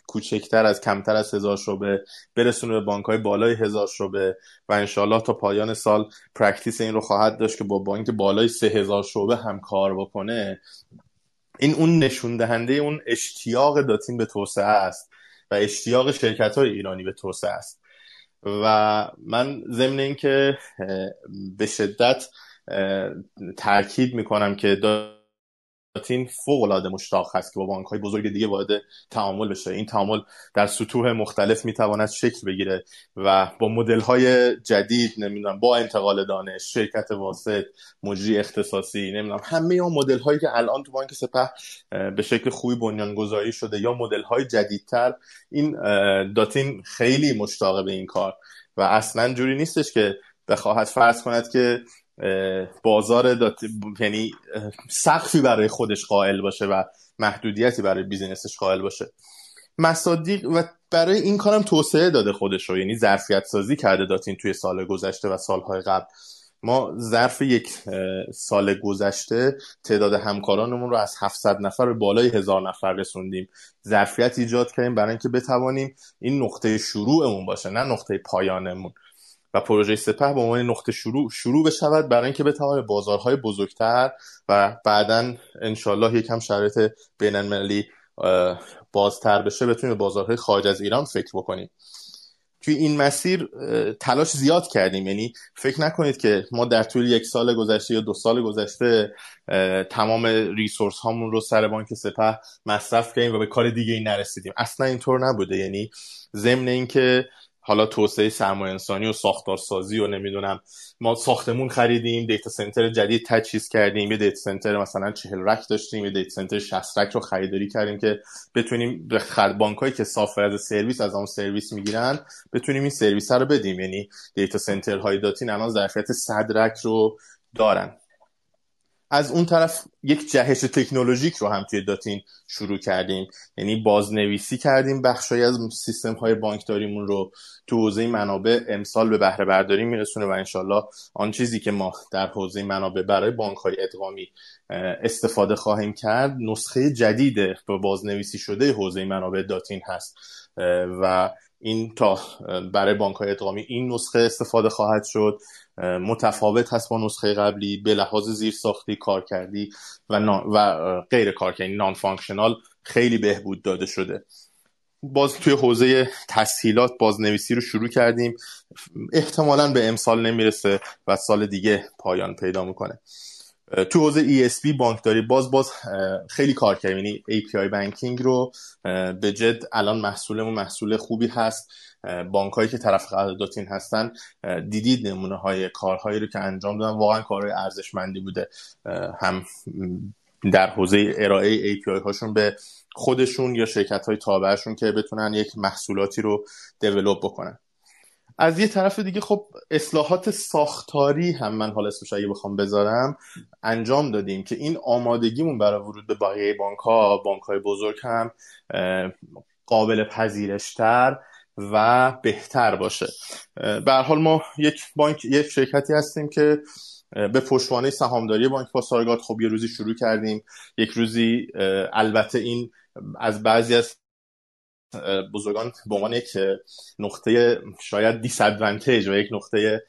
کوچکتر از کمتر از 1000 شعبه برسونه به بانک‌های بالای 1000 شعبه و انشالله تا پایان سال پرکتیس این رو خواهد داشت که با بانک بالای 3000 شعبه هم کار بکنه، این اون نشون دهنده اون اشتیاق داتین به توسعه است و اشتیاق شرکت‌های ایرانی به توسعه است. و من ضمن این که به شدت تاکید می‌کنم که داتین فوق‌العاده مشتاق است که با بانک‌های بزرگ دیگه وارد تعامل بشه. این تعامل در سطوح مختلف می‌تواند شکل بگیره و با مدل‌های جدید، نمی‌دونم با انتقال دانش، شرکت واسط، مجری اختصاصی، نمی‌دونم همه یا مدل‌هایی که الان تو بانک سپه به شکل خوبی بنیانگذاری شده یا مدل‌های جدیدتر، این داتین خیلی مشتاق به این کار و اصلاً جوری نیستش که بخواهد فرض کند که بازار داتین یعنی سقفی برای خودش قائل باشه و محدودیتی برای بیزینسش قائل باشه. مصادیق و برای این کارم توسعه داده خودش رو، یعنی ظرفیت سازی کرده داتین توی سال گذشته و سالهای قبل. ما ظرف یک سال گذشته تعداد همکارانمون رو از 700 نفر به بالای 1000 نفر رسوندیم. ظرفیت ایجاد کردیم برای اینکه بتوانیم این نقطه شروعمون باشه نه نقطه پایانمون و پروژه سپه به عنوان نقطه شروع بشود برای اینکه بتواند بازارهای بزرگتر و بعداً انشالله یکم شرایط بین‌المللی بازتر بشه بتونیم به بازارهای خارج از ایران فکر بکنیم. توی این مسیر تلاش زیاد کردیم، یعنی فکر نکنید که ما در طول 1 سال گذشته یا 2 سال گذشته تمام ریسورس هامون رو سر بانک سپه مصرف کردیم و به کار دیگه‌ای نرسیدیم. اصلا اینطور نبوده. یعنی ضمن اینکه حالا توسعه سرمایه انسانی و ساختارسازی و نمیدونم ما ساختمون خریدیم، دیتا سنتر جدید تجهیز کردیم، یه دیتا سنتر مثلا 40 رک داشتیم، یه دیتا سنتر 60 رک رو خریداری کردیم که بتونیم به بانکایی که سافر از سرویس از اون سرویس میگیرن بتونیم این سرویس رو بدیم. یعنی دیتا سنترهای داتین الان ظرفیت 100 رک رو دارن. از اون طرف یک جهش تکنولوژیک رو هم توی داتین شروع کردیم، یعنی بازنویسی کردیم بخشی از سیستم‌های بانکداریمون رو تو حوزه منابع امسال به بهره برداری میرسونه و انشالله آن چیزی که ما در حوزه منابع برای بانک‌های ادغامی استفاده خواهیم کرد نسخه جدید به بازنویسی شده حوزه منابع داتین هست و این تا برای بانک‌های ادغامی این نسخه استفاده خواهد شد. متفاوت هست با نسخه قبلی به لحاظ زیرساختی، کارکردی و غیر کارکردی، نان فانکشنال خیلی بهبود داده شده. باز توی حوزه تسهیلات بازنویسی رو شروع کردیم، احتمالاً به امسال نمیرسه و سال دیگه پایان پیدا میکنه. تو حوزه ESB بانکداری باز خیلی کار کردیم، یعنی API بانکینگ رو به جد الان محصول خوبی هست. بانک‌هایی که طرف قرارداداتین هستن دیدید نمونه‌های کارهایی رو که انجام دادن، واقعا کارهای ارزشمندی بوده، هم در حوزه ارائه API هاشون به خودشون یا شرکت‌های تابعشون که بتونن یک محصولاتی رو دیولپ بکنن. از یه طرف دیگه خب اصلاحات ساختاری هم من حالا اسمش اگه بخوام بذارم انجام دادیم که این آمادگیمون برای ورود به بقیه بانک‌های بزرگ هم قابل پذیرش‌تر و بهتر باشه. به هر حال ما یک شرکتی هستیم که به پشتوانه سهامداری بانک پاسارگاد خب یه روزی شروع کردیم، یک روزی البته این از بعضی از بزرگان به عنوان یک نقطه شاید دیسادوانتیج و یک نقطه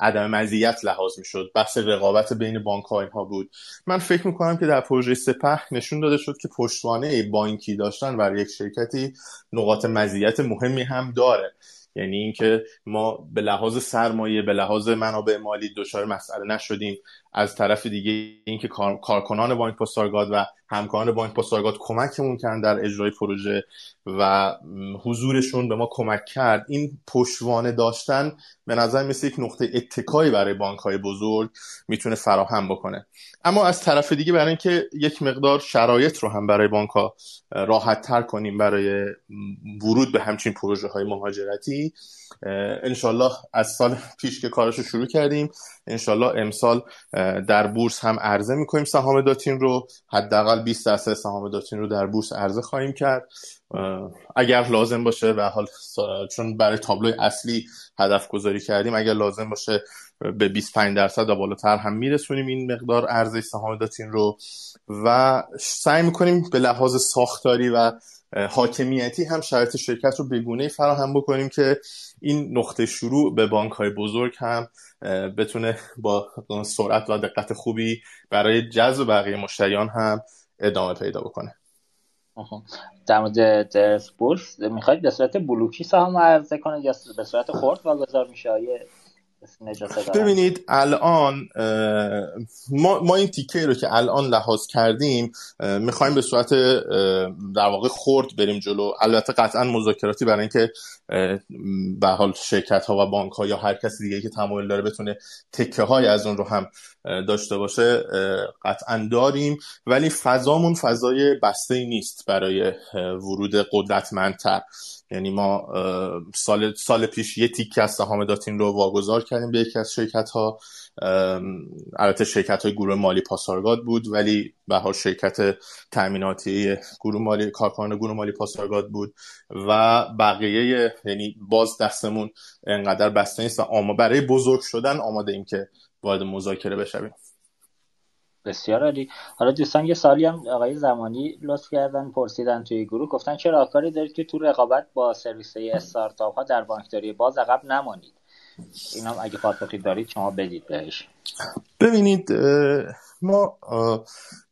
عدم مزیت لحاظ میشد. بحث رقابت بین بانک ها اینها بود. من فکر میکنم که در پروژه سپه نشون داده شد که پشتوانه بانکی داشتن برای یک شرکتی نقاط مزیت مهمی هم داره، یعنی اینکه ما به لحاظ سرمایه، به لحاظ منابع مالی دچار مسئله نشدیم. از طرف دیگه اینکه کارکنان بانک پاسارگاد و همکاران بانک پاسارگاد کمکمون کردن در اجرای پروژه و حضورشون به ما کمک کرد. این پشتوانه داشتن به نظر مثل یک نقطه اتکایی برای بانک‌های بزرگ میتونه فراهم بکنه. اما از طرف دیگه برای اینکه یک مقدار شرایط رو هم برای بانک‌ها راحت‌تر کنیم برای ورود به همچین پروژه‌های مهاجرتی، انشالله از سال پیش که کارشو شروع کردیم، انشالله امسال در بورس هم عرضه میکنیم سهام داتین رو، حداقل 20% سهام داتین رو در بورس عرضه خواهیم کرد اگر لازم باشه. به حال چون برای تابلوی اصلی هدف گذاری کردیم، اگر لازم باشه به 25% و بالاتر هم میرسونیم این مقدار عرضه سهام داتین رو، و سعی میکنیم به لحاظ ساختاری و حاکمیتی هم شرایط شرکت رو به گونه‌ای فراهم بکنیم که این نقطه شروع به بانک‌های بزرگ هم بتونه با سرعت و دقت خوبی برای جذب بقیه مشتریان هم ادامه پیدا بکنه. در مورد بورس می‌خواید به صورت بلوکی سهام عرضه کنید یا به صورت خرد واگذار میشه؟ ببینید الان ما این تیکه رو که الان لحاظ کردیم میخوایم به صورت در واقع خرد بریم جلو. البته قطعا مذاکراتی برای اینکه به حال شرکت ها و بانک ها یا هر کسی دیگه که تمایل داره بتونه تکه های از اون رو هم داشته باشه قطعا داریم، ولی فضامون فضای بسته نیست برای ورود قدرتمندتر. یعنی ما سال پیش یه تیکه از سهام داتین رو واگذار کردیم به یکی از شرکت‌ها، البته شرکت‌های گروه مالی پاسارگاد بود ولی به هر شرکت تأمیناتی گروه مالی کارکنان گروه مالی پاسارگاد بود و بقیه، یعنی باز دستمون انقدر بسته نیست و برای بزرگ شدن آماده ایم که وارد مذاکره بشویم. بسیار عالی. حالا دوستان یه سالی هم آقای زمانی لطف کردن پرسیدن توی گروه، گفتن چه راهکاری دارید که تو رقابت با سرویس‌های استارتاپ ها در بانکداری باز عقب نمانید؟ اینا هم اگه پاسخی دارید شما بدید بهش. ببینید ما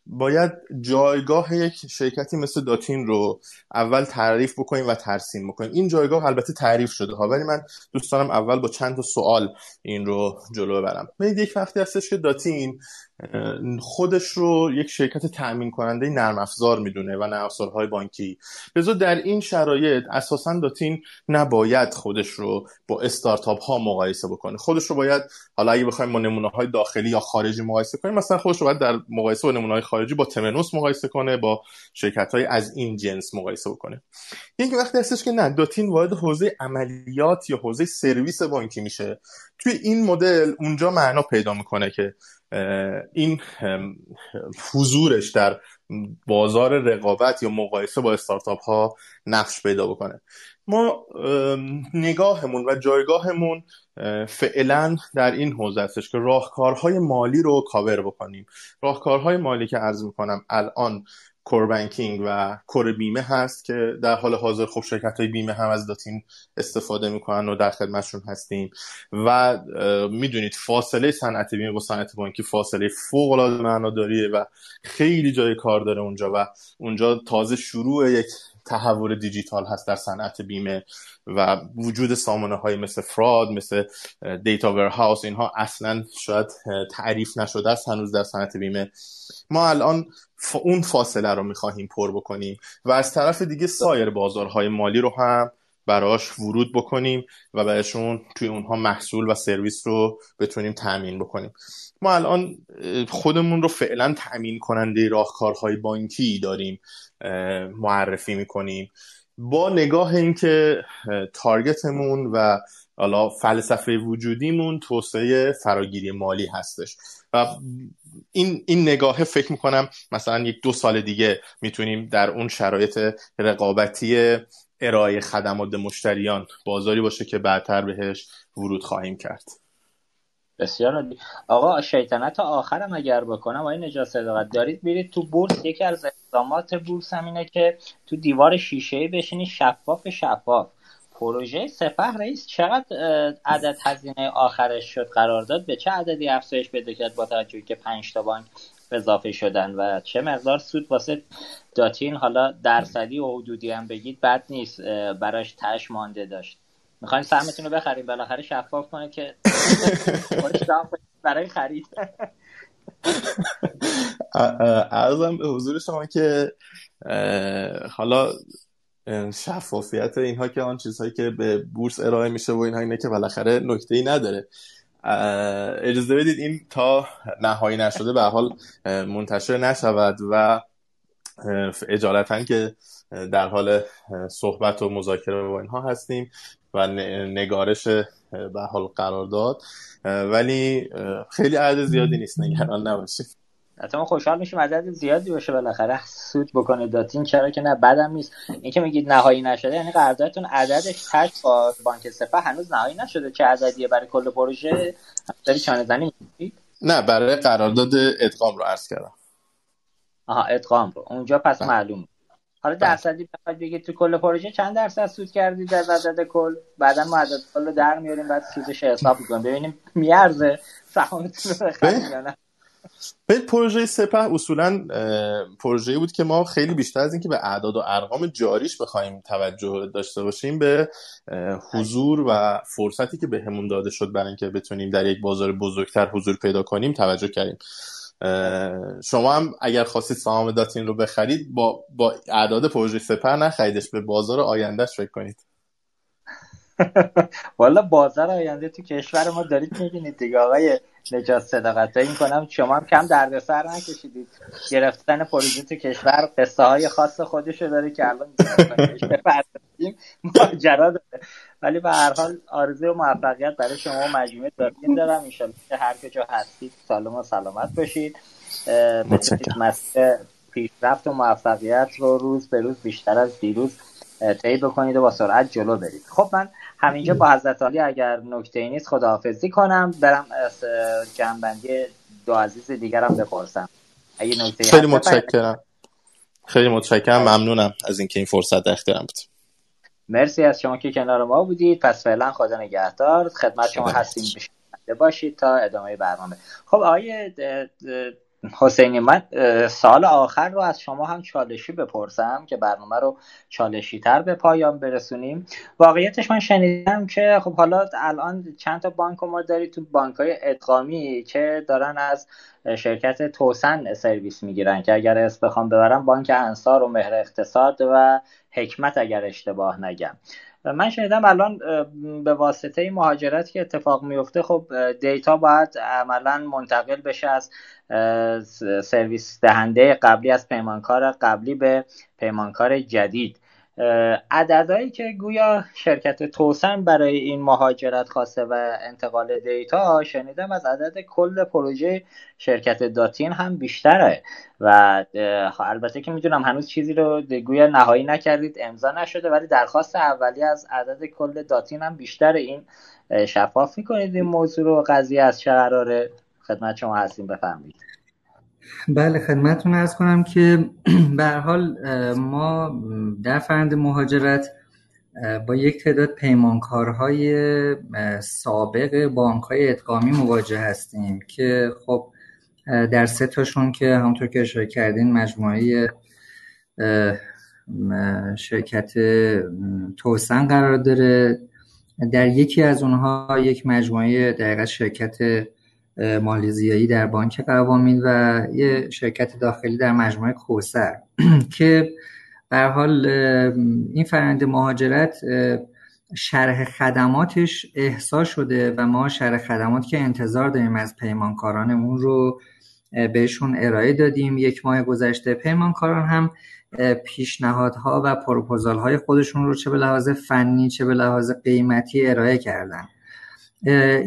باید جایگاه یک شرکتی مثل داتین رو اول تعریف بکنیم و ترسیم بکنیم. این جایگاه البته تعریف شده ها، ولی من دوست دارم اول با چند تا سوال این رو جلو ببرم. ببینید یک وقتی هستش که داتین خودش رو یک شرکت تأمین کننده نرم افزار میدونه و نرم افزارهای بانکی، لذا در این شرایط اساساً داتین نباید خودش رو با استارتاپ ها مقایسه بکنه. خودش رو باید، حالا اگه بخوایم با نمونه‌های داخلی یا خارجی مقایسه کنیم، مثلا خودش رو باید در مقایسه با نمونه‌های خارجی با تمنوس مقایسه کنه، با شرکت‌های از این جنس مقایسه بکنه. یک وقتی هستش که نه، داتین وارد حوزه عملیات یا حوزه سرویس بانکی میشه. توی این مدل اونجا معنا پیدا میکنه که این حضورش در بازار رقابت یا مقایسه با استارتاپ ها نقش پیدا بکنه. ما نگاهمون و جایگاهمون فعلا در این حوزه هستش که راهکارهای مالی رو کاور بکنیم. راهکارهای مالی که عرض میکنم الان کربنکینگ و کور بیمه هست که در حال حاضر خب شرکت‌های بیمه هم از داتین استفاده میکنن و در خدمتشون هستیم و میدونید فاصله صنعت بیمه با صنعت بانکی فاصله فوق‌العاده معناداریه و خیلی جای کار داره اونجا و اونجا تازه شروع یک تحول دیجیتال هست در صنعت بیمه و وجود سامانه های مثل فراد، مثل دیتا ورهاوس، اینها اصلا شاید تعریف نشده است هنوز در صنعت بیمه. ما الان اون فاصله رو میخواهیم پر بکنیم و از طرف دیگه سایر بازارهای مالی رو هم براش ورود بکنیم و بهشون توی اونها محصول و سرویس رو بتونیم تامین بکنیم. ما الان خودمون رو فعلا تامین کننده راهکارهای بانکی داریم معرفی میکنیم با نگاه اینکه تارگتمون و حالا فلسفه وجودیمون توسعه فراگیری مالی هستش و این نگاهه فکر میکنم مثلا 1-2 سال دیگه میتونیم در اون شرایط رقابتی ارائه خدمات مشتریان بازاری باشه که بعدتر بهش ورود خواهیم کرد. بسیار عالی. آقا شیطنت آخرم اگر بکنم آقای نجات صداقت، دارید میرید تو بورس، یکی از اقدامات بورس هم اینه که تو دیوار شیشه‌ای بشینی شفاف. پروژه سپه رئیس چقدر عدد هزینه آخرش شد؟ قرارداد به چه عددی افزایش پیدا کرد با توجه که 5 تا بانک اضافه شدن و چه مقدار سود واسه داتین، حالا درصدی و حدودی هم بگید بد نیست، براش تش مانده داشت. میخوایم سهمتون رو بخریم بالاخره، شفاف کنه که برای خرید. عرضم به حضور شما که حالا شفافیت اینها که آن چیزهایی که به بورس ارائه میشه و اینها، اینه که بالاخره نکته‌ای نداره. اجازه بدید این تا نهایی نشده به حال منتشر نشود و اجالتاً که در حال صحبت و مذاکره با اینها هستیم و نگارش به حال قرارداد، ولی خیلی عدد زیادی نیست، نگران نباشید. حتما خوشحال میشیم عدد زیادی باشه بالاخره سود بکنه داتین، چرا که نه، بدم نیست. این که میگید نهایی نشده یعنی قراردادتون عددش تک با بانک سپه هنوز نهایی نشده، چه عددیه برای کل پروژه؟ داری چانه زنی میگید؟ نه، برای قرارداد ادغام رو عرض کردم. آها، ادغام رو اونجا پس معلوم. حالا درصدی بخواد بگید تو کل پروژه چند درصد سود کردید از عدد کل، بعدا ما عدد کل رو در میاریم بعد سودش حساب می‌کنیم ببینیم میارزه سهامتون رو بخرید یا نه. باید پروژه سپه اصولاً پروژه‌ای بود که ما خیلی بیشتر از اینکه به اعداد و ارقام جاریش بخوایم توجه داشته باشیم، به حضور و فرصتی که بهمون داده شد برای اینکه بتونیم در یک بازار بزرگتر حضور پیدا کنیم توجه کردیم. شما هم اگر خواستید سهام داتین رو بخرید با اعداد پروژه سپه نخریدش، به بازار آیندهش فکر کنید. والا بازار آینده تو کشور ما دارید می‌بینید دیگه آقای نجات صداقت، این کنم شما هم کم دردسر نکشیدید. گرفتن پروژه تو کشور قصه های خاص خودشو داره که الان بپردازیم ماجرا داره، ولی به هر حال آرزوی موفقیت برای شما و مجموعه داتین دارم. ان شاء الله که هر کجا هستید سالم و سلامت باشید، مسیر پیشرفت و موفقیت رو روز به روز بیشتر از دیروز تهیه بکنید و با سرعت جلو برید. خب من همینجا با حضرت عالی اگر نکته‌ای نیست خداحافظی کنم، برم از جنبندی دو عزیز دیگرم بپرسم اگه نکته‌ای هست. خیلی متشکرم. ممنونم از اینکه این فرصت در اختیارم بود. مرسی از شما که کنار ما بودید. پس فعلا خدا نگهدار، خدمت شما هستیم، بشنونده باشید تا ادامه برنامه. خب آقای حسینی، من سال آخر رو از شما هم چالشی بپرسم که برنامه رو چالشی تر به پایان برسونیم. واقعیتش من شنیدم که خب حالا الان چند تا بانک ما دارید تو بانک‌های ادغامی که دارن از شرکت توسن سرویس میگیرن که اگر اسم بخوام ببرم بانک انصار و مهر اقتصاد و حکمت اگر اشتباه نگم. من شنیدم الان به واسطه این مهاجرت که اتفاق میفته خب دیتا باید عملاً منتقل بشه از سرویس دهنده قبلی، از پیمانکار قبلی به پیمانکار جدید. عددهایی که گویا شرکت توسن برای این مهاجرت خواسته و انتقال دیتا، شنیدم از عدد کل پروژه شرکت داتین هم بیشتره و البته که میدونم هنوز چیزی رو گویا نهایی نکردید، امضا نشده، ولی درخواست اولیه از عدد کل داتین هم بیشتره. این شفاف میکنید این موضوع رو؟ قضیه از چه قراره؟ خدمت شما هستیم، بفرمایید. بله، خدمتتون عرض کنم که به هر حال ما در فرآیند مهاجرت با یک تعداد پیمانکارهای سابق بانک‌های ادغامی مواجه هستیم که خب در 3 تاشون که همونطور که اشاره کردین مجموعه شرکت توسن قرار داره. در یکی از اونها یک مجموعه دقیقا شرکت مالزیایی در بانک قوامین و یه شرکت داخلی در مجموعه کوثر که به هر حال این فرآیند مهاجرت شرح خدماتش احصا شده و ما شرح خدمات که انتظار داریم از پیمانکارانمون رو بهشون ارائه دادیم. یک ماه گذشته پیمانکاران هم پیشنهادها و پروپوزال‌های خودشون رو چه به لحاظ فنی چه به لحاظ قیمتی ارائه کردن.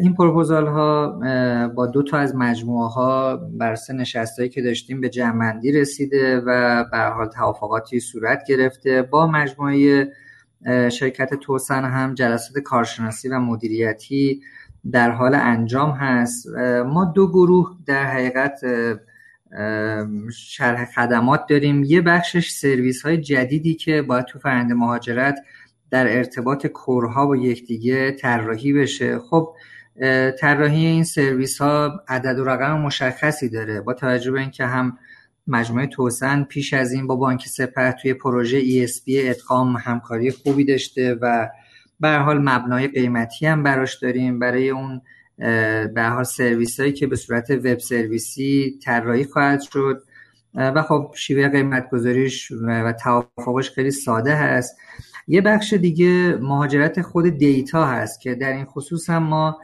این پروپوزال‌ها با دو تا از مجموعه‌ها بر سه نشستایی که داشتیم به جمع‌بندی رسیده و به هر حال توافقاتی صورت گرفته. با مجموعه شرکت توسن هم جلسات کارشناسی و مدیریتی در حال انجام هست. ما دو گروه در حقیقت شرح خدمات داریم. یه بخشش سرویس‌های جدیدی که باید تو فرآیند مهاجرت در ارتباط کورها با یکدیگه طراحی بشه. خب طراحی این سرویس‌ها عدد و رقم مشخصی داره با توجه به اینکه هم مجموعه توسن پیش از این با بانک سپه توی پروژه ESB ادغام همکاری خوبی داشته و به هر حال مبنای قیمتی هم براش داریم برای اون به هر حال سرویسایی که به صورت وب سرویسی طراحی خواهد شد و خب شیوه قیمت گذاریش و توافقش خیلی ساده هست. یه بخش دیگه مهاجرت خود دیتا هست که در این خصوص هم ما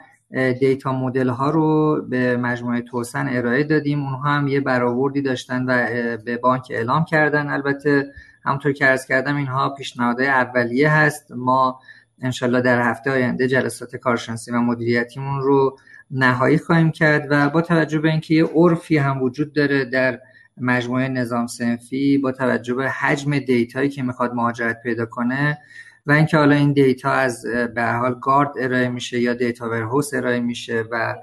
دیتا مدل ها رو به مجموعه توسن ارائه دادیم. اونها هم یه برآوردی داشتن و به بانک اعلام کردن. البته همونطور که عرض کردم اینها پیشنهادهای اولیه هست. ما انشالله در هفته آینده جلسات کارشناسی و مدیریتیمون رو نهایی خواهیم کرد و با توجه به اینکه یه عرفی هم وجود داره در مجموعه نظام صنفی با توجه به حجم دیتایی که میخواد مهاجرت پیدا کنه و اینکه حالا این دیتا از به هر حال گارد ارائه میشه یا دیتا ورهاوس ارائه میشه و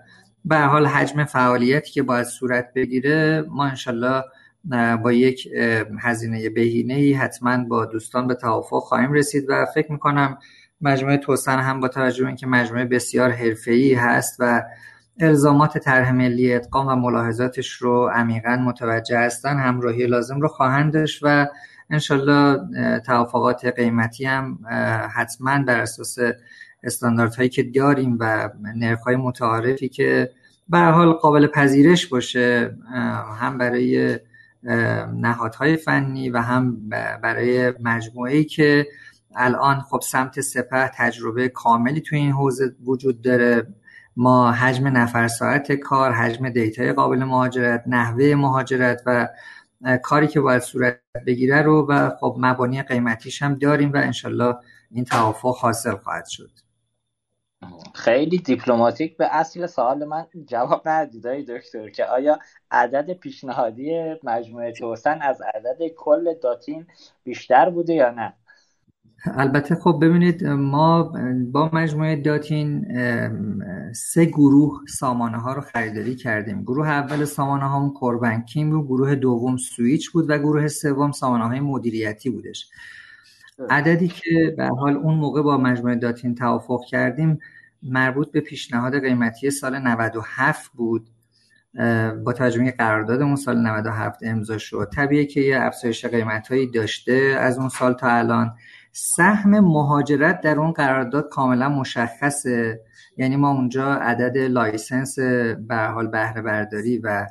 به هر حال حجم فعالیتی که باید صورت بگیره، ما انشالله با یک هزینه بهینه‌ای حتما با دوستان به توافق خواهیم رسید و فکر میکنم مجموعه توسن هم با توجه به اینکه مجموعه بسیار حرفه‌ای هست و الزامات طرح ملی ادغام و ملاحظاتش رو عمیقاً متوجه هستن، همراهی لازم رو خواهند داشت و انشالله توافقات قیمتی هم حتما بر اساس استانداردهایی که داریم و نرخ‌های متعارفی که به هر حال قابل پذیرش باشه هم برای نهادهای فنی و هم برای مجموعه‌ای که الان خب سمت سپه تجربه کاملی توی این حوزه وجود داره. ما حجم نفر ساعت کار، حجم دیتای قابل مهاجرت، نحوه مهاجرت و کاری که باید صورت بگیره رو و خب مبانی قیمتیش هم داریم و انشالله این توافق حاصل خواهد شد. خیلی دیپلماتیک به اصل سوال من جواب ندید دکتر که آیا عدد پیشنهادی مجموعه توسن از عدد کل داتین بیشتر بوده یا نه؟ البته خب ببینید ما با مجموعه داتین سه گروه سامانه ها رو خریداری کردیم. گروه اول سامانه هامون کربنکینگ بود، گروه دوم سویچ بود و گروه سوم سامانه های مدیریتی بودش. عددی که به حال اون موقع با مجموعه داتین توافق کردیم مربوط به پیشنهاد قیمتی سال 97 بود. با توجه به قراردادمون سال 97 امضا شد، طبیعیه که یه افزایش قیمتایی داشته از اون سال تا الان. سهم مهاجرت در اون قرارداد کاملا مشخصه، یعنی ما اونجا عدد لایسنس به هر حال بهره برداری و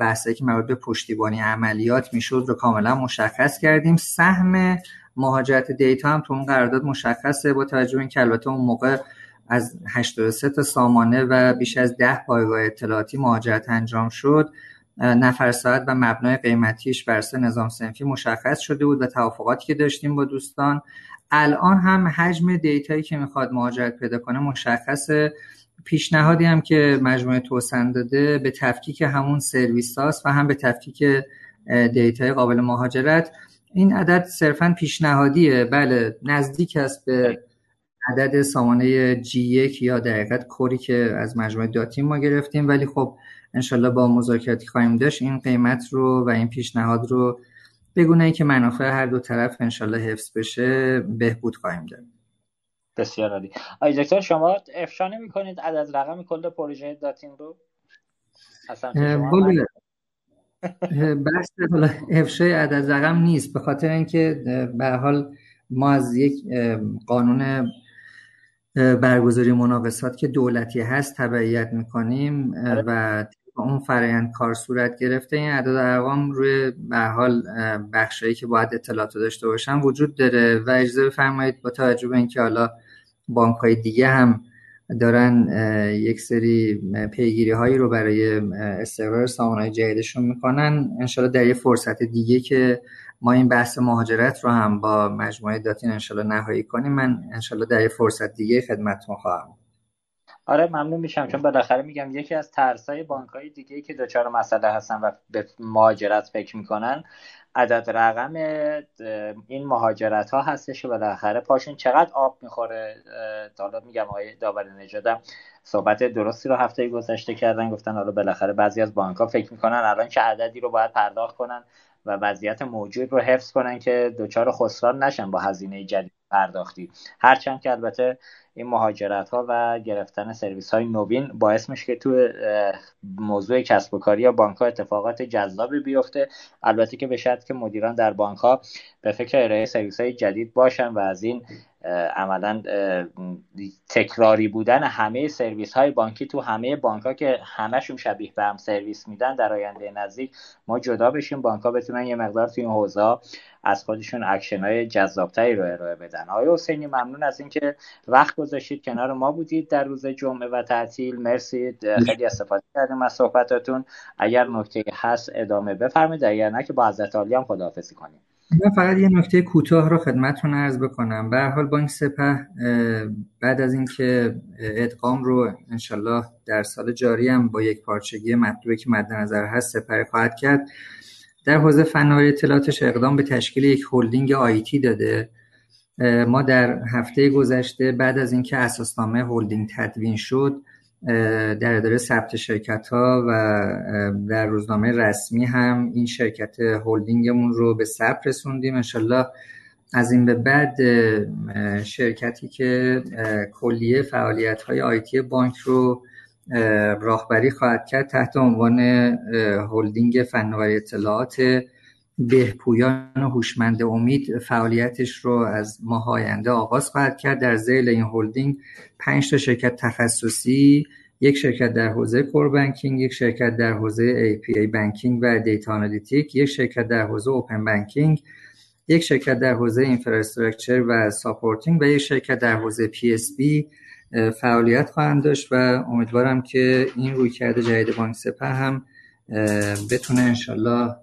بحثی که مربوط به پشتیبانی عملیات میشد رو کاملا مشخص کردیم. سهم مهاجرت دیتا هم تو اون قرارداد مشخصه با توجه به اینکه البته اون موقع از 83 تا سامانه و بیش از 10 پایگاه اطلاعاتی مهاجرت انجام شد. نفر ساعت و مبنای قیمتیش بر اساس نظام صنفی مشخص شده بود و توافقاتی که داشتیم با دوستان. الان هم حجم دیتایی که میخواد مهاجرت پیدا کنه مشخصه. پیشنهادی هم که مجموعه توسن داده به تفکیک همون سرویس‌هاست و هم به تفکیک دیتای قابل مهاجرت. این عدد صرفاً پیشنهادیه، بله نزدیک است به عدد سامانه G1 یا دقیقاً کوری که از مجموعه داتین ما گرفتیم، ولی خب انشالله با مذاکراتی خواهیم داشت این قیمت رو و این پیشنهاد رو بگونه که منافع هر دو طرف انشالله حفظ بشه بهبود خواهیم داد. بسیار عالی. آقای دکتر شما افشا نمی‌کنید عدد رقم کل پروژه داتین رو؟ اصلا شما بحث افشای عدد رقم نیست، به خاطر اینکه به هر حال ما از یک قانون برگزاری مناقصات که دولتی هست تبعیت میکنیم و اون فرآیند کار صورت گرفته. این اعداد ارقام روی به هر حال بخشایی که باید اطلاعات داشته باشن وجود داره و اجازه بفرمایید با توجه به اینکه حالا بانک‌های دیگه هم دارن یک سری پیگیری‌هایی رو برای استقرار سامانه‌های جدیدشون میکنن، انشالله در یه فرصت دیگه که ما این بحث مهاجرت رو هم با مجموعه داتین انشالله نهایی کنیم، من انشالله در یه فرصت دیگه خدمتتون خواهم. آره ممنون میشم، چون بالاخره میگم یکی از ترسای بانک‌های دیگه که دچار مسئله هستن و به مهاجرت فکر میکنن عدد رقم این مهاجرت ها هستش و بالاخره پاشون چقدر آب میخوره. حالا میگم آقای داور نژادم صحبت درستی رو هفته گذشته کردن، گفتن حالا بالاخره بعضی از بانک‌ها فکر میکنن الان چه عددی رو باید پرداخت کنن و وضعیت موجود رو حفظ کنن که دچار خسران نشن با هزینه جدید پرداختی، هرچند که البته این مهاجرت ها و گرفتن سرویس های نوین باعث میشه که تو موضوع کسب و کاری یا بانک ها اتفاقات جذابی بیفته، البته که به شرط که مدیران در بانک ها به فکر ارائه سرویس های جدید باشن و از این عملا تکراری بودن همه سرویس های بانکی تو همه بانک ها که همشون شبیه به هم سرویس میدن در آینده نزدیک ما جدا بشیم، بانک ها بتونن یه مقدار تو این حوزه ها از خودشون اکشن های جذابتری رو ارائه بدن. آقای حسینی ممنون از اینکه وقت گذاشتید کنار ما بودید در روز جمعه و تعطیل، مرسی، خیلی استفاده کردیم از صحبتاتون. اگر نکته هست ادامه بفرمایید، اگر نه که با حضرت عالی هم خداحافظی کنیم. من فقط یه نکته کوتاه رو خدمتتون عرض بکنم. به هر حال بانک سپه بعد از اینکه ادغام رو انشالله در سال جاری هم با یک پارچگی مطلوبی که مد نظر هست سپری خواهد کرد، در حوزه فناوری اطلاعاتش اقدام به تشکیل یک هلدینگ آیتی داده. ما در هفته گذشته بعد از اینکه اساسنامه هلدینگ تدوین شد در اداره ثبت شرکت‌ها و در روزنامه رسمی هم این شرکت هلدینگمون رو به ثبت رسوندیم. انشالله از این به بعد شرکتی که کلیه فعالیت‌های آیتی بانک رو راهبری خواهد کرد تحت عنوان هلدینگ فناوری اطلاعات بهپویان و هوشمند امید فعالیتش رو از ماه آینده آغاز خواهد کرد. در ذیل این هلدینگ 5 تا شرکت تخصصی، یک شرکت در حوزه کربنکینگ، یک شرکت در حوزه API بانکینگ و دیتا آنالیتیک، یک شرکت در حوزه اوپن بانکینگ، یک شرکت در حوزه اینفراستراکچر و ساپورتینگ و یک شرکت در حوزه PSB فعالیت خواهند داشت و امیدوارم که این رویکرد جدید بانک سپه هم بتونه انشالله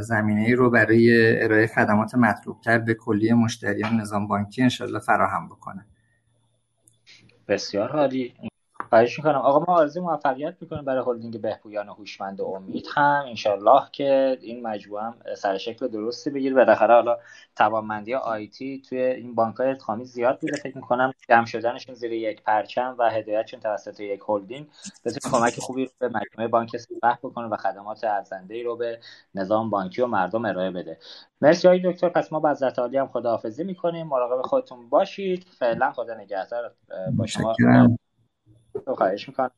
زمینه‌ای رو برای ارائه خدمات مطلوب‌تر به کلیه مشتریان نظام بانکی انشالله فراهم بکنه. بسیار عالی. خواهش می‌کنم. آقا ما آرزوی موفقیت می‌کنیم برای هلدینگ بهپویان و هوشمند امید هم انشالله که این مجموعه هم سرشکل درستی بگیره. بالاخره حالا توانمندی آیتی توی این بانک‌های ادغامی زیاد بوده، فکر می‌کنم جمع شدنشون زیر یک پرچم و هدایتشون توسط یک هلدینگ بتونه کمک خوبی رو به مجموعه بانک سپه بکنه و خدمات ارزنده‌ای رو به نظام بانکی و مردم ارائه بده. مرسی آقای دکتر. پس ما با حضرت عالی هم خداحافظی می‌کنیم. مراقب خودتون باشید. فعلا خدا نگهدار. با شما خواهش میکنم.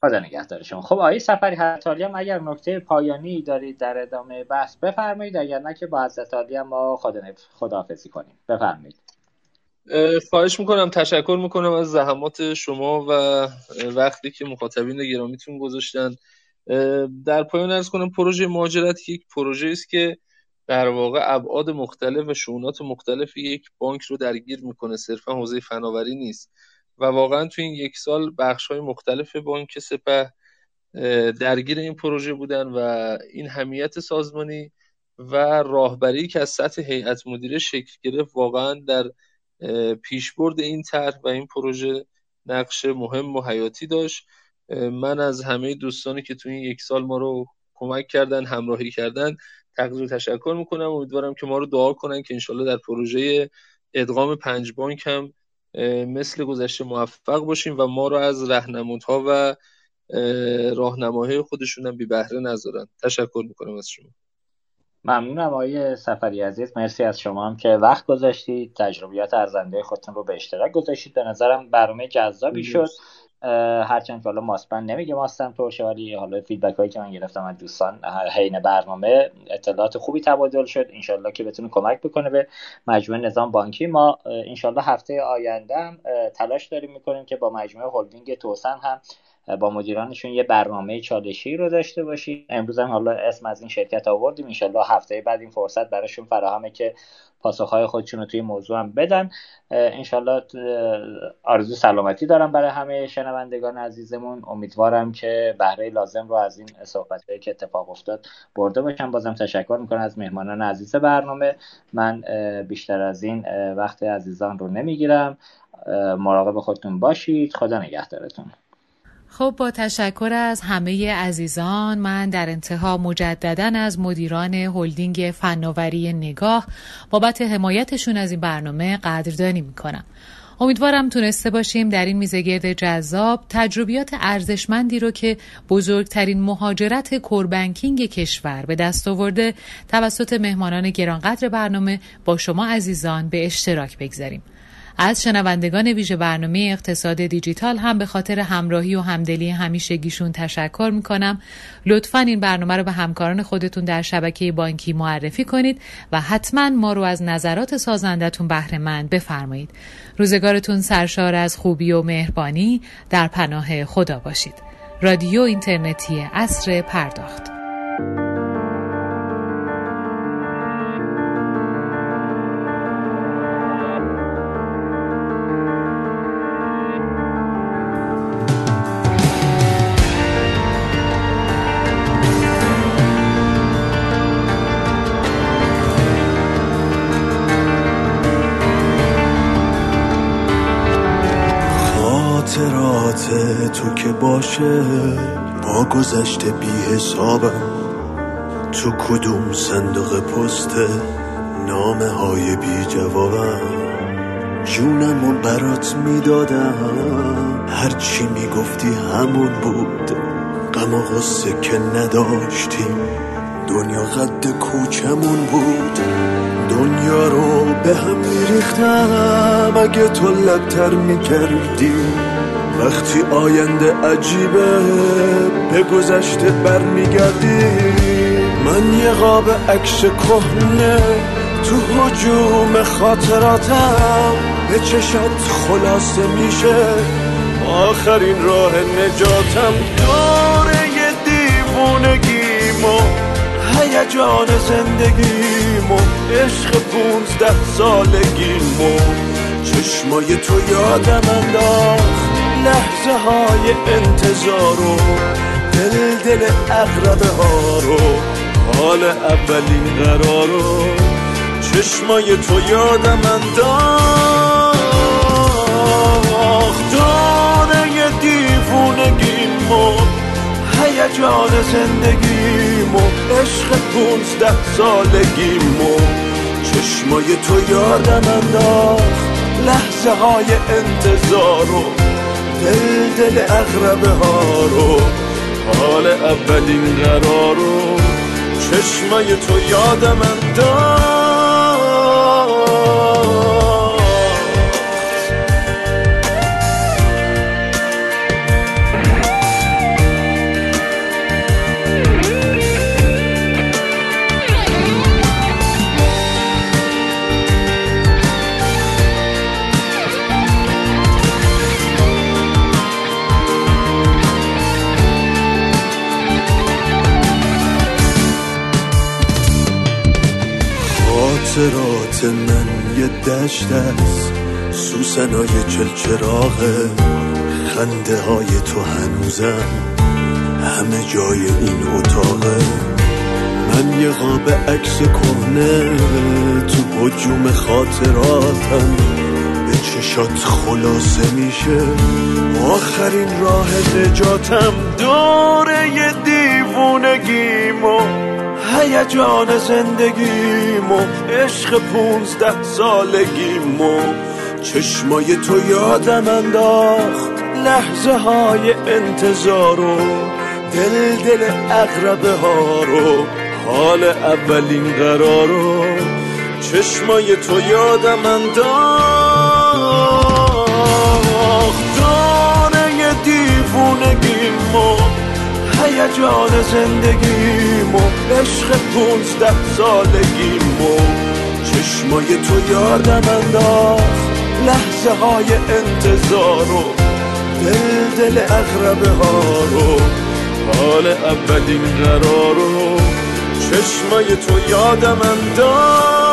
خدا نگهدار شما. خب آقای صفری حتالی هم اگر نکته پایانی دارید در ادامه بحث بفرمایید، اگر نه که با حضرت عالی هم ما خداحافظی کنیم. بفرمایید. خواهش میکنم. تشکر میکنم از زحمات شما و وقتی که مخاطبین گرامیتون گذاشتن. در پایان عرض کنم پروژه مهاجرت یک پروژه است که در واقع ابعاد مختلف و شؤونات مختلف یک بانک رو درگیر میکنه، صرفا حوزه فناوری نیست و واقعا تو این یک سال بخش‌های مختلف بانک سپه درگیر این پروژه بودن و این همیت سازمانی و راهبری که از سطح هیئت مدیره شکل گرفت واقعا در پیشبرد این طرح و این پروژه نقش مهم و حیاتی داشت. من از همه دوستانی که تو این یک سال ما رو کمک کردن، همراهی کردن، تقدیر و تشکر میکنم. امیدوارم که ما رو دعا کنن که انشالله در پروژه ادغام 5 بانک هم مثل گذشته موفق باشیم و ما رو از راهنمودها و راهنماهای خودشون هم بی بهره نذارن. تشکر میکنم از شما. ممنونم آقای صفری عزیز. مرسی از شما هم که وقت گذاشتید، تجربیات ارزنده خودتون رو به اشتراک گذاشتید. به نظرم برنامه جذابی شد. هرچند که حالا ماسپن نمیگه ماستم توشاری، حالا فیدبک هایی که من گرفتم از دوستان حین برنامه اطلاعات خوبی تبادل شد، انشالله که بتونه کمک بکنه به مجموعه نظام بانکی. ما انشالله هفته آینده هم تلاش داریم میکنیم که با مجموعه هلدینگ توسن هم با مدیرانشون یه برنامه چالشی رو داشته باشیم. امروز هم حالا اسم از این شرکت آوردیم، انشالله هفته بعد این فرصت براشون فراهمه که پاسخهای خودشون رو توی موضوع هم بدن. انشالله آرزو سلامتی دارم برای همه شنوندگان عزیزمون، امیدوارم که بهره لازم رو از این صحبت‌هایی که اتفاق افتاد برده باشم. بازم تشکر میکنم از مهمانان عزیز برنامه. من بیشتر از این وقت عزیزان رو نمیگیرم، مراقب خودتون باشید، خدا نگهدارتون. خب با تشکر از همه عزیزان، من در انتها مجدداً از مدیران هلدینگ فناوری نگاه بابت حمایتشون از این برنامه قدردانی میکنم. امیدوارم تونسته باشیم در این میزگرد جذاب تجربیات ارزشمندی رو که بزرگترین مهاجرت کوربنکینگ کشور به دست آورده توسط مهمانان گرانقدر برنامه با شما عزیزان به اشتراک بگذاریم. از شنوندگان ویژه برنامه اقتصاد دیجیتال هم به خاطر همراهی و همدلی همیشگیشون تشکر میکنم. لطفاً این برنامه رو به همکاران خودتون در شبکه بانکی معرفی کنید و حتماً ما رو از نظرات سازندتون بهره مند بفرمایید. روزگارتون سرشار از خوبی و مهربانی، در پناه خدا باشید. رادیو اینترنتی عصر پرداخت. تو که باشه با گذشته بی حسابم، تو کدوم صندوق پسته نامه های بی جوابم، جونمو برات میدادم، هرچی میگفتی همون بود، غم و غصه که نداشتیم، دنیا قد کوچمون بود، دنیا رو به هم میریختم اگه تو لبتر میکردی. وقتی آینده عجیبه به گذشته برمیگردی، من یه قاب عکس کهنه تو هجوم خاطراتم، به چشات خلاصه میشه آخرین راه نجاتم. دوره یه دیوونگیمو، هیجان زندگیمو، عشق 15 سالگیمو، چشمای تو یادم انداخت، لحظه های انتظار و دل اقربه ها رو، حال اولین قرار رو، چشمای تو یادم انداخت. دانه دیوونگیم و هیجان زندگیم و عشق 15 سالگیم و چشمای تو یادم انداخت، لحظه های انتظار و دل اغربه ها رو، حال اولین قرار رو، چشمای تو یادم انداخت. خاطرات من یه دشت است، سوسنای چلچراغه، خنده های تو هنوزم همه جای این اتاقه، من یه قاب عکس کهنه تو هجوم خاطراتم، به چشات خلاصه میشه آخرین راه نجاتم. دوره یه دیوونگیمو، هیجان زندگیم و عشق 15 سالگیم و چشمای تو یادم انداخت، لحظه های انتظار و دل اقربه ها رو، حال اولین قرار رو، چشمای تو یادم انداخت. دانه زندگیمو، عشق 15 سالگیمو، چشمای تو یادم انداخت لحظه های انتظارو، دل اغربه ها رو، حال اولین قرارو، چشمای تو یادم انداخت.